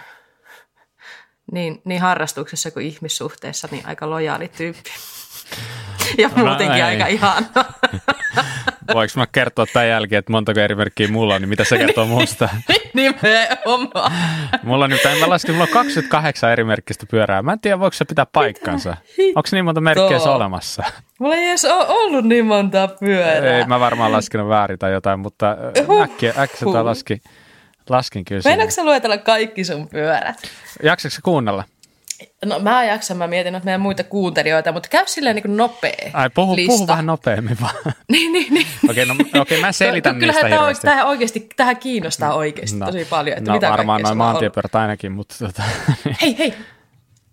niin harrastuksessa kuin ihmissuhteessa niin aika lojaali tyyppi. Ja muutenkin aika ihana. Voinko mä kertoa tämän jälkeen, että montako eri merkkiä mulla on, niin mitä se kertoo musta? Nimenomaan. Mulla on 28 eri merkkistä pyörää. Mä en tiedä, voiko se pitää paikkansa. Onko niin monta merkkiä olemassa? Mulla ei edes ole ollut niin montaa pyörää. Ei, mä varmaan laskenut väärin tai jotain, mutta äkkiä tai laskin kyllä. Meinaatko sä luetella kaikki sun pyörät? Jaksatko sä kuunnella? No mä jaksan, mä mietin meidän muita kuuntelijoita, mutta käy silleen niin kuin nopea. Ai puhu vähän nopeammin vaan. niin. Okei, mä selitän niistä hirveästi. Kyllähän tähän kiinnostaa oikeasti tosi paljon, että mitä varmaan noin maantiepyörät ainakin, mutta Hei,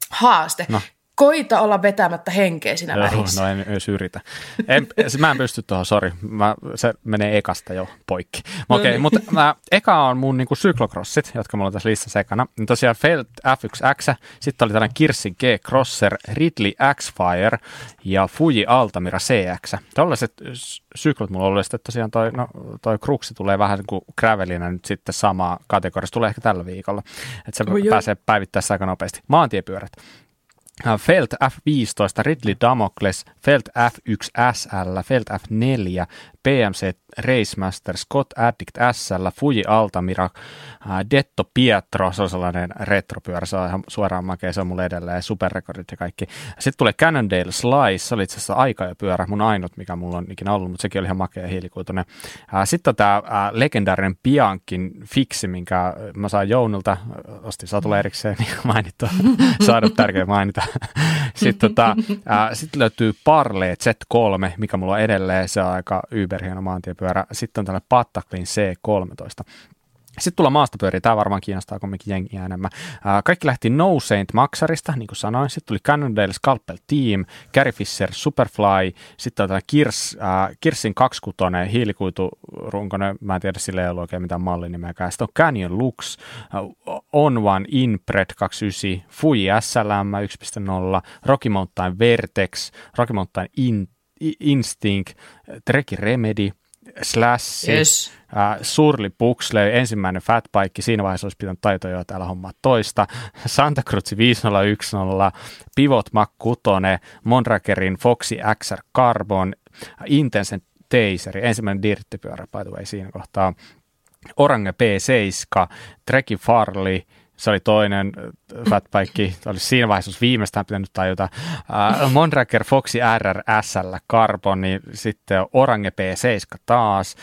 haaste. No. Koita olla vetämättä henkeä sinä välissä. No en myös yritä. Mä en pysty tuohon, sori. Se menee ekasta jo poikki. Mutta eka on mun niinku syklokrossit, jotka mulla on tässä listassa ekana. Tosiaan Felt F1X, sitten oli tällainen Kirsin G-Crosser, Ridley X-Fire ja Fuji Altamira CX. Tällaiset syklot mulla on ollut, sitten tosiaan toi Cruxi tulee vähän niin kuin Gravelinä nyt sitten samaa kategoriassa. Tulee ehkä tällä viikolla, että se pääsee päivittämään aika nopeasti. Maantiepyörät. Felt F15, Ridley Damocles, Felt F1 SL, Felt F4, PMC Racemaster, Scott Addict SL, Fuji Altamira, Detto Pietro, se on sellainen retropyörä, se on ihan suoraan makea, se on mulle edelleen, superrekordit ja kaikki. Sitten tulee Cannondale Slice, se oli itse asiassa aika ja pyörä, mun ainut, mikä mulla on ikinä ollut, mutta sekin oli ihan makea ja hiilikuituinen. Sitten on tämä legendaarinen Biankin fiksi, minkä mä sain Jounilta, ostin satula erikseen, niin mainittu, saanut tärkeä mainita. Sitten sit löytyy Parle Z3, mikä mulla on edelleen, se on aika yberhieno maantiepyörä. Sitten on tällainen Pataclin C13. Sitten tullaan maastopyöriä. Tämä varmaan kiinnostaa kumminkin jengiä enemmän. Kaikki lähti No Saint Maxarista, niin kuin sanoin. Sitten tuli Cannondale Scalpel Team, Gary Fisher Superfly. Sitten on tällainen Kirsin 26 hiilikuiturunkoinen. Mä en tiedä, sillä ei ollut oikein mitään mallinimeäkään. Sitten on Canyon Lux, On One Inbred 29, Fuji SLM 1.0, Rocky Mountain Vertex, Rocky Mountain Instinct, Trek Remedy, Slash, yes. Surli Buxley, ensimmäinen fatbike, siinä vaiheessa olisi pitänyt taitoja jo täällä hommaa toista, Santa Cruz 5010, Pivot Mac 6, Mondrakerin Foxy XR Carbon, Intensen Taseri, ensimmäinen dirttipyörä, by the way, siinä kohtaa, Orange P7, Trekki Farley, se oli toinen fatbike, olisi siinä vaiheessa viimeistään pitänyt tajuta. Mondraker Foxy RR SL Carboni, sitten Orange P7 taas,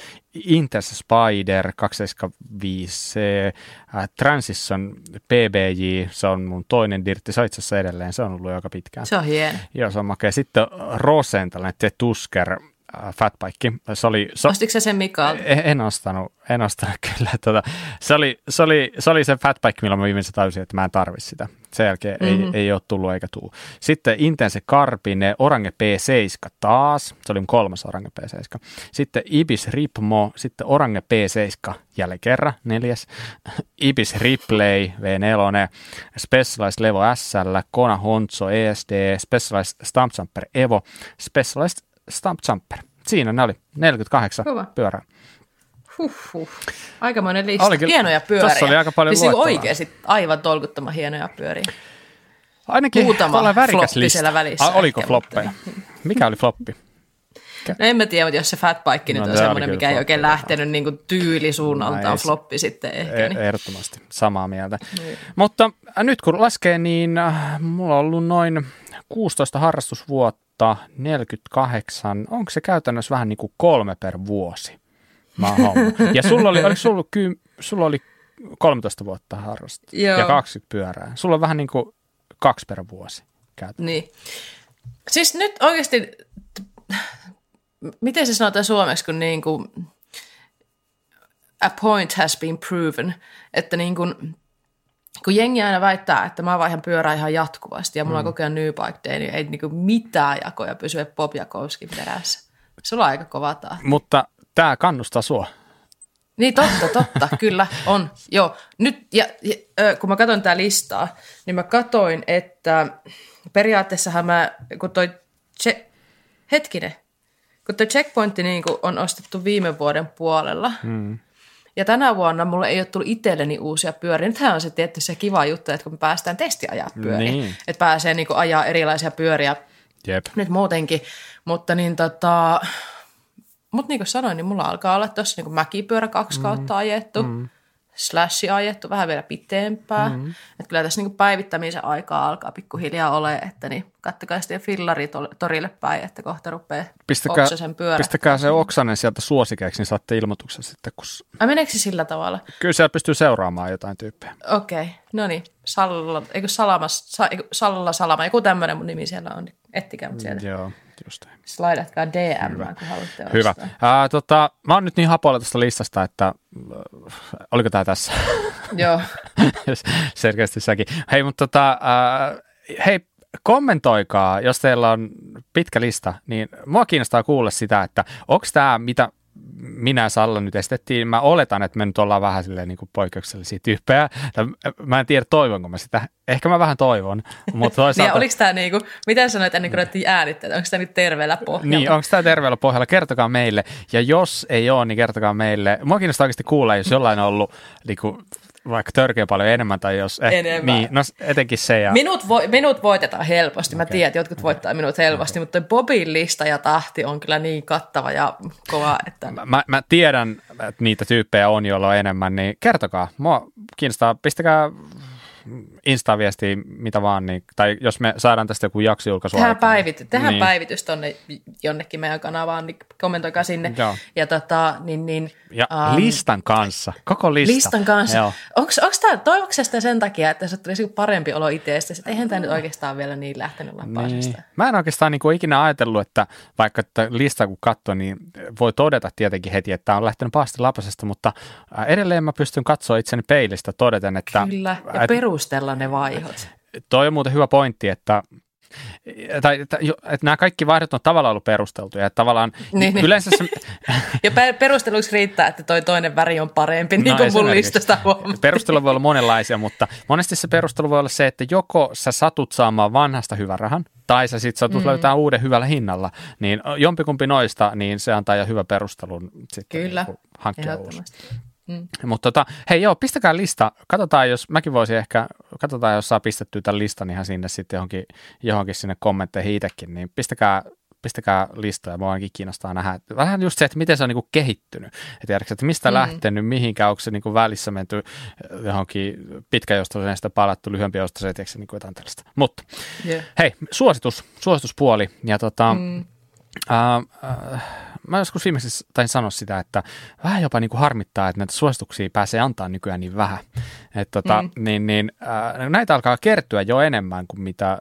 Intense Spider 275C, Transition PBJ, se on mun toinen dirtti, se on itse asiassa edelleen, se on ollut aika pitkään. Se on hieno. Joo, se on makea. Sitten Rosen, tällainen Tetusker fatbike. Ostitko sä sen Mikalta? En ostanut kyllä. Se oli se fatbike, millä mä viimeisessä tajusin, että mä en tarvitse sitä. Sen jälkeen ei ole tullut eikä tuu. Sitten Intense Karpine, Orange P7 taas. Se oli mun kolmas Orange P7. Sitten Ibis Ripmo, sitten Orange P7 jälleen kerran, neljäs. Ibis Ripley, V4, Specialized Levo SL, Kona Honzo ESD, Specialized Stump Jumper Evo, Specialized Stump Jumper. siinä ne oli, 48 Hyvä. Pyörää. Huhhuh. Aikamoinen lista. Olikin, hienoja pyöriä. Tässä oli aika paljon siis luettavaa. Oikeasti aivan tolkuttoman hienoja pyöriä. Ainakin muutama floppi siellä välissä. Oliko floppeja? Mikä oli floppi? No en mä tiedä, mutta jos se fatbike nyt on semmoinen, mikä ei oikein lähtenyt niin kuin tyylisuunnaltaan, floppi sitten ehkä. Niin. Ehdottomasti samaa mieltä. Niin. Mutta nyt kun laskee, niin mulla on ollut noin 16 harrastusvuotta, 48. Onko se käytännössä vähän niin kuin 3 per vuosi? Ja sulla oli 13 vuotta harrastus ja 20 pyörää. Sulla on vähän niin kuin 2 per vuosi käytännössä. Niin. Siis nyt oikeasti... Miten se sanotaan suomeksi, kun niin kuin a point has been proven, että niin kun jengi aina väittää, että mä vaihan pyörää ihan jatkuvasti ja mulla on koko ajan new bike day, niin ei niin kuin mitään jakoja pysyä Popjakovskin perässä. Sulla on aika kova tahti. Mutta tää kannustaa sua. Niin totta, kyllä on. Joo, nyt ja kun mä katsoin tää listaa, niin mä katsoin, että periaatteessahan mä, kun toi kun tuo checkpointti niin on ostettu viime vuoden puolella, ja tänä vuonna mulle ei ole tullut itselleni uusia pyöriä. Nythän on se tietty se kiva juttu, että kun me päästään testiajaa pyöriä, niin. Että pääsee niin ajaa erilaisia pyöriä nyt muutenkin. Mutta niin, niin kuin sanoin, niin mulla alkaa olla tuossa niin mäkipyörä 2 kautta ajettu, slashi ajettu, vähän vielä pitempää. Että kyllä tässä niin päivittämisen aikaa alkaa pikkuhiljaa olemaan, että niin kattokaa sitten fillari torille päin, että kohta rupeaa oksasen pyörä. Pistäkää se oksanen sieltä suosikeeksi, niin saatte ilmoituksen sitten. Kun... meneekö se sillä tavalla? Kyllä siellä pystyy seuraamaan jotain tyyppiä. Okei. No niin, Salama, joku tämmöinen mun nimi siellä on, ettikää mut sieltä. Joo, just niin. Slaidatkaa DM, kun haluatte ostaa. Hyvä. Mä oon nyt niin hapoilla tästä listasta, että oliko tää tässä? Joo. Selkeästi säkin. Hei, mutta kommentoikaa, jos teillä on pitkä lista, niin mua kiinnostaa kuulla sitä, että onko tämä, mitä minä ja Salla nyt estettiin, mä oletan, että me nyt ollaan vähän silleen niin kuin poikkeuksellisia tyyppejä. Mä en tiedä, toivonko mä sitä. Ehkä mä vähän toivon, mutta toisaalta... Oliko tämä niin kuin, mitä sanoit ennen kuin otettiin äänittää, onko tämä nyt terveellä pohjalla? Niin, onko tämä terveellä pohjalla? Kertokaa meille. Ja jos ei ole, niin kertokaa meille. Mua kiinnostaa oikeasti kuulla, jos jollain on ollut... Niin kuin, vaikka törkeä paljon enemmän tai jos... Niin, no etenkin se ja... Minut voitetaan helposti. Mä tiedän, että jotkut voittaa minut helposti, mutta Bobin lista ja tahti on kyllä niin kattava ja kova, että... Mä tiedän, että niitä tyyppejä on, joilla on enemmän, niin kertokaa. Mua kiinnostaa, pistäkää Insta-viestiä, mitä vaan, niin, tai jos me saadaan tästä joku jaksojulkaisu. Tehdään päivitys tonne jonnekin meidän kanavaan, niin kommentoikaa sinne. Joo. Ja, listan kanssa, koko lista. Listan kanssa. Onko tämä toivoksesta sen takia, että se tulisi parempi olo itsestä, että eihän tämä nyt oikeastaan vielä niin lähtenyt lappaasesta. Niin. Mä en oikeastaan niin kuin ikinä ajatellut, että vaikka listaa kun katsoo, niin voi todeta tietenkin heti, että on lähtenyt pahasti lapasesta, mutta edelleen mä pystyn katsoa itseni peilistä todeten, että... Kyllä, ja perustella ne vaihot. Toi on muuten hyvä pointti, että nämä kaikki vaihdot on tavallaan ollut perusteltuja. Että tavallaan niin. Yleensä se... Ja perusteluksi riittää, että toi toinen väri on parempi, niin kuin mun listasta huomattiin. Perustelu voi olla monenlaisia, mutta monesti se perustelu voi olla se, että joko sä satut saamaan vanhasta hyvän rahan, tai sä sitten satut löytää uuden hyvällä hinnalla. Niin jompikumpi noista, niin se antaa jo hyvän perustelun sitten niin hankkia uusi. Mutta hei joo, pistäkää lista. Katsotaan, jos mäkin voisin ehkä, jos saa pistettyä tämän listan ihan sinne sitten johonkin sinne kommentteihin itsekin, niin pistäkää listaa. Mua ainakin kiinnostaa nähdä. Vähän just se, että miten se on niinku kehittynyt. Että mistä lähtenyt, mihinkä, onko se niinku välissä menty johonkin pitkäjostoiseen, sitä palattu lyhyempijostoiseen, tiedätkö se niinku jotain tällaista. Mutta hei, suosituspuoli ja mä joskus viimeksi tain sanoa sitä, että vähän jopa niin kuin harmittaa, että näitä suosituksia pääsee antaa nykyään niin vähän. Et näitä alkaa kertyä jo enemmän kuin mitä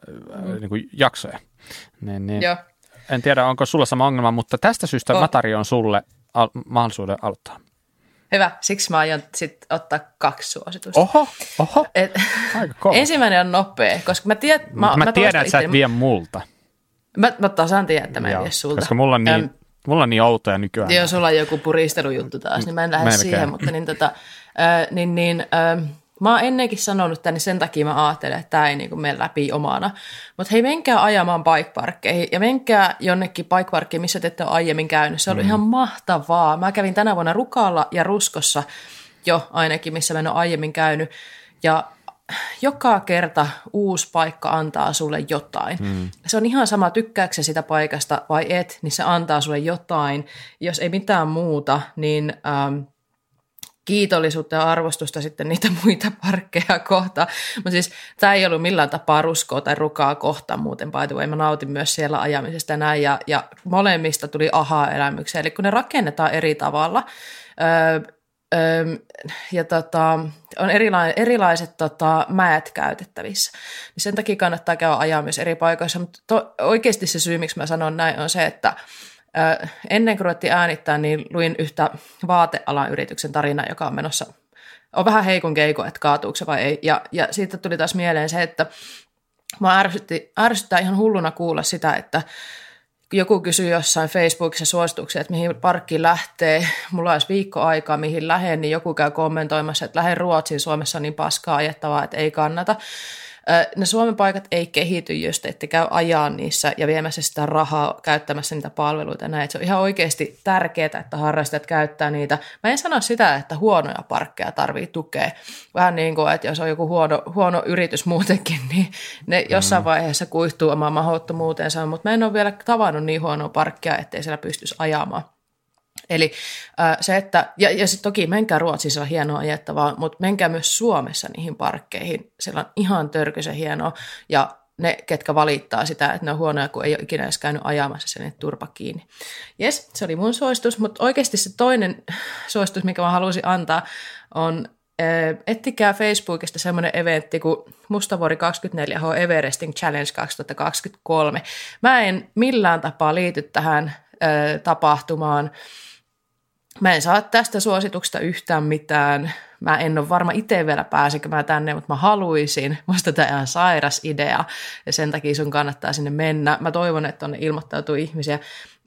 niin kuin jaksoja. Niin. En tiedä, onko sulla sama ongelma, mutta tästä syystä mä tarjoan sulle mahdollisuuden aloittaa. Hyvä, siksi mä aion sitten ottaa 2 suositusta. Oho. Aika kova. Ensimmäinen on nopea, koska mä tiedän, että sä et vie multa. Mä tasan tiedän, että mä en vie sulta. Koska mulla on niin... Mulla on niin outoja nykyään. Joo, sulla on joku puristelujuttu taas, niin mä en lähde siihen, mutta Mä oon ennenkin sanonut tämän, niin sen takia mä ajattelen, että tämä ei niin kuin mene läpi omana. Mutta hei, menkää ajamaan bikeparkkeihin ja menkää jonnekin bikeparkkiin, missä te ette ole aiemmin käynyt. Se on ollut ihan mahtavaa. Mä kävin tänä vuonna Rukalla ja Ruskossa jo ainakin, missä mä en ole aiemmin käynyt. Ja joka kerta uusi paikka antaa sulle jotain. Se on ihan sama, tykkääksä sitä paikasta vai et, niin se antaa sulle jotain. Jos ei mitään muuta, niin... kiitollisuutta ja arvostusta sitten niitä muita parkkeja kohtaan. Mutta siis tämä ei ollut millään tapaa Ruskoa tai Rukaa kohtaan muuten, mä nautin myös siellä ajamisesta näin, ja molemmista tuli aha-elämyksiä. Eli kun ne rakennetaan eri tavalla, ja on erilaiset määt käytettävissä, niin sen takia kannattaa käydä ajaa myös eri paikoissa. Mutta oikeasti se syy, miksi mä sanon näin, on se, että ennen kuin ruvettiin äänittää, niin luin yhtä vaatealan yrityksen tarinaa, joka on menossa. On vähän heikon keiko, että kaatuuko se vai ei. Ja siitä tuli taas mieleen se, että mä ärsyttää ihan hulluna kuulla sitä, että joku kysyy jossain Facebookissa suosituksia, että mihin parkkiin lähtee. Mulla olisi viikko aikaa, mihin lähden, niin joku käy kommentoimassa, että lähden Ruotsiin, Suomessa on niin paskaa ajettavaa, että ei kannata. Ne Suomen paikat ei kehity, jos te ette käy ajaa niissä ja viemässä sitä rahaa, käyttämässä niitä palveluita. Näin. Se on ihan oikeasti tärkeää, että harrastajat käyttää niitä. Mä en sano sitä, että huonoja parkkeja tarvitsee tukea. Vähän niin kuin, että jos on joku huono yritys muutenkin, niin ne jossain vaiheessa kuihtuu omaan mahdottomuuteensa. Mutta mä en ole vielä tavannut niin huonoa parkkia, ettei siellä pystyisi ajamaan. Eli se, että, ja sitten toki menkää Ruotsiin, se on hienoa ajettavaa, mutta menkää myös Suomessa niihin parkkeihin. Siellä on ihan törkyisen hienoa, ja ne, ketkä valittaa sitä, että ne on huonoja, kun ei ole ikinä edes käynyt ajamassa sen, että turpa kiinni. Jes, se oli mun suositus, mutta oikeasti se toinen suositus, mikä mä halusin antaa, on ettikää Facebookista semmoinen eventti kuin Mustavuori 24H Everesting Challenge 2023. Mä en millään tapaa liity tähän tapahtumaan. Mä en saa tästä suosituksesta yhtään mitään. Mä en ole varma itse vielä pääsenkö mä tänne, mutta mä haluaisin. Musta tämä on ihan sairas idea ja sen takia sun kannattaa sinne mennä. Mä toivon, että tonne ilmoittautuu ihmisiä.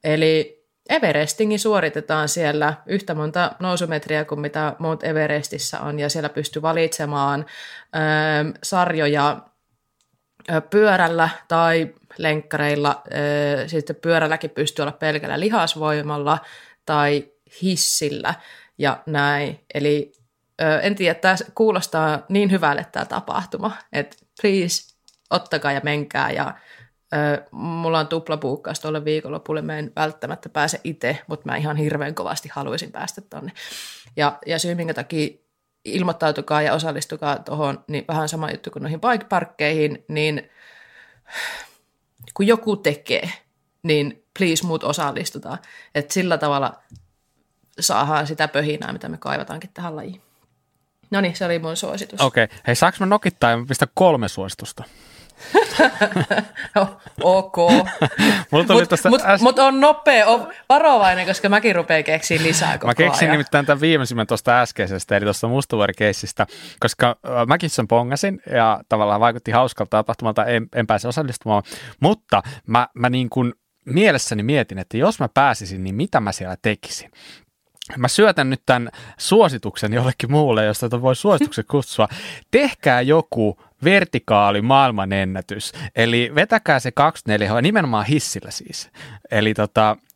Eli Everestingi suoritetaan siellä yhtä monta nousumetriä kuin mitä Mount Everestissä on ja siellä pystyy valitsemaan sarjoja pyörällä tai lenkkareilla. Sitten pyörälläkin pystyy olla pelkällä lihasvoimalla tai hissillä ja näin. Eli en tiedä, tämä kuulostaa niin hyvälle tämä tapahtuma, että please, ottakaa ja menkää. Ja mulla on tuplapuukkaus tuolle viikonlopulle, mä en välttämättä pääse itse, mutta mä ihan hirveän kovasti haluaisin päästä tonne. Ja syy, minkä takia ilmoittautukaa ja osallistukaa tuohon, niin vähän sama juttu kuin noihin bikeparkkeihin, niin kun joku tekee, niin please muut osallistutaan. Että sillä tavalla saadaan sitä pöhinää, mitä me kaivataankin tähän lajiin. No niin, se oli mun suositus. Okei. Okay. Hei, saanko mä nokittaa ja pistää 3 suositusta? Ok. Mutta on nopea, on varovainen, koska mäkin rupean keksiä lisää koko ajan. Mä keksin nimittäin tämän viimeisimmän tuosta äskeisestä, eli tuosta Mustavuori-keissistä, koska mäkin sen pongasin ja tavallaan vaikutti hauskalta tapahtumalta, en pääse osallistumaan, mutta mä niin kuin mielessäni mietin, että jos mä pääsisin, niin mitä mä siellä tekisin? Mä syötän nyt tämän suosituksen jollekin muulle, jos tätä voi suosituksen kutsua. Tehkää joku vertikaali maailmanennätys, eli vetäkää se 24H, nimenomaan hissillä siis.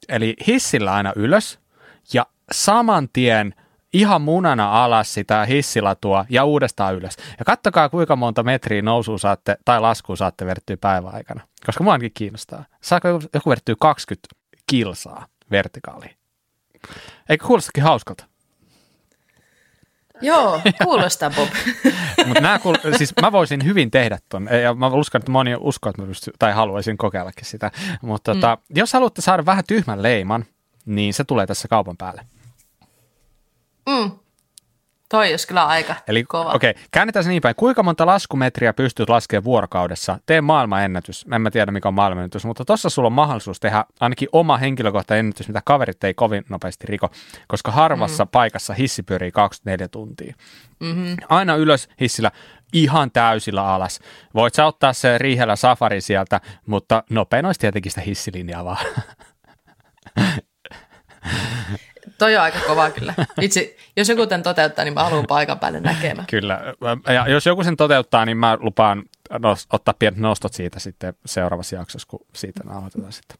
Eli hissillä aina ylös ja saman tien ihan munana alas sitä hissilatua ja uudestaan ylös. Ja kattokaa, kuinka monta metriä nousuun saatte tai laskuun saatte vertyä päivän aikana, koska mua ainakin kiinnostaa. Saako joku vertyä 20 kilsaa vertikaaliin? Eikö kuulostakin hauskalta? Joo, kuulostaa Bob. Mutta siis mä voisin hyvin tehdä ton, ja mä uskon, että moni uskoo, että mä pystyn, tai haluaisin kokeillakin sitä. Mutta jos haluatte saada vähän tyhmän leiman, niin se tulee tässä kaupan päälle. Toi olisi kyllä aika kova. Okei, käännetään se niin päin. Kuinka monta laskumetriä pystyt laskemaan vuorokaudessa? Tee maailmanennätys. En mä tiedä, mikä on maailmanennätys, mutta tuossa sulla on mahdollisuus tehdä ainakin oma henkilökohtainen ennätys, mitä kaverit ei kovin nopeasti riko, koska harvassa paikassa hissi pyörii 24 tuntia. Aina ylös hissillä, ihan täysillä alas. Voit sä ottaa se riihellä safari sieltä, mutta nopein olisi tietenkin sitä hissilinjaa vaan. Toi on aika kova kyllä. Itse, jos joku tämän toteuttaa, niin mä haluan paikan päälle näkemään. Kyllä. Ja jos joku sen toteuttaa, niin mä lupaan ottaa pienet nostot siitä sitten seuraavassa jaksossa, kun siitä aloitetaan sitten.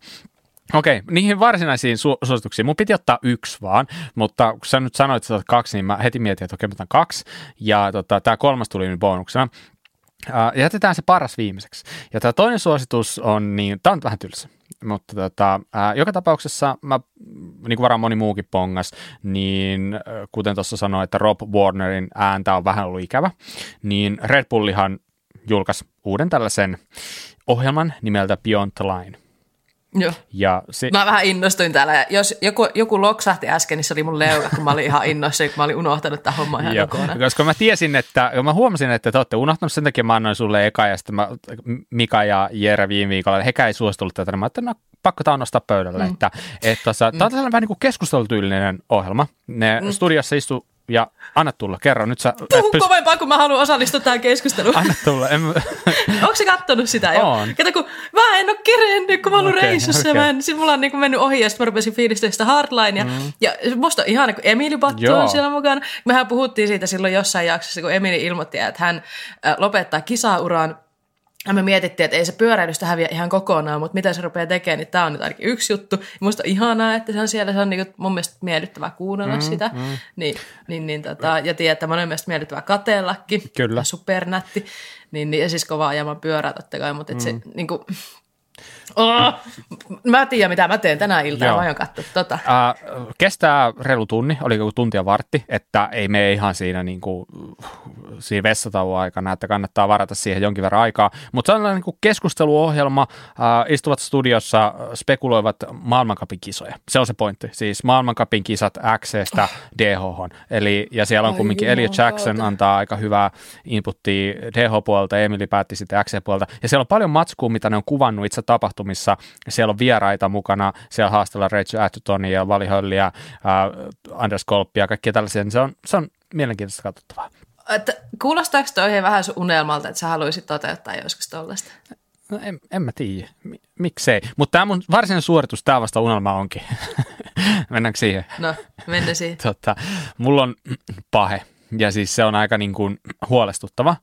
Okei, niihin varsinaisiin suosituksiin. Mun piti ottaa yksi vaan, mutta kun sä nyt sanoit, että 2, niin mä heti mietin, että okei, mä otan 2. Ja tää 3 tuli nyt bonuksena. Jätetään se paras viimeiseksi. Ja tämä toinen suositus on, niin tämä on vähän tylsä, mutta joka tapauksessa mä, niin kuin varmaan moni muukin pongas, niin kuten tuossa sanoin, että Rob Warnerin ääntä on vähän ollut ikävä, niin Red Bullihan julkaisi uuden tällaisen ohjelman nimeltä Beyond the Line. Joo. Ja mä vähän innostuin täällä. Ja jos joku loksahti äsken, niin se oli mun leuka, kun mä olin ihan innoissani, kun mä olin unohtanut tämän homman ihan kokonaan. Koska mä tiesin, että mä huomasin, että te olette unohtanut, sen takia mä annoin sulle eka, ja sitten Mika ja Jere viime viikolla, hekään ei suositellut tätä, niin mä ajattelin, että pakko tämä nostaa pöydälle. Tämä on tällainen vähän niin kuin keskustelutyylinen ohjelma. Ne studiossa istu ja anna tulla, kerro. Nyt sä puhu kovempaa, kun mä haluan osallistua tähän keskusteluun. Anna tulla. Onko sä kattonut sitä jo? Oon. Kato, kun mä en ole kerennyt, kun mä oon ollut reissussa. Okay. Sitten mulla on niin mennyt ohi ja sitten mä rupesin fiilistämään sitä hardlinea. Ja musta on ihana, kun Emili Battu on siellä mukana. Mehän puhuttiin siitä silloin jossain jaksossa, kun Emili ilmoitti, että hän lopettaa kisauran. Ja me mietittiin, että ei se pyöräilystä häviä ihan kokonaan, mutta mitä se rupeaa tekemään, niin tämä on nyt ainakin yksi juttu. Musta on ihanaa, että se on siellä, se on niin mun mielestä miellyttävää kuunnella sitä. Ja tietää, mun mielestä miellyttävää katsellakin. Kyllä. Supernätti. Niin, ja siis kovaa ajamaan pyörää totta kai, mutta se niin kuin... Mä tiedän, mitä mä teen tänä iltana, mä aion katsoa tota. Kestää reilu tunni, oliko tuntia vartti, että ei mene ihan siinä, niin kuin, siinä vessatauon aikana, että kannattaa varata siihen jonkin verran aikaa. Mutta se on niin kuin keskusteluohjelma, istuvat studiossa, spekuloivat maailmancupin kisoja. Se on se pointti, siis maailmancupin kisat X:stä DH:hon. Eli, ja siellä on kumminkin Elliot Jackson antaa aika hyvää inputtia DH-puolta, Emily päätti sitten X-puolta. Ja siellä on paljon matskua, mitä ne on kuvannut itse tapahtumissa. Siellä on vieraita mukana, siellä haastellaan Rachel Athertonia, Vali Hölliä, Anders Kolppia ja kaikkia tällaisia. Se on mielenkiintoista katsottavaa. Kuulostaako toihin vähän sun unelmalta, että sä haluaisit toteuttaa joskus tollaista? No en mä tiedä. Miksei? Mutta tämä mun varsinainen suoritus, tämä vasta unelma onkin. Mennäänkö siihen? No, mennään siihen. Mulla on pahe ja siis se on aika niin kuin huolestuttava.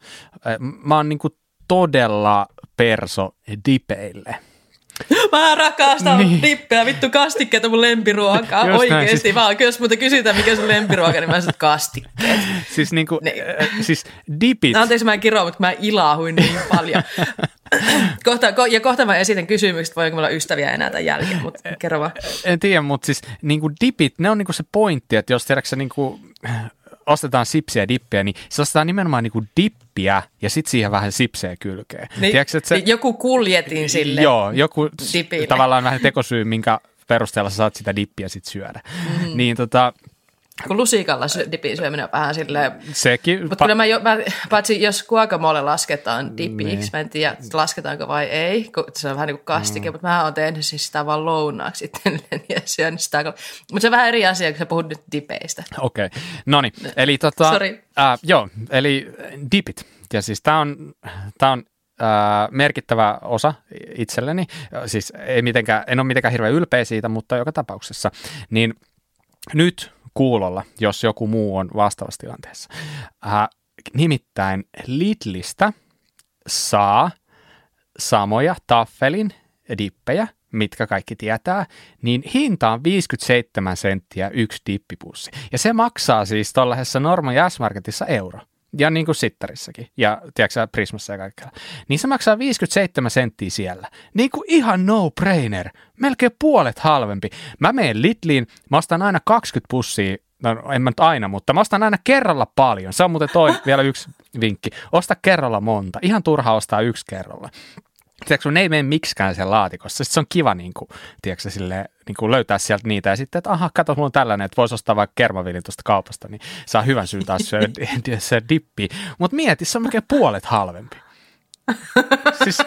Mä oon niin kuin todella perso dipeille. Mä rakastan dippeä, vittu kastikkeita mun lempiruokaa, oikeesti vaan. Jos muuta kysytään, mikä sun lempiruoka, niin mä sanon kastikkeet. Siis niinku, siis dipit. Anteeksi, mä en kiroa, mutta mä ilaahuin niin paljon. Kohta mä esitän kysymykset, voinko mulla ystäviä enää tämän jälkeen, mutta kerro vaan. En tiedä, mutta siis niinku dipit, ne on niinku se pointti, että jos tiedätkö sä niinku... ostetaan sipsiä ja dippiä, niin se ostetaan nimenomaan niinku dippiä ja sitten siihen vähän sipseä kylkeen. Niin, tiedätkö, että se, niin joku kuljetin sille. Joo, joku dipille. Tavallaan vähän tekosyy, minkä perusteella sä saat sitä dippiä sitten syödä. Niin kun lusikalla dipin syöminen on vähän silleen. Sekin. Mutta kyllä mä paitsi jos guacamole lasketaan dipiksi, niin. Mä en tiedä lasketaanko vai ei, kun se on vähän niin kuin kastike, mutta mä oon tehnyt siis sitä vaan lounaaksi itselleen ja syönyt sitä. Mutta se on vähän eri asia, kun sä puhut nyt dipeistä. Okei, okay. Noniin. Eli Sorry. Eli dipit. Ja siis tää on merkittävä osa itselleni, siis en ole mitenkään hirveän ylpeä siitä, mutta joka tapauksessa. Niin nyt... kuulolla, jos joku muu on vastaavassa tilanteessa. Nimittäin Lidlistä saa samoja taffelin dippejä, mitkä kaikki tietää, niin hinta on 57 senttiä yksi dippipussi. Ja se maksaa siis tuollaisessa Norman S-marketissa €1. Ja niin kuin Sittarissakin. Ja tiedätkö Prismassa ja kaikkea. Niin se maksaa 57 senttiä siellä. Niin kuin ihan no-brainer. Melkein puolet halvempi. Mä menen Lidliin, mä ostan aina 20 pussia. No en mä nyt aina, mutta mä ostan aina kerralla paljon. Se on muuten vielä yksi vinkki. Osta kerralla monta. Ihan turha ostaa yksi kerralla. Tiedätkö, ne ei mene miksikään siellä laatikossa. Sitten se on kiva niin kuin, tiedätkö, silleen, niin kuin löytää sieltä niitä ja sitten, että aha, kato, mulla on tällainen, että voisi ostaa vaikka kermavilin tuosta kaupasta, niin saa hyvän syyn taas syödä dippiä. Mutta mieti, se on melkein puolet halvempi. Siis...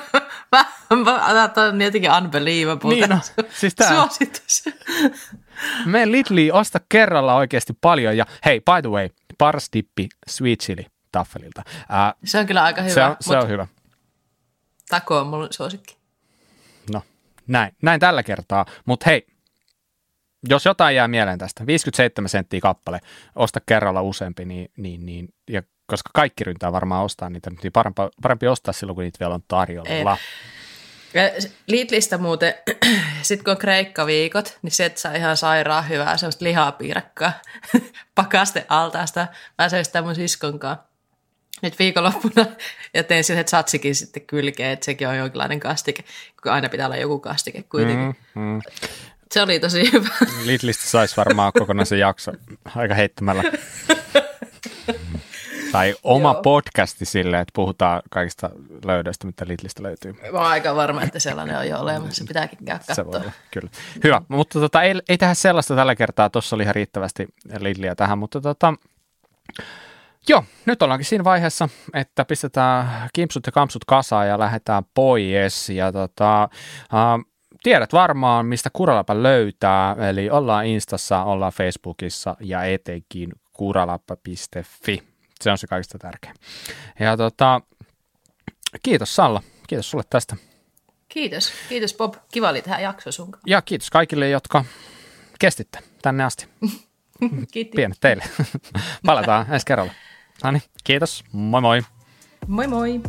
Tämä on jotenkin unbelievable. Niin, no, siis tämä suositus. Mene Lidliin, osta kerralla oikeasti paljon ja hei, by the way, paras dippi sweet chili taffelilta. Se on kyllä aika hyvä. Se on hyvä. Tako on mun suosikki. No, näin tällä kertaa. Mutta hei, Jos jotain jää mieleen tästä, 57 senttiä kappale, osta kerralla useampi, niin ja koska kaikki ryntää varmaan ostaa niitä, niin parempi ostaa silloin, kun niitä vielä on tarjolla. Lidlistä muuten, sitten kun on kreikkaviikot, niin sieltä saa ihan sairaan hyvää semmoista lihapiirakkaa pakastealtaasta. Mä söin sitä mun siskonkaan nyt viikonloppuna ja tein silleen satsikin sitten kylkeen, että sekin on jonkinlainen kastike, kun aina pitää olla joku kastike kuitenkin. Se oli tosi hyvä. Lidlistä saisi varmaan kokonaisen jakso aika heittämällä. Tai oma Joo. podcasti silleen, että puhutaan kaikista löydöistä, mitä Lidlistä löytyy. Mä oon aika varma, että sellainen on jo olemassa. Se pitääkin käydä katsoa. Kyllä. Hyvä, mutta ei tehdä sellaista tällä kertaa. Tuossa oli ihan riittävästi Lidliä tähän, mutta joo, nyt ollaankin siinä vaiheessa, että pistetään kimpsut ja kampsut kasaan ja lähdetään pois. Ja tiedät varmaan, mistä Kuraläppä löytää, eli ollaan Instassa, ollaan Facebookissa ja etenkin kuraläppä.fi. Se on se kaikista tärkeä. Ja kiitos Salla, kiitos sulle tästä. Kiitos Bob, kiva oli tähän jakso sun kanssa. Ja kiitos kaikille, jotka kestitte tänne asti. Kiitti. Pienet teille. Palataan ensi kerralla. No niin, kiitos, moi moi. Moi moi.